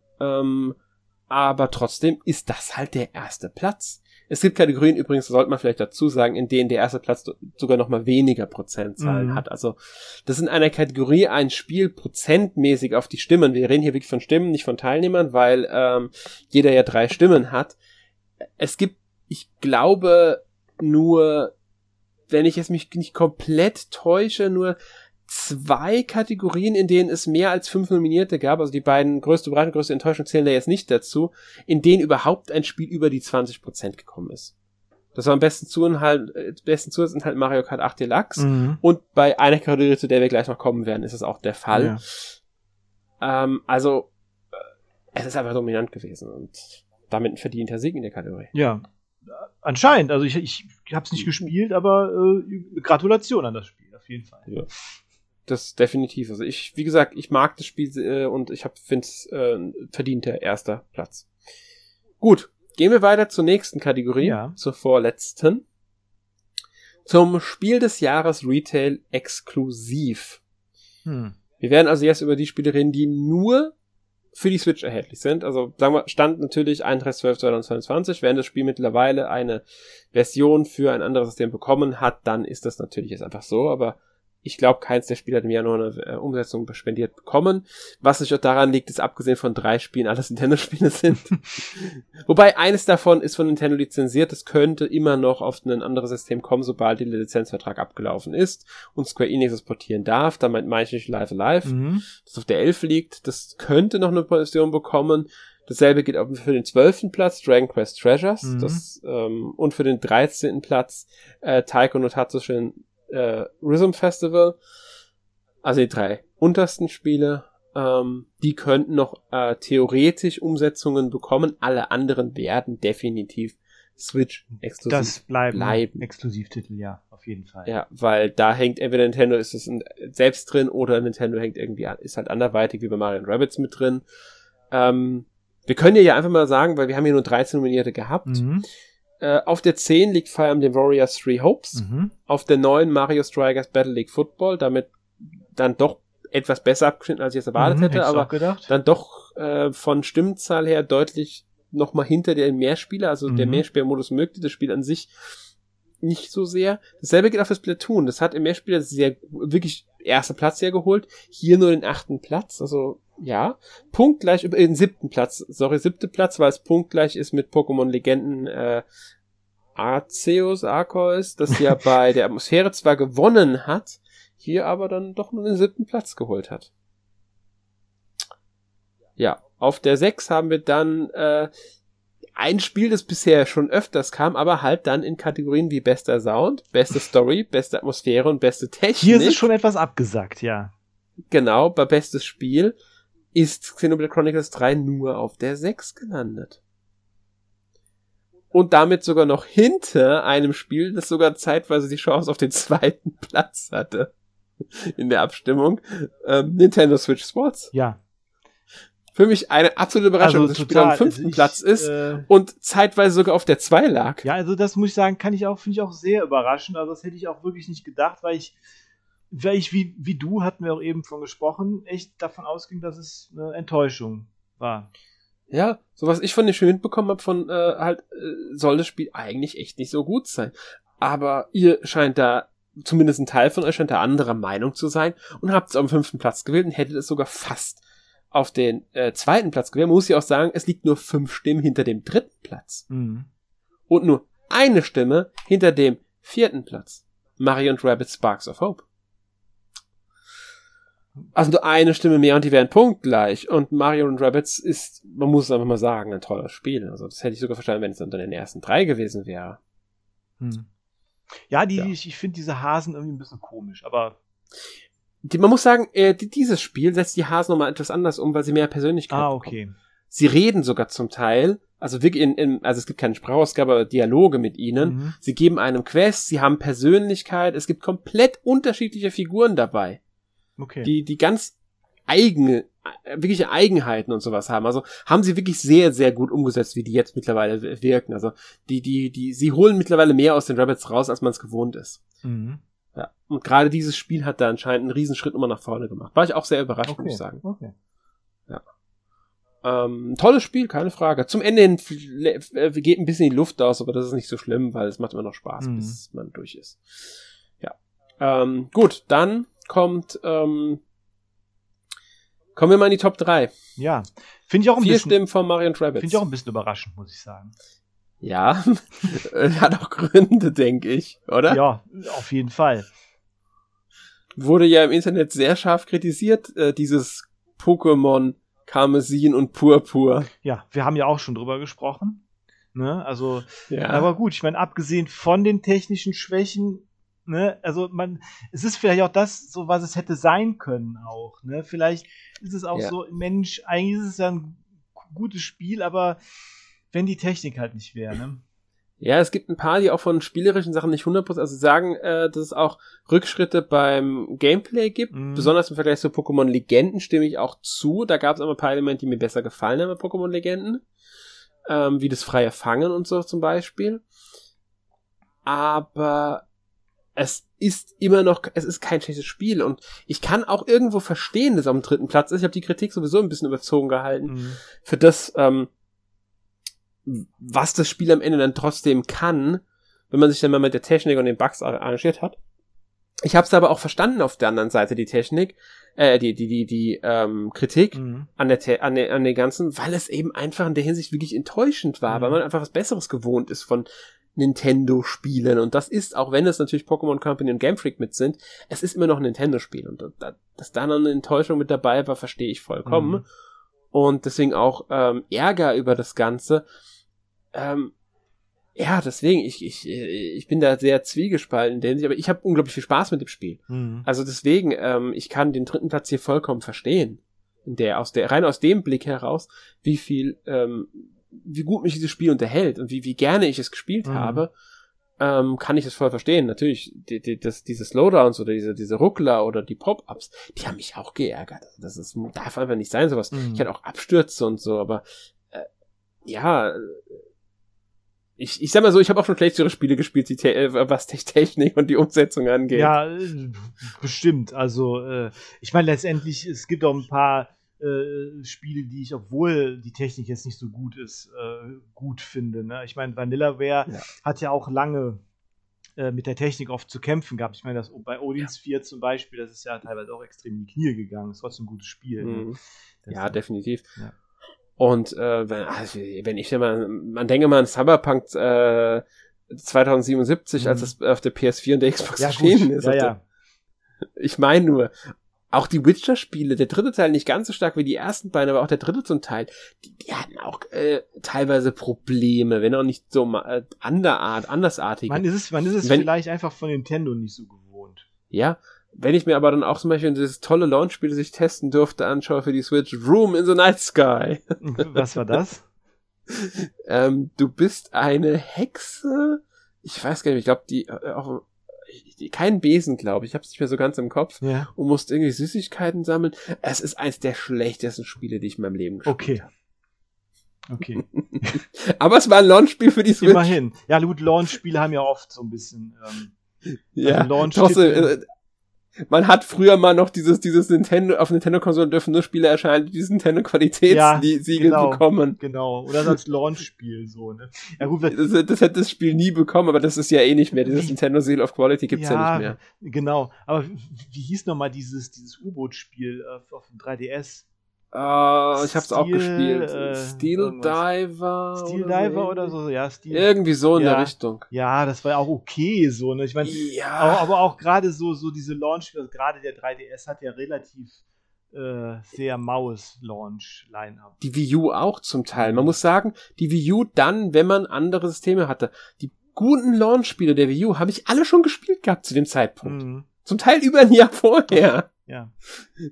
Aber trotzdem ist das halt der erste Platz. Es gibt Kategorien, übrigens, sollte man vielleicht dazu sagen, in denen der erste Platz sogar nochmal weniger Prozentzahlen hat. Also, das ist in einer Kategorie ein Spiel prozentmäßig auf die Stimmen. Wir reden hier wirklich von Stimmen, nicht von Teilnehmern, weil jeder ja 3 Stimmen hat. Es gibt, ich glaube, nur, wenn ich jetzt mich nicht komplett täusche, nur 2 Kategorien, in denen es mehr als 5 Nominierte gab, also die beiden größte Überraschung, größte Enttäuschung zählen da jetzt nicht dazu, in denen überhaupt ein Spiel über die 20% gekommen ist. Das war am besten Zusatzinhalt Mario Kart 8 Deluxe und bei einer Kategorie, zu der wir gleich noch kommen werden, ist das auch der Fall. Ja. Also es ist einfach dominant gewesen und damit ein verdienter Sieg in der Kategorie. Ja, anscheinend. Also ich habe es nicht gespielt, aber Gratulation an das Spiel, auf jeden Fall. Ja. Das definitiv. Also wie gesagt, ich mag das Spiel und ich finde es verdienter erster Platz. Gut, gehen wir weiter zur nächsten Kategorie, zur vorletzten. Zum Spiel des Jahres Retail exklusiv. Wir werden also jetzt über die Spiele reden, die nur für die Switch erhältlich sind. Also sagen wir, Stand natürlich 31.12.2022, wenn das Spiel mittlerweile eine Version für ein anderes System bekommen hat, dann ist das natürlich jetzt einfach so, aber ich glaube, keins der Spiele hat im Januar eine Umsetzung spendiert bekommen. Was natürlich auch daran liegt, ist abgesehen von 3 Spielen, alles Nintendo-Spiele sind. Wobei eines davon ist von Nintendo lizenziert. Das könnte immer noch auf ein anderes System kommen, sobald der Lizenzvertrag abgelaufen ist und Square Enix es portieren darf. Da meine ich nicht Live, das auf der 11 liegt. Das könnte noch eine Position bekommen. Dasselbe gilt auch für den 12. Platz, Dragon Quest Treasures. Und für den 13. Platz Taiko no Tatsujin Rhythm Festival, also die 3 untersten Spiele, die könnten noch theoretisch Umsetzungen bekommen, alle anderen werden definitiv Switch-exklusiv das bleiben. Exklusivtitel, ja, auf jeden Fall. Ja, weil da hängt entweder Nintendo ist es selbst drin oder Nintendo hängt irgendwie an, ist halt anderweitig wie bei Mario und Rabbids mit drin. Wir können ja einfach mal sagen, weil wir haben hier nur 13 Nominierte gehabt, auf der 10 liegt Fire Emblem Warriors 3 Hopes. Auf der 9 Mario Strikers Battle League Football, damit dann doch etwas besser abgeschnitten, als ich es erwartet hätte, aber dann doch von Stimmenzahl her deutlich nochmal hinter der Mehrspieler, also der Mehrspielermodus mögte das Spiel an sich nicht so sehr. Dasselbe geht auch für Splatoon, das hat im Mehrspieler wirklich ersten Platz hergeholt, hier nur den 8. Platz, also ja, punktgleich über den 7. Platz, weil es punktgleich ist mit Pokémon Legenden Arceus, das ja bei der Atmosphäre zwar gewonnen hat, hier aber dann doch nur den 7. Platz geholt hat. Ja, auf der 6 haben wir dann ein Spiel, das bisher schon öfters kam, aber halt dann in Kategorien wie bester Sound, beste Story, beste Atmosphäre und beste Technik. Hier ist es schon etwas abgesackt, ja. Genau, bei bestes Spiel ist Xenoblade Chronicles 3 nur auf der 6 gelandet. Und damit sogar noch hinter einem Spiel, das sogar zeitweise die Chance auf den 2. Platz hatte in der Abstimmung. Nintendo Switch Sports. Ja. Für mich eine absolute Überraschung, also dass das Spiel am 5. Platz ist und zeitweise sogar auf der 2 lag. Ja, also das muss ich sagen, finde ich auch sehr überraschend. Also das hätte ich auch wirklich nicht gedacht, weil ich wie du, hatten wir auch eben von gesprochen, echt davon ausging, dass es eine Enttäuschung war. Ja, so was ich von dem Spiel mitbekommen habe, soll das Spiel eigentlich echt nicht so gut sein. Aber ihr scheint da, zumindest ein Teil von euch scheint da anderer Meinung zu sein und habt es am 5. Platz gewählt und hättet es sogar fast auf den 2. Platz gewählt. Man muss ja auch sagen, es liegt nur 5 Stimmen hinter dem 3. Platz. Mhm. Und nur eine Stimme hinter dem 4. Platz. Mario und Rabbids Sparks of Hope. Also nur eine Stimme mehr und die wären punktgleich. Und Mario und Rabbids ist, man muss es einfach mal sagen, ein tolles Spiel. Also das hätte ich sogar verstanden, wenn es unter den ersten 3 gewesen wäre. Hm. Ja, ich finde diese Hasen irgendwie ein bisschen komisch, aber... Man muss sagen, dieses Spiel setzt die Hasen nochmal etwas anders um, weil sie mehr Persönlichkeit bekommen. Sie reden sogar zum Teil, also wirklich also es gibt keine Sprachausgabe, aber Dialoge mit ihnen. Mhm. Sie geben einem Quests, sie haben Persönlichkeit, es gibt komplett unterschiedliche Figuren dabei. Okay. Die ganz eigene, wirkliche Eigenheiten und sowas haben. Also haben sie wirklich sehr, sehr gut umgesetzt, wie die jetzt mittlerweile wirken. Also sie holen mittlerweile mehr aus den Rabbids raus, als man es gewohnt ist. Mhm. Ja. Und gerade dieses Spiel hat da anscheinend einen Riesenschritt immer nach vorne gemacht. War ich auch sehr überrascht, muss ich sagen. Okay. Ja. Tolles Spiel, keine Frage. Zum Ende hin geht ein bisschen die Luft aus, aber das ist nicht so schlimm, weil es macht immer noch Spaß, bis man durch ist. Ja. Gut, dann kommen wir mal in die Top 3. Ja. Finde ich auch ein 4 bisschen. 4 Stimmen von Mario und Rabbids. Finde ich auch ein bisschen überraschend, muss ich sagen. Ja, hat auch Gründe, denke ich, oder? Ja, auf jeden Fall. Wurde ja im Internet sehr scharf kritisiert, dieses Pokémon Karmesin und Purpur. Ja, wir haben ja auch schon drüber gesprochen. Ne? Also, ja. Aber gut, ich meine, abgesehen von den technischen Schwächen, ne, also es ist vielleicht auch das, so was es hätte sein können auch. Ne? Vielleicht ist es auch so, Mensch, eigentlich ist es ja ein gutes Spiel, aber wenn die Technik halt nicht wäre, ne? Ja, es gibt ein paar, die auch von spielerischen Sachen nicht 100%, also sagen, dass es auch Rückschritte beim Gameplay gibt, besonders im Vergleich zu Pokémon Legenden stimme ich auch zu, da gab es aber ein paar Elemente, die mir besser gefallen haben bei Pokémon Legenden, wie das freie Fangen und so zum Beispiel, aber es ist kein schlechtes Spiel und ich kann auch irgendwo verstehen, dass es am 3. Platz ist, ich habe die Kritik sowieso ein bisschen überzogen gehalten, für das, was das Spiel am Ende dann trotzdem kann, wenn man sich dann mal mit der Technik und den Bugs arrangiert hat. Ich habe es aber auch verstanden auf der anderen Seite, die Technik, die Kritik an den ganzen, weil es eben einfach in der Hinsicht wirklich enttäuschend war, weil man einfach was Besseres gewohnt ist von Nintendo-Spielen und das ist, auch wenn es natürlich Pokémon Company und Game Freak mit sind, es ist immer noch ein Nintendo-Spiel und dass da noch eine Enttäuschung mit dabei war, verstehe ich vollkommen. Und deswegen auch Ärger über das Ganze. Ja, deswegen, ich bin da sehr zwiegespalten in der Hinsicht, aber ich habe unglaublich viel Spaß mit dem Spiel. Also deswegen, ich kann den 3. Platz hier vollkommen verstehen. Rein aus dem Blick heraus, wie gut mich dieses Spiel unterhält und wie gerne ich es gespielt habe, kann ich das voll verstehen. Natürlich, diese Slowdowns oder diese Ruckler oder die Pop-Ups, die haben mich auch geärgert. Das darf einfach nicht sein, sowas. Ich hatte auch Abstürze und so, aber ja, ich sag mal so, ich habe auch schon schlechtere Spiele gespielt, was die Technik und die Umsetzung angeht. Ja, bestimmt. Also, ich meine, letztendlich, es gibt auch ein paar Spiele, die ich, obwohl die Technik jetzt nicht so gut ist, gut finde. Ne? Ich meine, Vanillaware hat ja auch lange mit der Technik oft zu kämpfen gehabt. Ich meine, das bei Odins 4 zum Beispiel, das ist ja teilweise auch extrem in die Knie gegangen. Das ist trotzdem ein gutes Spiel. Ne? Ja, definitiv. Ja. Und wenn ich man denke mal an Cyberpunk 2077, als das auf der PS4 und der Xbox erschienen ist. Ja, ja. Ich meine nur, auch die Witcher-Spiele, der 3. Teil nicht ganz so stark wie die ersten beiden, aber auch der 3. zum Teil, die hatten auch teilweise Probleme, wenn auch nicht so andersartig. Man ist es vielleicht einfach von Nintendo nicht so gewohnt. Ja, wenn ich mir aber dann auch zum Beispiel dieses tolle Launch-Spiel, das ich testen durfte, anschaue für die Switch, Room in the Night Sky. Was war das? Du bist eine Hexe, ich weiß gar nicht, ich glaube, die keinen Besen, glaube ich. Ich habe es nicht mehr so ganz im Kopf. Ja. Und musste irgendwie Süßigkeiten sammeln. Es ist eins der schlechtesten Spiele, die ich in meinem Leben gespielt habe. Okay. Aber es war ein Launch-Spiel für die Switch. Immerhin. Ja, gut, Launch-Spiele haben ja oft so ein bisschen man hat früher mal noch dieses Nintendo, auf Nintendo-Konsolen dürfen nur Spiele erscheinen, die diese Nintendo-Qualitätssiegel bekommen. Genau, oder als Launch-Spiel, so, ne? Ja, gut, das hätte das Spiel nie bekommen, aber das ist ja eh nicht mehr. Dieses Nintendo Seal of Quality gibt's ja nicht mehr. Genau, aber wie hieß nochmal dieses U-Boot-Spiel auf dem 3DS? Ich hab's auch gespielt. Steel Diver. Irgendwie so in der Richtung. Ja, das war auch okay, so, ne? Ich meine, aber auch gerade so diese Launch, also gerade der 3DS hat ja relativ sehr maues Launch-Line-Up. Die Wii U auch zum Teil. Man muss sagen, die Wii U dann, wenn man andere Systeme hatte. Die guten Launch-Spiele der Wii U habe ich alle schon gespielt gehabt zu dem Zeitpunkt. Mhm. Zum Teil über ein Jahr vorher. Ja.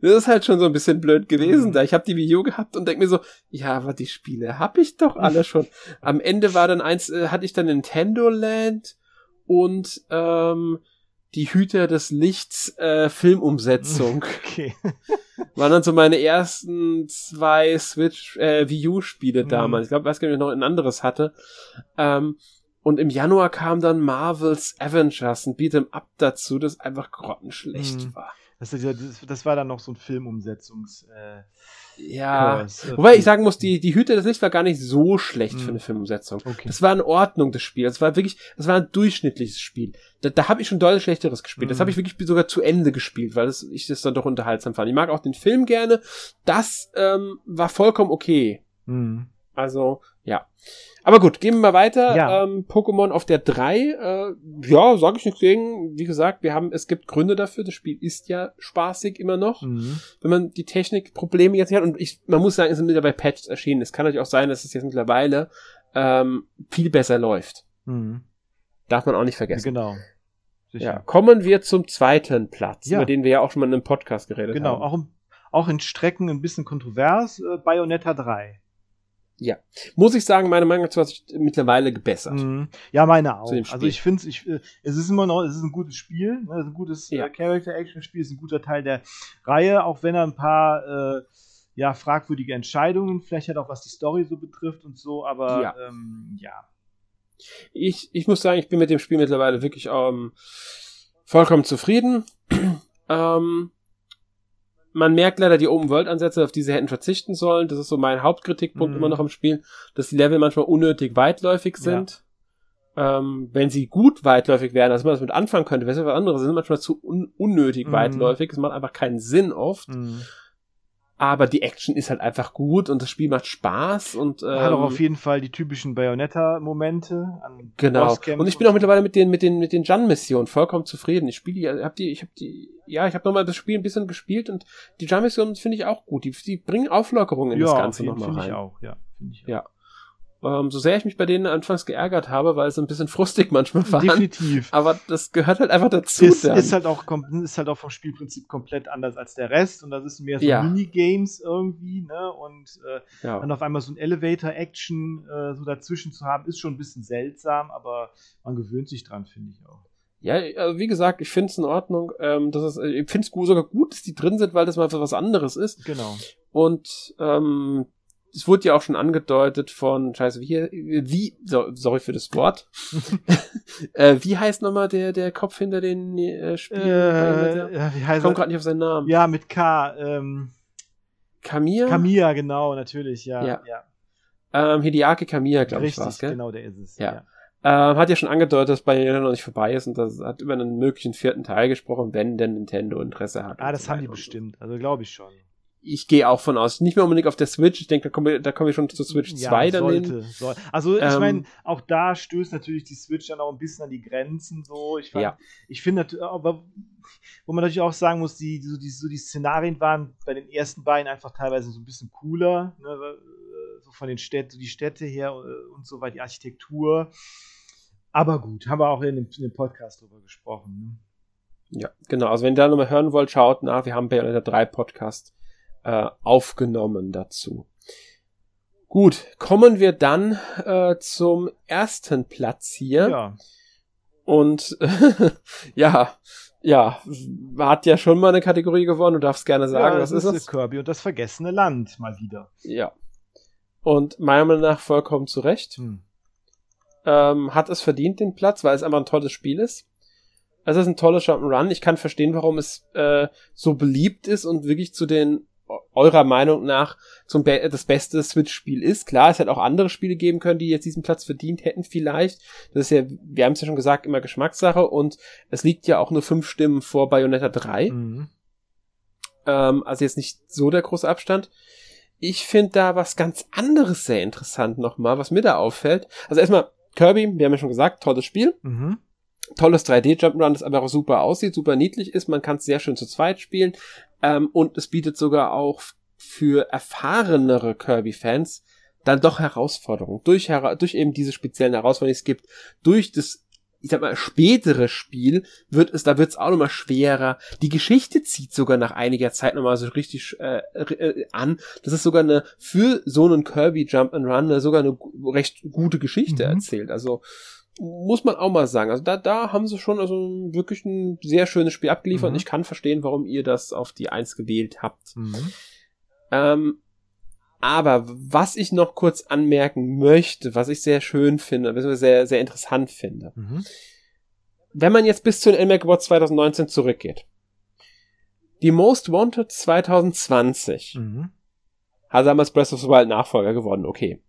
Das ist halt schon so ein bisschen blöd gewesen da. Ich habe die Video gehabt und denke mir so, ja, aber die Spiele habe ich doch alle schon. Am Ende war dann hatte ich dann Nintendo Land und die Hüter des Lichts Filmumsetzung. Okay. Waren dann so meine ersten 2 Wii U Spiele damals. Ich glaube, weiß gar nicht, ob ich noch ein anderes hatte. Und im Januar kam dann Marvel's Avengers, ein Beat'em Up dazu, das einfach grottenschlecht war. Das war dann noch so ein Filmumsetzungs... Wobei ich sagen muss, die Hüter des Lichts war gar nicht so schlecht für eine Filmumsetzung. Okay. Das war in Ordnung, das Spiel. Das war ein durchschnittliches Spiel. Da habe ich schon deutlich Schlechteres gespielt. Das habe ich wirklich sogar zu Ende gespielt, weil ich das dann doch unterhaltsam fand. Ich mag auch den Film gerne. Das war vollkommen okay. Mhm. Also, ja. Aber gut, gehen wir mal weiter. Ja. Pokémon auf der 3. Sage ich nichts gegen. Wie gesagt, es gibt Gründe dafür. Das Spiel ist ja spaßig immer noch. Mhm. Wenn man die Technikprobleme jetzt nicht hat. Und man muss sagen, es sind mittlerweile Patches erschienen. Es kann natürlich auch sein, dass es jetzt mittlerweile viel besser läuft. Mhm. Darf man auch nicht vergessen. Genau. Sicher. Ja, kommen wir zum zweiten Platz, über den wir ja auch schon mal in einem Podcast geredet haben. Genau, auch in Strecken ein bisschen kontrovers. Bayonetta 3. Ja, muss ich sagen, meine Meinung hat sich mittlerweile gebessert. Ja, meine auch. Also ich finde, es ist immer noch, es ist ein gutes Spiel, ne? Es ist ein gutes Character-Action-Spiel, es ist ein guter Teil der Reihe, auch wenn er ein paar fragwürdige Entscheidungen vielleicht hat, auch was die Story so betrifft und so, aber Ich muss sagen, ich bin mit dem Spiel mittlerweile wirklich vollkommen zufrieden. Man merkt leider die Open-World-Ansätze, auf die sie hätten verzichten sollen. Das ist so mein Hauptkritikpunkt immer noch im Spiel, dass die Level manchmal unnötig weitläufig sind. Ja. Wenn sie gut weitläufig wären, dass man das mit anfangen könnte, wäre es was anderes. Sie sind manchmal zu unnötig weitläufig. Es macht einfach keinen Sinn oft. Aber die Action ist halt einfach gut und das Spiel macht Spaß und hat auch auf jeden Fall die typischen Bayonetta-Momente an Bosskämpfen. Und ich bin auch mittlerweile mit den Jan-Missionen vollkommen zufrieden. Ich habe nochmal das Spiel ein bisschen gespielt und die Jan-Missionen finde ich auch gut. Die bringen Auflockerung in das Ganze nochmal rein. Ja, finde ich auch. So sehr ich mich bei denen anfangs geärgert habe, weil es ein bisschen frustig manchmal war. Definitiv. Aber das gehört halt einfach dazu. Ist halt auch vom Spielprinzip komplett anders als der Rest. Und das ist mehr so Minigames irgendwie, ne? Und dann auf einmal so ein Elevator-Action so dazwischen zu haben, ist schon ein bisschen seltsam, aber man gewöhnt sich dran, finde ich auch. Ja, also wie gesagt, ich finde es in Ordnung. Ich finde es sogar gut, dass die drin sind, weil das mal was anderes ist. Genau. Und es wurde ja auch schon angedeutet von, sorry für das Wort. Wie heißt nochmal der Kopf hinter den Spielen? Wie heißt er? Ich komme gerade nicht auf seinen Namen. Ja, mit K. Kamiya? Kamiya, genau, natürlich, ja. Hideaki Kamiya, glaube ich, war es, gell? Genau, der ist es, ja. Hat ja schon angedeutet, dass Bayonetta noch nicht vorbei ist und das hat über einen möglichen 4. Teil gesprochen, wenn denn Nintendo Interesse hat. Ah, das haben die bestimmt, also glaube ich schon. Ich gehe auch von aus. Nicht mehr unbedingt auf der Switch. Ich denke, da kommen wir schon zur Switch 2 dann hin. Also, ich meine, auch da stößt natürlich die Switch dann auch ein bisschen an die Grenzen. So. Ich finde natürlich, aber wo man natürlich auch sagen muss, die Szenarien waren bei den ersten beiden einfach teilweise so ein bisschen cooler. Ne? So von den Städten, die Städte her und so weiter, die Architektur. Aber gut, haben wir auch in dem Podcast drüber gesprochen. Ne? Ja, genau. Also, wenn ihr da nochmal hören wollt, schaut nach. Wir haben Bayonetta 3 Podcast aufgenommen dazu. Gut, kommen wir dann zum ersten Platz hier. Ja. Und ja, hat ja schon mal eine Kategorie gewonnen, du darfst gerne sagen, ja, was ist es? Kirby und das vergessene Land, mal wieder. Ja. Und meiner Meinung nach vollkommen zu Recht. Hat es verdient, den Platz, weil es einfach ein tolles Spiel ist. Es ist ein tolles Jump'n'Run. Ich kann verstehen, warum es so beliebt ist und wirklich zu den, eurer Meinung nach, das beste Switch-Spiel ist. Klar, es hätte auch andere Spiele geben können, die jetzt diesen Platz verdient hätten vielleicht. Das ist ja, wir haben es ja schon gesagt, immer Geschmackssache, und es liegt ja auch nur 5 Stimmen vor Bayonetta 3. Mhm. Also jetzt nicht so der große Abstand. Ich finde da was ganz anderes sehr interessant nochmal, was mir da auffällt. Also erstmal Kirby, wir haben ja schon gesagt, tolles Spiel. Mhm. Tolles 3D-Jump'n'Run, das aber auch super aussieht, super niedlich ist. Man kann es sehr schön zu zweit spielen. Und es bietet sogar auch für erfahrenere Kirby-Fans dann doch Herausforderungen. Durch eben diese speziellen Herausforderungen, die es gibt. Durch das, ich sag mal, spätere Spiel wird's auch nochmal schwerer. Die Geschichte zieht sogar nach einiger Zeit nochmal so richtig an. Das ist sogar für so einen Kirby Jump'n'Run sogar eine recht gute Geschichte erzählt. Also, muss man auch mal sagen. Also da haben sie schon also wirklich ein sehr schönes Spiel abgeliefert, und ich kann verstehen, warum ihr das auf die 1 gewählt habt. Aber was ich noch kurz anmerken möchte, was ich sehr schön finde, beziehungsweise sehr, sehr interessant finde. Wenn man jetzt bis zu den NMAC Awards 2019 zurückgeht, die Most Wanted 2020 hat damals Breath of the Wild Nachfolger gewonnen, okay.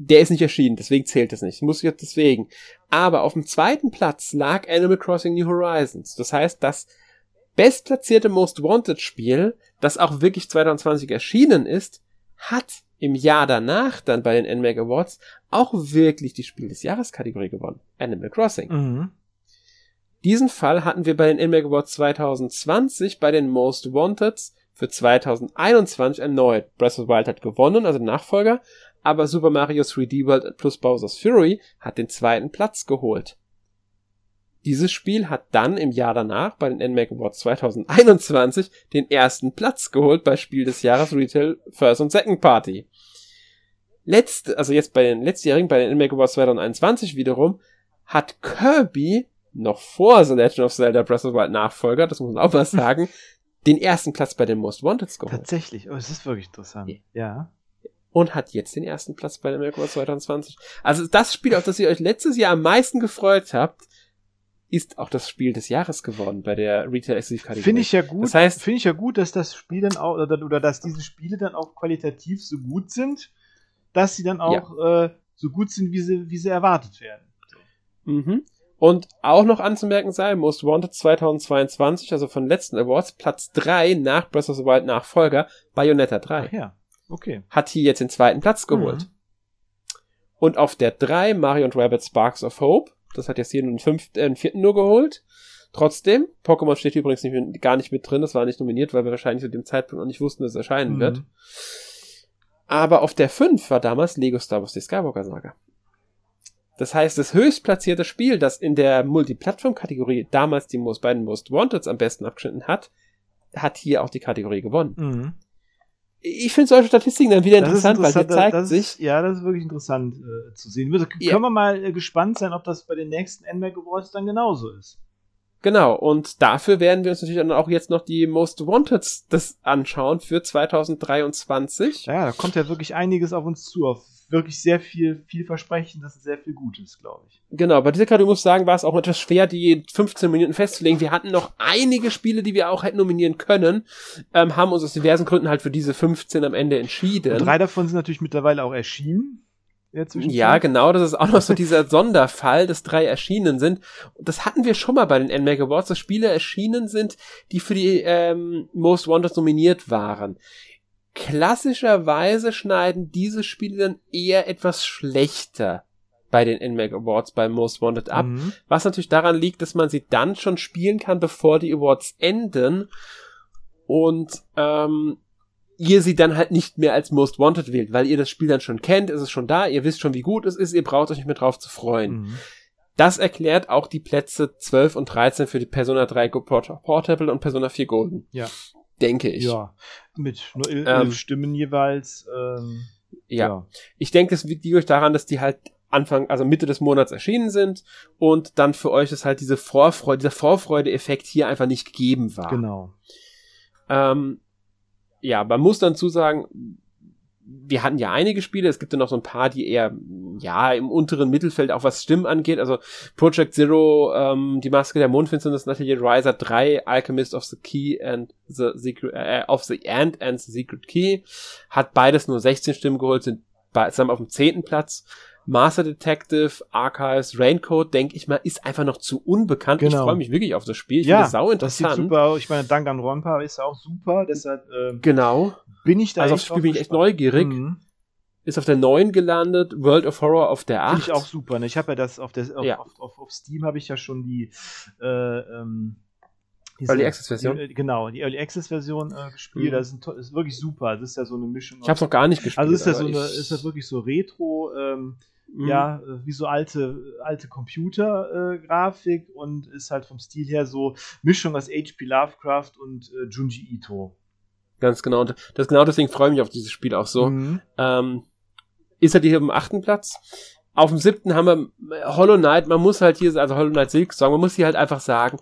Der ist nicht erschienen, deswegen zählt es nicht. Muss ich jetzt deswegen. Aber auf dem 2. Platz lag Animal Crossing New Horizons. Das heißt, das bestplatzierte Most Wanted Spiel, das auch wirklich 2020 erschienen ist, hat im Jahr danach dann bei den NMAG Awards auch wirklich die Spiel des Jahres-Kategorie gewonnen. Animal Crossing. Diesen Fall hatten wir bei den NMAG Awards 2020 bei den Most Wanteds für 2021 erneut. Breath of the Wild hat gewonnen, also Nachfolger, aber Super Mario 3D World plus Bowser's Fury hat den 2. Platz geholt. Dieses Spiel hat dann im Jahr danach bei den NMAC Awards 2021 den 1. Platz geholt bei Spiel des Jahres Retail First und Second Party. Also jetzt bei den letztjährigen, bei den NMAC Awards 2021 wiederum, hat Kirby noch vor The Legend of Zelda Breath of the Wild Nachfolger, das muss man auch mal sagen, den 1. Platz bei den Most Wanted geholt. Tatsächlich, oh, das ist wirklich interessant. Ja. Und hat jetzt den 1. Platz bei der NMAC 2020. Also das Spiel, auf das ihr euch letztes Jahr am meisten gefreut habt, ist auch das Spiel des Jahres geworden bei der Retail-Exklusiv-Kategorie. Finde ich ja gut. Das heißt, finde ich ja gut, dass das Spiel dann auch, oder dass diese Spiele dann auch qualitativ so gut sind, dass sie dann auch so gut sind, wie sie erwartet werden. Und auch noch anzumerken sei, Most Wanted 2022, also von letzten Awards, Platz 3 nach Breath of the Wild Nachfolger, Bayonetta 3. Ach ja. Okay. Hat hier jetzt den 2. Platz geholt. Und auf der 3 Mario und Rabbids Sparks of Hope. Das hat jetzt hier den 4. nur geholt. Trotzdem, Pokémon steht übrigens gar nicht mit drin. Das war nicht nominiert, weil wir wahrscheinlich zu dem Zeitpunkt noch nicht wussten, dass es erscheinen wird. Aber auf der 5 war damals Lego Star Wars: Die Skywalker Saga. Das heißt, das höchstplatzierte Spiel, das in der Multiplattform-Kategorie damals die beiden Most Wanteds am besten abgeschnitten hat, hat hier auch die Kategorie gewonnen. Ich finde solche Statistiken dann wieder interessant, weil hier zeigt sich... Ja, das ist wirklich interessant zu sehen. Können wir mal gespannt sein, ob das bei den nächsten NMAC Awards dann genauso ist. Genau, und dafür werden wir uns natürlich dann auch jetzt noch die Most Wanteds das anschauen für 2023. Ja, da kommt ja wirklich einiges auf uns zu, auf wirklich sehr vielversprechend, das ist sehr viel Gutes, glaube ich. Genau, bei dieser Kategorie muss ich sagen, war es auch etwas schwer, die 15 Minuten festzulegen. Wir hatten noch einige Spiele, die wir auch hätten nominieren können, haben uns aus diversen Gründen halt für diese 15 am Ende entschieden. Und 3 davon sind natürlich mittlerweile auch erschienen. Ja, genau, das ist auch noch so dieser Sonderfall, dass 3 erschienen sind. Das hatten wir schon mal bei den NMAC Awards, dass Spiele erschienen sind, die für die Most Wanted nominiert waren. Klassischerweise schneiden diese Spiele dann eher etwas schlechter bei den NMAC Awards, bei Most Wanted ab, was natürlich daran liegt, dass man sie dann schon spielen kann, bevor die Awards enden, und ihr sie dann halt nicht mehr als Most Wanted wählt, weil ihr das Spiel dann schon kennt, ist es schon da, ihr wisst schon, wie gut es ist, ihr braucht euch nicht mehr drauf zu freuen. Das erklärt auch die Plätze 12 und 13 für die Persona 3 Portable und Persona 4 Golden. Ja. Denke ich. Ja, mit nur 11 Stimmen jeweils. Ich denke, das liegt daran, dass die halt also Mitte des Monats erschienen sind und dann für euch ist halt dieser Vorfreude-Effekt hier einfach nicht gegeben war. Genau. Ja, man muss dann zusagen, wir hatten ja einige Spiele, es gibt ja noch so ein paar, die eher, ja, im unteren Mittelfeld auch was Stimmen angeht, also Project Zero, Die Maske der Mondfinsternis, Atelier Ryza 3, Alchemist of the Key and the Secret, of the End and the Secret Key, hat beides nur 16 Stimmen geholt, sind zusammen auf dem 10. Platz. Master Detective, Archives, Raincoat, denke ich mal, ist einfach noch zu unbekannt. Genau. Ich freue mich wirklich auf das Spiel. Ich finde es sau interessant. Das sieht super aus. Ich meine, Danganronpa ist auch super, deshalb genau. Bin ich da also auf das Spiel bin ich echt neugierig. Mhm. Ist auf der 9 gelandet, World of Horror auf der 8. Finde ich auch super. Ne? Ich habe ja das auf Steam habe ich ja schon die Early Access-Version? Die Early Access-Version gespielt. Mhm. Das ist wirklich super. Das ist ja so eine Mischung. Ich habe es noch gar nicht gespielt. Also ist das wirklich so Retro, ja, wie so alte Computergrafik und ist halt vom Stil her so Mischung aus H.P. Lovecraft und Junji Ito. Ganz genau. Und genau deswegen freue ich mich auf dieses Spiel auch so. Mhm. Ist halt hier im 8. Platz. Auf dem 7. haben wir Hollow Knight. Man muss halt hier, also Hollow Knight Silksong, man muss hier halt einfach sagen,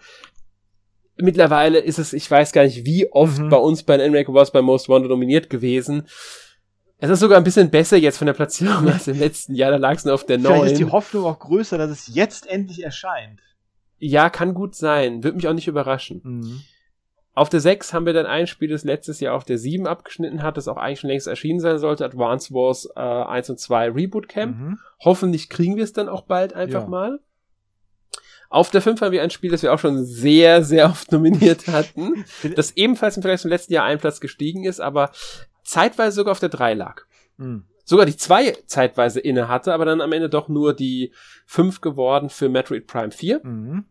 mittlerweile ist es, ich weiß gar nicht, wie oft bei uns bei den NMAC Awards bei Most Wanted nominiert gewesen. Es ist sogar ein bisschen besser jetzt von der Platzierung als im letzten Jahr, da lag es nur auf der 9. Vielleicht ist die Hoffnung auch größer, dass es jetzt endlich erscheint. Ja, kann gut sein. Würde mich auch nicht überraschen. Mhm. Auf der 6 haben wir dann ein Spiel, das letztes Jahr auf der 7 abgeschnitten hat, das auch eigentlich schon längst erschienen sein sollte, Advance Wars 1 und 2 Reboot Camp. Mhm. Hoffentlich kriegen wir es dann auch bald einfach mal. Auf der 5 haben wir ein Spiel, das wir auch schon sehr, sehr oft nominiert hatten, das ebenfalls im Vergleich zum letzten Jahr einen Platz gestiegen ist, aber zeitweise sogar auf der 3 lag. Mhm. Sogar die 2 zeitweise inne hatte, aber dann am Ende doch nur die 5 geworden für Metroid Prime 4. Mhm.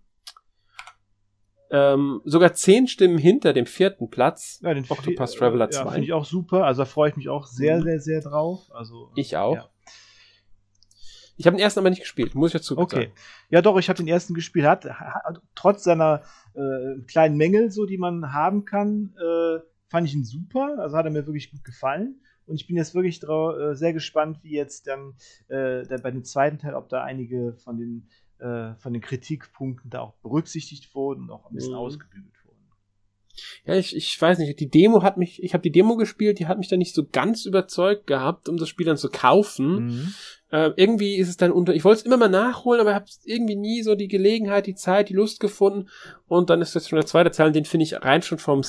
Sogar 10 Stimmen hinter dem 4. Platz, ja, den Octopus Traveler 2. Ja, finde ich auch super, also da freue ich mich auch sehr, sehr, sehr drauf. Also, ich auch. Ja. Ich habe den ersten aber nicht gespielt, muss ich dazu sagen. Okay. Ja doch, ich habe den ersten gespielt, hat trotz seiner kleinen Mängel, so die man haben kann, fand ich ihn super, also hat er mir wirklich gut gefallen und ich bin jetzt wirklich sehr gespannt, wie jetzt dann bei dem zweiten Teil, ob da einige von den Kritikpunkten da auch berücksichtigt wurden und auch ein bisschen ausgebügelt wurden. Ja, ich weiß nicht, ich habe die Demo gespielt, die hat mich dann nicht so ganz überzeugt gehabt, um das Spiel dann zu kaufen. Mhm. Irgendwie ist es dann ich wollte es immer mal nachholen, aber habe irgendwie nie so die Gelegenheit, die Zeit, die Lust gefunden und dann ist das schon der zweite Teil, den finde ich rein schon vom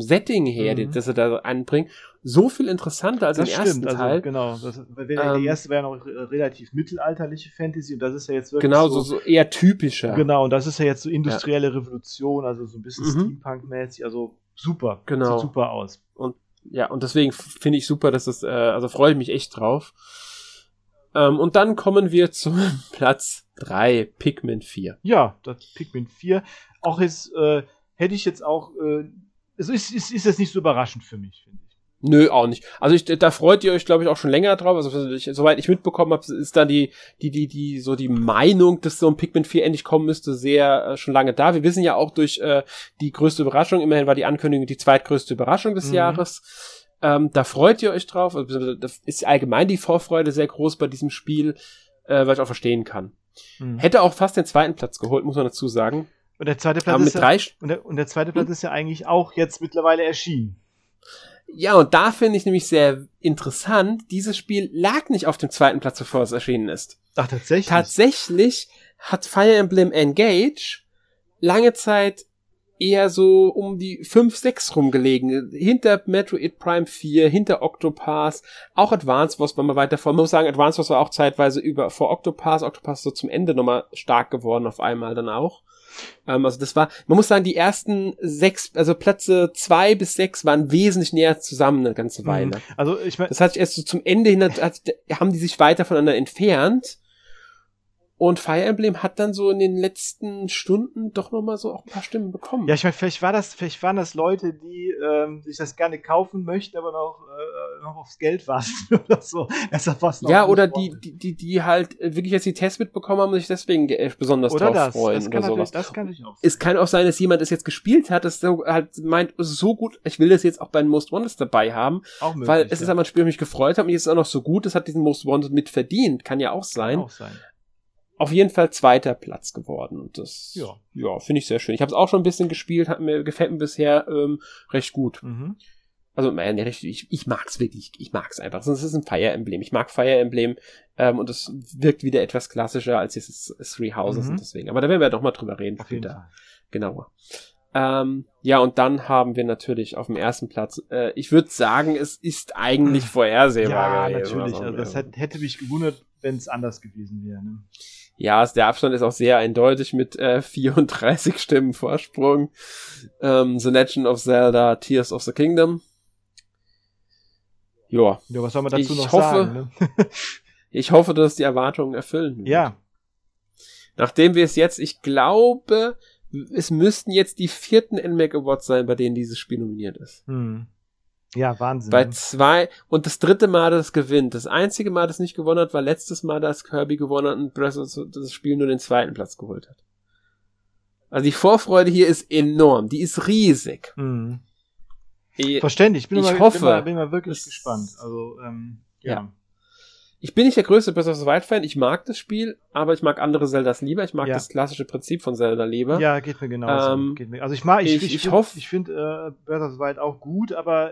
Setting her, das er da anbringt, so viel interessanter als das im ersten Teil. Also, genau, der erste war ja noch relativ mittelalterliche Fantasy und das ist ja jetzt wirklich genau, so eher typischer. Genau, und das ist ja jetzt so industrielle Revolution, also so ein bisschen Steampunk-mäßig, also super, genau. Sieht super aus. Und deswegen finde ich super, dass das, also freue ich mich echt drauf. Und dann kommen wir zum Platz 3, Pikmin 4. Ja, das Pikmin 4. Auch jetzt hätte ich jetzt auch. Es ist jetzt nicht so überraschend für mich, finde ich. Nö, auch nicht. Also da freut ihr euch, glaube ich, auch schon länger drauf. Also soweit ich mitbekommen habe, ist dann die Meinung, dass so ein Pikmin 4 endlich kommen müsste, sehr schon lange da. Wir wissen ja auch durch die größte Überraschung, immerhin war die Ankündigung die zweitgrößte Überraschung des Jahres. Da freut ihr euch drauf. Also, das ist allgemein die Vorfreude sehr groß bei diesem Spiel, weil ich auch verstehen kann. Hätte auch fast den zweiten Platz geholt, muss man dazu sagen. Und der zweite Platz ist ja eigentlich auch jetzt mittlerweile erschienen. Ja, und da finde ich nämlich sehr interessant, dieses Spiel lag nicht auf dem zweiten Platz, bevor es erschienen ist. Ach, tatsächlich? Tatsächlich hat Fire Emblem Engage lange Zeit eher so um die 5, 6 rumgelegen. Hinter Metroid Prime 4, hinter Octopath, auch Advance Wars war mal weiter vor. Man muss sagen, Advance Wars war auch zeitweise vor Octopath. Octopath ist so zum Ende nochmal stark geworden auf einmal dann auch. Also das war, man muss sagen, die ersten 6, also Plätze 2 bis 6 waren wesentlich näher zusammen eine ganze Weile. Also ich meine, das hat sich erst so zum Ende hin, haben die sich weiter voneinander entfernt. Und Fire Emblem hat dann so in den letzten Stunden doch nochmal so auch ein paar Stimmen bekommen. Ja, ich meine, vielleicht waren das Leute, die sich das gerne kaufen möchten, aber noch aufs Geld warten oder so. Ja, oder die halt wirklich jetzt die Tests mitbekommen haben und sich deswegen besonders oder drauf das, freuen das kann oder sowas. Das kann ich auch. Es kann auch sein, dass jemand es jetzt gespielt hat, das so, halt meint, so gut, ich will das jetzt auch bei den Most Wanted dabei haben, auch möglich, weil es ist einmal ein Spiel, das mich gefreut hat und jetzt ist es auch noch so gut, es hat diesen Most Wanted mit verdient, kann ja auch sein. Kann auch sein. Auf jeden Fall 2. Platz geworden. Und das ja, finde ich sehr schön. Ich habe es auch schon ein bisschen gespielt, gefällt mir bisher recht gut. Mhm. Also, naja, ich mag es wirklich. Ich mag es einfach. Sonst ist es ein Fire Emblem. Ich mag Fire Emblem und es wirkt wieder etwas klassischer als dieses Three Houses und deswegen. Aber da werden wir doch mal drüber reden später. Genauer. Ja, und dann haben wir natürlich auf dem 1. Platz, ich würde sagen, es ist eigentlich vorhersehbar. Ja, natürlich. Also das hätte mich gewundert, wenn es anders gewesen wäre. Ne? Ja, der Abstand ist auch sehr eindeutig mit 34 Stimmen Vorsprung. The Legend of Zelda, Tears of the Kingdom. Joa. Ja, was soll man dazu sagen? Ne? Ich hoffe, dass die Erwartungen erfüllen. Ja. Nachdem wir es jetzt, ich glaube, es müssten jetzt die 4. NMAC Awards sein, bei denen dieses Spiel nominiert ist. Hm. Ja, Wahnsinn. Bei 2 und das 3. Mal, das gewinnt. Das einzige Mal, das nicht gewonnen hat, war letztes Mal, dass Kirby gewonnen hat und das Spiel nur den 2. Platz geholt hat. Also die Vorfreude hier ist enorm. Die ist riesig. Mhm. Verständlich. Ich bin mal wirklich gespannt. Also, ja. Ich bin nicht der größte Breath of the Wild-Fan. Ich mag das Spiel, aber ich mag andere Zeldas lieber. Ich mag das klassische Prinzip von Zelda lieber. Ja, geht mir genauso. Also ich finde Breath of the Wild auch gut, aber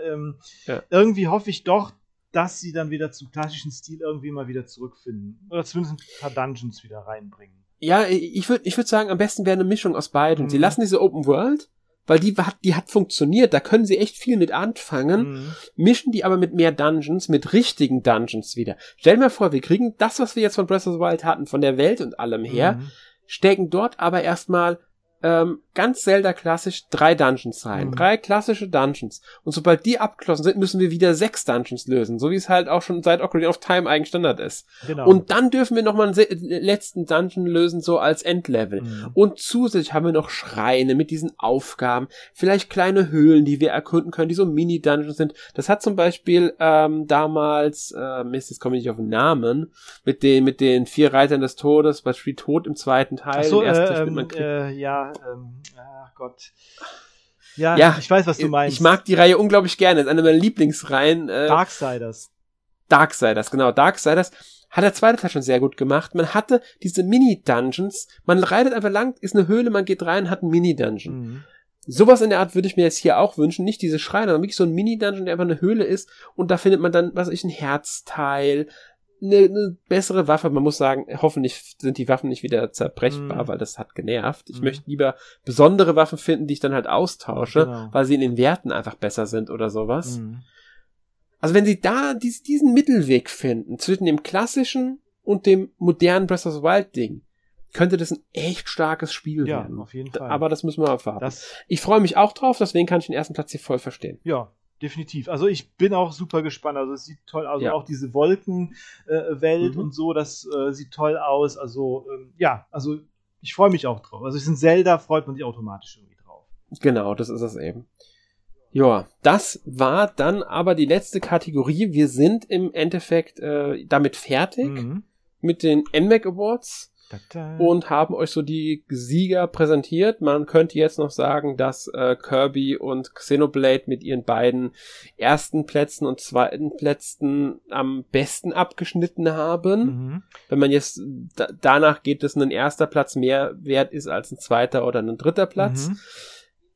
irgendwie hoffe ich doch, dass sie dann wieder zum klassischen Stil irgendwie mal wieder zurückfinden. Oder zumindest ein paar Dungeons wieder reinbringen. Ja, ich würde sagen, am besten wäre eine Mischung aus beiden. Mhm. Sie lassen diese Open World, weil die hat funktioniert, da können sie echt viel mit anfangen, mischen die aber mit mehr Dungeons, mit richtigen Dungeons wieder. Stell dir mal vor, wir kriegen das, was wir jetzt von Breath of the Wild hatten, von der Welt und allem her, stecken dort aber erstmal ganz Zelda-klassisch 3 Dungeons rein, 3 klassische Dungeons. Und sobald die abgeschlossen sind, müssen wir wieder 6 Dungeons lösen, so wie es halt auch schon seit Ocarina of Time eigentlich Standard ist. Genau. Und dann dürfen wir nochmal einen letzten Dungeon lösen, so als Endlevel. Mhm. Und zusätzlich haben wir noch Schreine mit diesen Aufgaben, vielleicht kleine Höhlen, die wir erkunden können, die so Mini-Dungeons sind. Das hat zum Beispiel damals, Mist, jetzt komme ich nicht auf den Namen, mit den 4 Reitern des Todes, bei Spiel Tod im 2. Teil. Ach so, Gott. Ja, ich weiß, was du meinst. Ich mag die Reihe unglaublich gerne. Das ist eine meiner Lieblingsreihen. Darksiders, genau. Darksiders hat der 2. Teil schon sehr gut gemacht. Man hatte diese Mini-Dungeons. Man reitet einfach lang, ist eine Höhle, man geht rein, hat einen Mini-Dungeon. Mhm. Sowas in der Art würde ich mir jetzt hier auch wünschen. Nicht diese Schreine, sondern wirklich so ein Mini-Dungeon, der einfach eine Höhle ist. Und da findet man dann, was weiß ich, ein Herzteil, eine bessere Waffe. Man muss sagen, hoffentlich sind die Waffen nicht wieder zerbrechbar, weil das hat genervt. Ich möchte lieber besondere Waffen finden, die ich dann halt austausche, weil sie in den Werten einfach besser sind oder sowas. Also wenn sie da diesen Mittelweg finden, zwischen dem klassischen und dem modernen Breath of the Wild Ding, könnte das ein echt starkes Spiel werden. Ja, auf jeden Fall. Aber das müssen wir abwarten. Ich freue mich auch drauf, deswegen kann ich den 1. Platz hier voll verstehen. Ja. Definitiv. Also ich bin auch super gespannt. Also es sieht toll aus. Ja. Auch diese Wolkenwelt und so, das sieht toll aus. Also also ich freue mich auch drauf. Also in Zelda freut man sich automatisch irgendwie drauf. Genau, das ist es eben. Ja, das war dann aber die letzte Kategorie. Wir sind im Endeffekt damit fertig mit den NMAC Awards. Und haben euch so die Sieger präsentiert. Man könnte jetzt noch sagen, dass Kirby und Xenoblade mit ihren beiden 1. Plätzen und 2. Plätzen am besten abgeschnitten haben. Wenn man jetzt danach geht, dass ein 1. Platz mehr wert ist als ein 2. oder ein 3. Platz.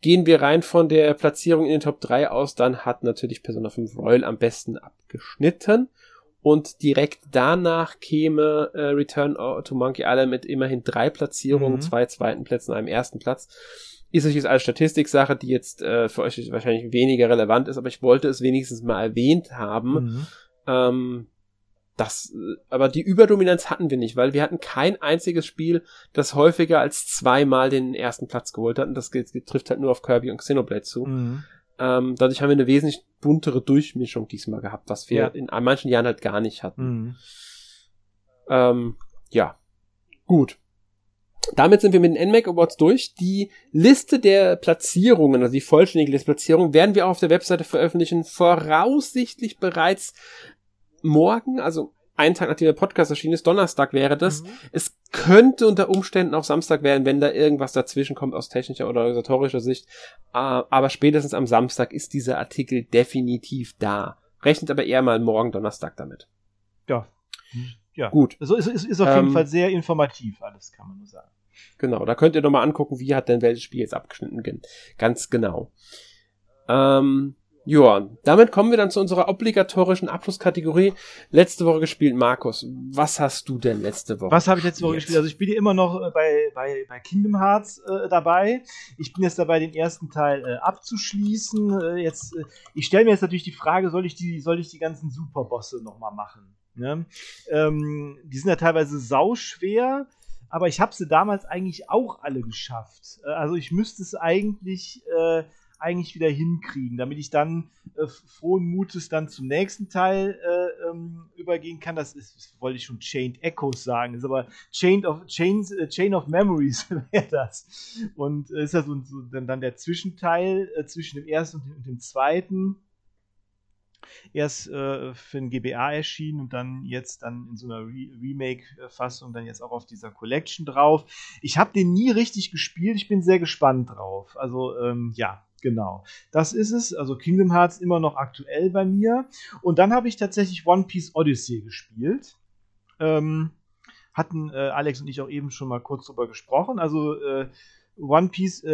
Gehen wir rein von der Platzierung in den Top 3 aus, dann hat natürlich Persona 5 Royal am besten abgeschnitten. Und direkt danach käme Return to Monkey Island mit immerhin 3 Platzierungen, 2 zweiten Plätzen, einem 1. Platz. Ist natürlich alles Statistiksache, die jetzt für euch wahrscheinlich weniger relevant ist, aber ich wollte es wenigstens mal erwähnt haben. Aber die Überdominanz hatten wir nicht, weil wir hatten kein einziges Spiel, das häufiger als 2-mal den 1. Platz geholt hat. Und das trifft halt nur auf Kirby und Xenoblade zu. Dadurch haben wir eine wesentlich buntere Durchmischung diesmal gehabt, was wir in manchen Jahren halt gar nicht hatten. Ja, Gut. Damit sind wir mit den NMAC Awards durch. Die Liste der Platzierungen, also die vollständige Liste der Platzierungen, werden wir auch auf der Webseite veröffentlichen. Voraussichtlich bereits morgen, also einen Tag nachdem der Podcast erschienen ist, Donnerstag wäre das. Mhm. Es könnte unter Umständen auch Samstag werden, wenn da irgendwas dazwischen kommt aus technischer oder organisatorischer Sicht. Aber spätestens am Samstag ist dieser Artikel definitiv da. Rechnet aber eher mal morgen Donnerstag damit. Ja. Ja, gut. Also ist auf jeden Fall sehr informativ, alles kann man nur sagen. Genau, da könnt ihr nochmal angucken, wie hat denn welches Spiel jetzt abgeschnitten. Ganz genau. Ja, damit kommen wir dann zu unserer obligatorischen Abschlusskategorie. Letzte Woche gespielt, Markus. Was hast du denn letzte Woche? Was habe ich letzte Woche gespielt? Also ich bin ja immer noch bei Kingdom Hearts dabei. Ich bin jetzt dabei, den ersten Teil abzuschließen. Ich stelle mir jetzt natürlich die Frage, soll ich die ganzen Superbosse nochmal machen? Ne? Die sind ja teilweise sauschwer, aber ich habe sie damals eigentlich auch alle geschafft. Also ich müsste es eigentlich wieder hinkriegen, damit ich dann frohen Mutes dann zum nächsten Teil übergehen kann. Das wollte ich schon Chained Echoes sagen, ist aber Chain of Memories wäre das. Und ist ja so dann der Zwischenteil zwischen dem ersten und dem zweiten. Erst für den GBA erschienen und dann jetzt dann in so einer Remake-Fassung dann jetzt auch auf dieser Collection drauf. Ich habe den nie richtig gespielt, ich bin sehr gespannt drauf. Also ja, genau. Das ist es, also Kingdom Hearts immer noch aktuell bei mir. Und dann habe ich tatsächlich One Piece Odyssey gespielt. Hatten Alex und ich auch eben schon mal kurz drüber gesprochen. Also One Piece,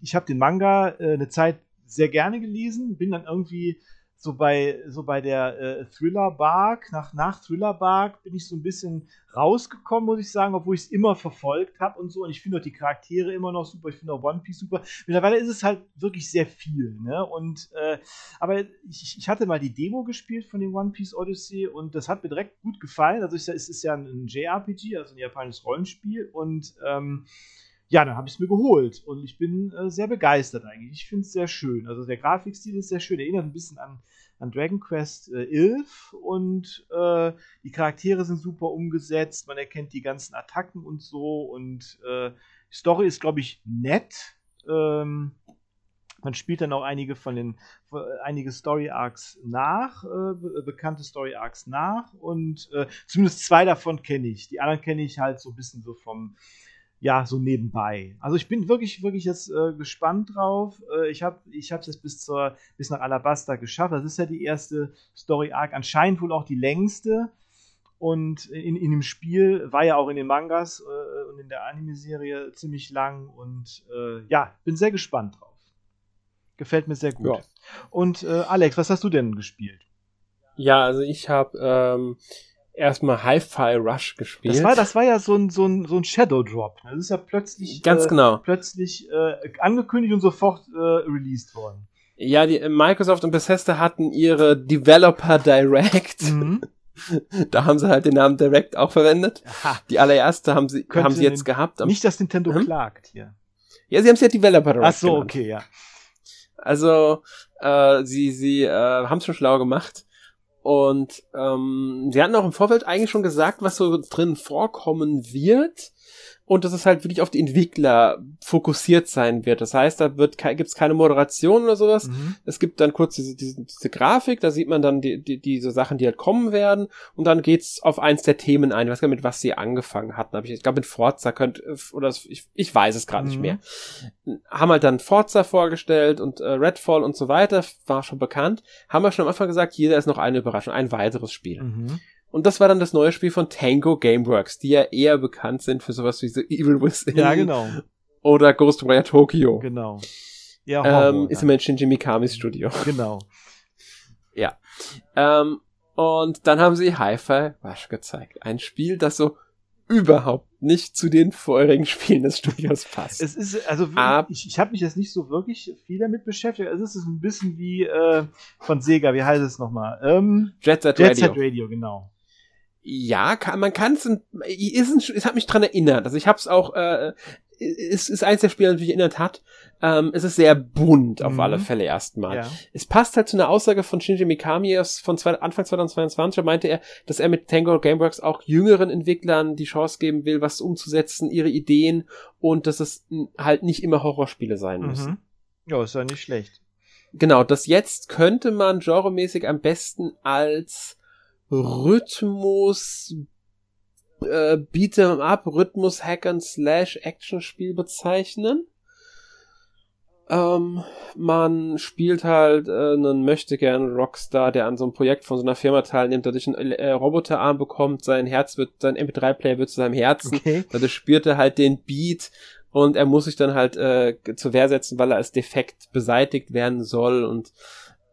ich habe den Manga eine Zeit sehr gerne gelesen, bin dann irgendwie so bei der Thriller Bark, nach Thriller Bark bin ich so ein bisschen rausgekommen, muss ich sagen, obwohl ich es immer verfolgt habe und so. Und ich finde auch die Charaktere immer noch super, ich finde auch One Piece super. Mittlerweile ist es halt wirklich sehr viel, ne? Und aber ich hatte mal die Demo gespielt von dem One Piece Odyssey und das hat mir direkt gut gefallen. Also es ist ja ein JRPG, also ein japanisches Rollenspiel. Und ja, dann habe ich es mir geholt und ich bin sehr begeistert eigentlich. Ich finde es sehr schön. Also der Grafikstil ist sehr schön. Erinnert ein bisschen an Dragon Quest 11 und die Charaktere sind super umgesetzt. Man erkennt die ganzen Attacken und so und die Story ist, glaube ich, nett. Man spielt dann auch einige Story-Arcs nach, bekannte Story-Arcs nach und zumindest zwei davon kenne ich. Die anderen kenne ich halt so ein bisschen so vom ja, so nebenbei. Also ich bin wirklich, wirklich jetzt gespannt drauf. Ich habe es jetzt bis nach Alabasta geschafft. Das ist ja die erste Story-Arc, anscheinend wohl auch die längste. Und in dem Spiel war ja auch in den Mangas und in der Anime-Serie ziemlich lang. Und ja, bin sehr gespannt drauf. Gefällt mir sehr gut. Ja. Und Alex, was hast du denn gespielt? Ja, also ich habe erstmal Hi-Fi Rush gespielt. Das war ja so ein Shadow Drop. Das ist ja plötzlich ganz genau. Plötzlich angekündigt und sofort released worden. Ja, die Microsoft und Bethesda hatten ihre Developer Direct. Mhm. Da haben sie halt den Namen Direct auch verwendet. Aha. Die allererste haben sie jetzt gehabt. Nicht, dass Nintendo klagt hier. Ja, sie haben es ja Developer Direct. Ach so, genannt. Okay, ja. Also sie haben es schon schlau gemacht. Und sie hatten auch im Vorfeld eigentlich schon gesagt, was so drin vorkommen wird und dass es halt wirklich auf die Entwickler fokussiert sein wird. Das heißt, da gibt's keine Moderation oder sowas. Mhm. Es gibt dann kurz diese Grafik, da sieht man dann diese Sachen, die halt kommen werden und dann geht's auf eins der Themen ein. Ich weiß gar nicht, mit was sie angefangen hatten. Ich glaube, mit Forza ich weiß es gerade nicht mehr. Haben halt dann Forza vorgestellt und Redfall und so weiter, war schon bekannt. Haben wir schon am Anfang gesagt, jeder ist noch eine Überraschung, ein weiteres Spiel. Mhm. Und das war dann das neue Spiel von Tango Gameworks, die ja eher bekannt sind für sowas wie so Evil Within. Ja, genau. Oder Ghostwire Tokyo. Genau. Ja, Horror, ist immer Shinji Mikamis Studio. Genau. Ja. Und dann haben sie Hi-Fi Rush gezeigt. Ein Spiel, das so überhaupt nicht zu den vorherigen Spielen des Studios passt. Es ist, also ich habe mich jetzt nicht so wirklich viel damit beschäftigt. Also es ist ein bisschen wie von Sega, wie heißt es nochmal? Jet Set Radio. Genau. Ja, man kann es, es hat mich dran erinnert, also ich hab's auch, es ist eins der Spiele, das mich erinnert hat, es ist sehr bunt auf alle Fälle erstmal. Ja. Es passt halt zu einer Aussage von Shinji Mikami von Anfang 2022, da meinte er, dass er mit Tango Gameworks auch jüngeren Entwicklern die Chance geben will, was umzusetzen, ihre Ideen, und dass es halt nicht immer Horrorspiele sein müssen. Ja, ist ja nicht schlecht. Genau, das jetzt könnte man genremäßig am besten als Rhythmus, Beat'em Up, Rhythmus, Hack and Slash, Action-Spiel bezeichnen. Man spielt halt einen möchtegern Rockstar, der an so einem Projekt von so einer Firma teilnimmt, dadurch einen Roboterarm bekommt, sein MP3-Player wird zu seinem Herzen, dadurch spürt er halt den Beat. Und er muss sich dann halt zur Wehr setzen, weil er als defekt beseitigt werden soll. Und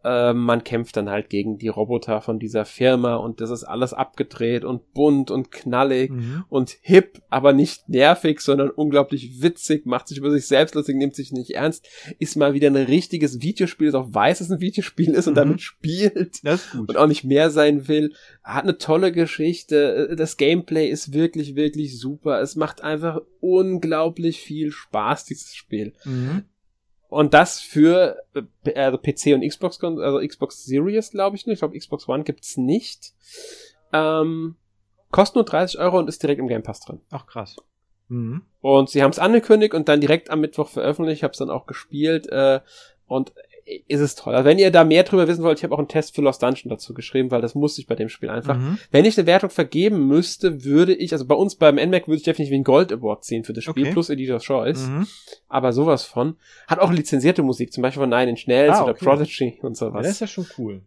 man kämpft dann halt gegen die Roboter von dieser Firma. Und das ist alles abgedreht und bunt und knallig und hip, aber nicht nervig, sondern unglaublich witzig. Macht sich über sich selbst lustig, nimmt sich nicht ernst. Ist mal wieder ein richtiges Videospiel, das auch weiß, dass es ein Videospiel ist und damit spielt. Das ist gut. Und auch nicht mehr sein will. Hat eine tolle Geschichte. Das Gameplay ist wirklich, wirklich super. Es macht einfach unglaublich viel Spaß, dieses Spiel. Und das für PC und Xbox, also Xbox Series, glaube ich nicht. Ich glaube, Xbox One gibt's nicht. Kostet nur 30 Euro und ist direkt im Game Pass drin. Ach, krass. Und sie haben es angekündigt und dann direkt am Mittwoch veröffentlicht. Ich habe es dann auch gespielt und ist es toll. Also wenn ihr da mehr drüber wissen wollt, ich habe auch einen Test für Lost Dungeon dazu geschrieben, weil das musste ich bei dem Spiel einfach. Wenn ich eine Wertung vergeben müsste, würde ich, also bei uns beim NMAC würde ich definitiv einen Gold Award ziehen für das Spiel, plus Editor's Choice. Aber sowas von. Hat auch lizenzierte Musik, zum Beispiel von Nine Inch Nails oder Prodigy und sowas. Ja, das ist ja schon cool.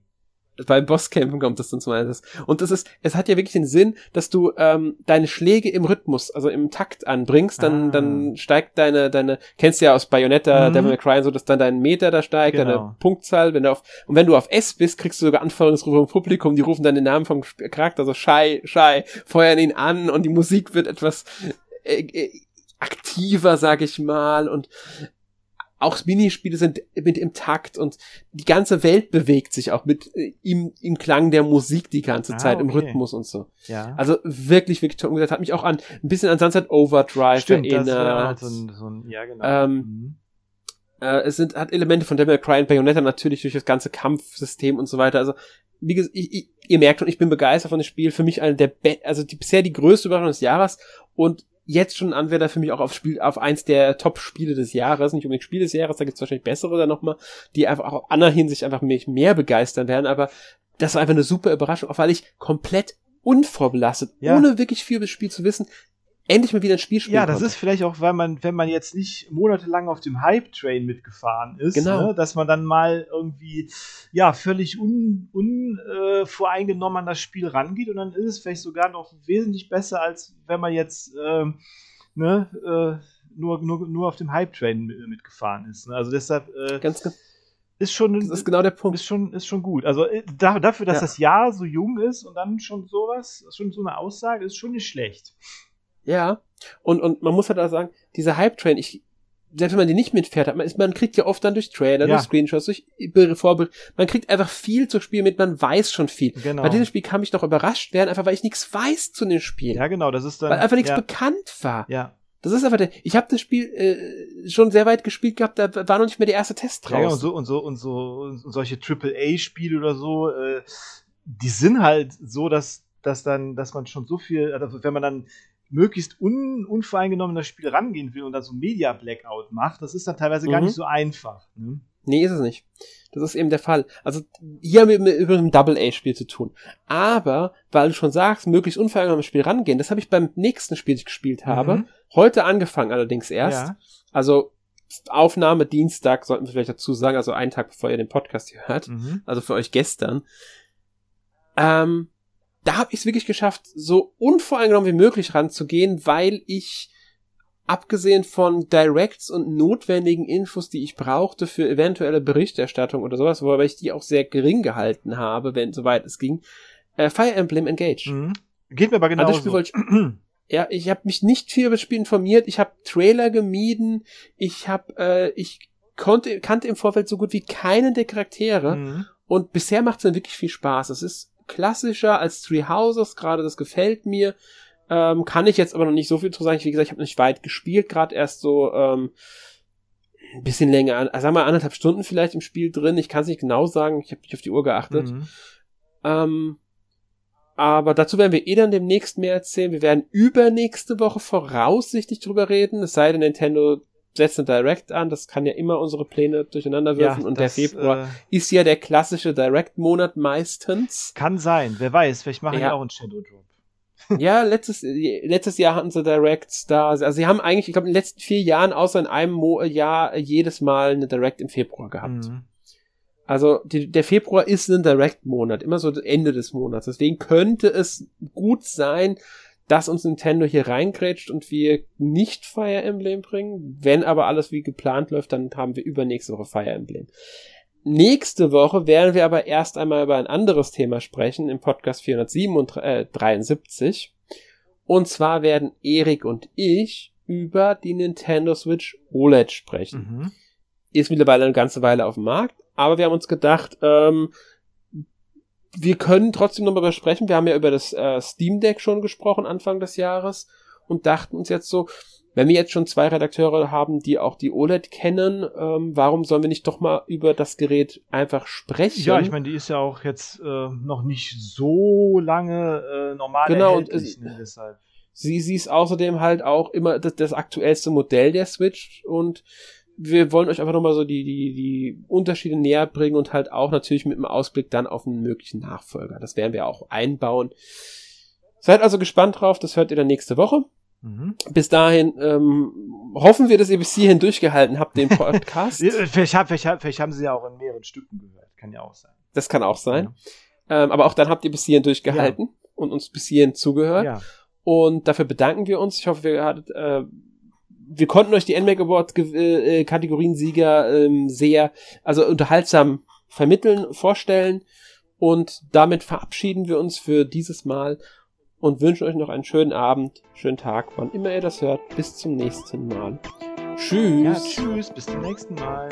Beim Bosskämpfen kommt das dann zum einen. Und es hat ja wirklich den Sinn, dass du deine Schläge im Rhythmus, also im Takt anbringst, dann steigt deine, kennst du ja aus Bayonetta, Devil May Cry und so, dass dann dein Meter da steigt, deine Punktzahl, wenn du auf S bist, kriegst du sogar Anforderungsrufe vom Publikum, die rufen dann den Namen vom Charakter, also Schei, Schei, feuern ihn an und die Musik wird etwas aktiver, sag ich mal, und auch Minispiele sind mit im Takt und die ganze Welt bewegt sich auch mit im Klang der Musik die ganze Zeit, im Rhythmus und so. Ja. Also wirklich, wirklich toll umgesetzt. Hat mich auch ein bisschen an Sunset Overdrive erinnert. Das war halt so ein, ja, genau. Es hat Elemente von Devil May Cry und Bayonetta natürlich durch das ganze Kampfsystem und so weiter. Also, wie gesagt, ihr merkt schon, ich bin begeistert von dem Spiel. Für mich bisher die größte Überraschung des Jahres und jetzt schon ein Anwärter für mich auch auf eins der Top-Spiele des Jahres, nicht unbedingt Spiel des Jahres, da gibt's wahrscheinlich bessere da nochmal, die einfach auch in anderer Hinsicht einfach mich mehr begeistern werden, aber das war einfach eine super Überraschung, auch weil ich komplett unvorbelastet, ohne wirklich viel über das Spiel zu wissen, endlich mal wieder ein Spiel spielen konnte. Das ist vielleicht auch, weil man, wenn man jetzt nicht monatelang auf dem Hype-Train mitgefahren ist, ne, dass man dann mal irgendwie völlig voreingenommen an das Spiel rangeht und dann ist es vielleicht sogar noch wesentlich besser, als wenn man jetzt nur auf dem Hype-Train mitgefahren ist. Ne? Also deshalb ist genau der Punkt. Ist schon gut. Also dafür, dass das Jahr so jung ist und dann schon sowas, schon so eine Aussage, ist schon nicht schlecht. Ja, und man muss halt auch sagen, dieser Hype-Train, selbst wenn man den nicht mitfährt, man kriegt ja oft dann durch Trailer, durch Screenshots, durch man kriegt einfach viel zu Spiel mit, man weiß schon viel. Genau. Bei diesem Spiel kann mich noch überrascht werden, einfach weil ich nichts weiß zu dem Spiel. Ja, genau, das ist dann... Weil einfach nichts bekannt war. Ja. Das ist einfach ich habe das Spiel schon sehr weit gespielt gehabt, da war noch nicht mehr der erste Test draus. Ja, und solche AAA-Spiele oder so, die sind halt so, dass man schon so viel, also wenn man dann möglichst unvoreingenommen das Spiel rangehen will und dann so ein Media-Blackout macht, das ist dann teilweise gar nicht so einfach. Ne? Nee, ist es nicht. Das ist eben der Fall. Also hier haben wir über ein Double-A-Spiel zu tun. Aber, weil du schon sagst, möglichst unvoreingenommen das Spiel rangehen, das habe ich beim nächsten Spiel, das ich gespielt habe, heute angefangen allerdings erst. Ja. Also Aufnahme Dienstag, sollten wir vielleicht dazu sagen, also einen Tag bevor ihr den Podcast hier hört, also für euch gestern. Da habe ich es wirklich geschafft, so unvoreingenommen wie möglich ranzugehen, weil ich, abgesehen von Directs und notwendigen Infos, die ich brauchte für eventuelle Berichterstattung oder sowas, wobei ich die auch sehr gering gehalten habe, wenn soweit es ging, Fire Emblem Engage. Geht mir aber genauso. Also das Spiel wollte ich, ich habe mich nicht viel über das Spiel informiert, ich habe Trailer gemieden, ich kannte im Vorfeld so gut wie keinen der Charaktere und bisher macht es dann wirklich viel Spaß. Es ist klassischer als Three Houses gerade, das gefällt mir. Kann ich jetzt aber noch nicht so viel zu sagen. Wie gesagt, ich habe nicht weit gespielt, gerade erst so ein bisschen länger, also sagen wir 1,5 Stunden vielleicht im Spiel drin. Ich kann es nicht genau sagen, ich habe nicht auf die Uhr geachtet. Mhm. Aber dazu werden wir eh dann demnächst mehr erzählen. Wir werden übernächste Woche voraussichtlich drüber reden, es sei denn, Nintendo setzt eine Direct an, das kann ja immer unsere Pläne durcheinander werfen, ja, und das, der Februar ist ja der klassische Direct-Monat meistens. Kann sein, wer weiß, vielleicht machen ja auch einen Shadow-Drop. Ja, letztes Jahr hatten sie Directs da, also sie haben eigentlich, ich glaube, in den letzten 4 Jahren außer in einem Jahr jedes Mal eine Direct im Februar gehabt. Mhm. Also der Februar ist ein Direct-Monat, immer so Ende des Monats, deswegen könnte es gut sein, dass uns Nintendo hier reingrätscht und wir nicht Fire Emblem bringen. Wenn aber alles wie geplant läuft, dann haben wir übernächste Woche Fire Emblem. Nächste Woche werden wir aber erst einmal über ein anderes Thema sprechen, im Podcast 473. Und zwar werden Erik und ich über die Nintendo Switch OLED sprechen. Mhm. Ist mittlerweile eine ganze Weile auf dem Markt, aber wir haben uns gedacht, wir können trotzdem noch mal darüber sprechen. Wir haben ja über das Steam Deck schon gesprochen Anfang des Jahres und dachten uns jetzt so, wenn wir jetzt schon 2 Redakteure haben, die auch die OLED kennen, warum sollen wir nicht doch mal über das Gerät einfach sprechen? Ja, ich meine, die ist ja auch jetzt noch nicht so lange normal erhältlich. Genau, und sie ist außerdem halt auch immer das aktuellste Modell der Switch und wir wollen euch einfach nochmal so die Unterschiede näher bringen und halt auch natürlich mit dem Ausblick dann auf einen möglichen Nachfolger. Das werden wir auch einbauen. Seid also gespannt drauf, das hört ihr dann nächste Woche. Mhm. Bis dahin hoffen wir, dass ihr bis hierhin durchgehalten habt, den Podcast. Vielleicht haben sie ja auch in mehreren Stücken gehört, kann ja auch sein. Das kann auch sein. Ja. Aber auch dann habt ihr bis hierhin durchgehalten und uns bis hierhin zugehört. Ja. Und dafür bedanken wir uns. Ich hoffe, wir konnten euch die NMAC Award Kategoriensieger sehr, also unterhaltsam vermitteln, vorstellen, und damit verabschieden wir uns für dieses Mal und wünschen euch noch einen schönen Abend, schönen Tag, wann immer ihr das hört. Bis zum nächsten Mal. Tschüss. Ja, tschüss, bis zum nächsten Mal.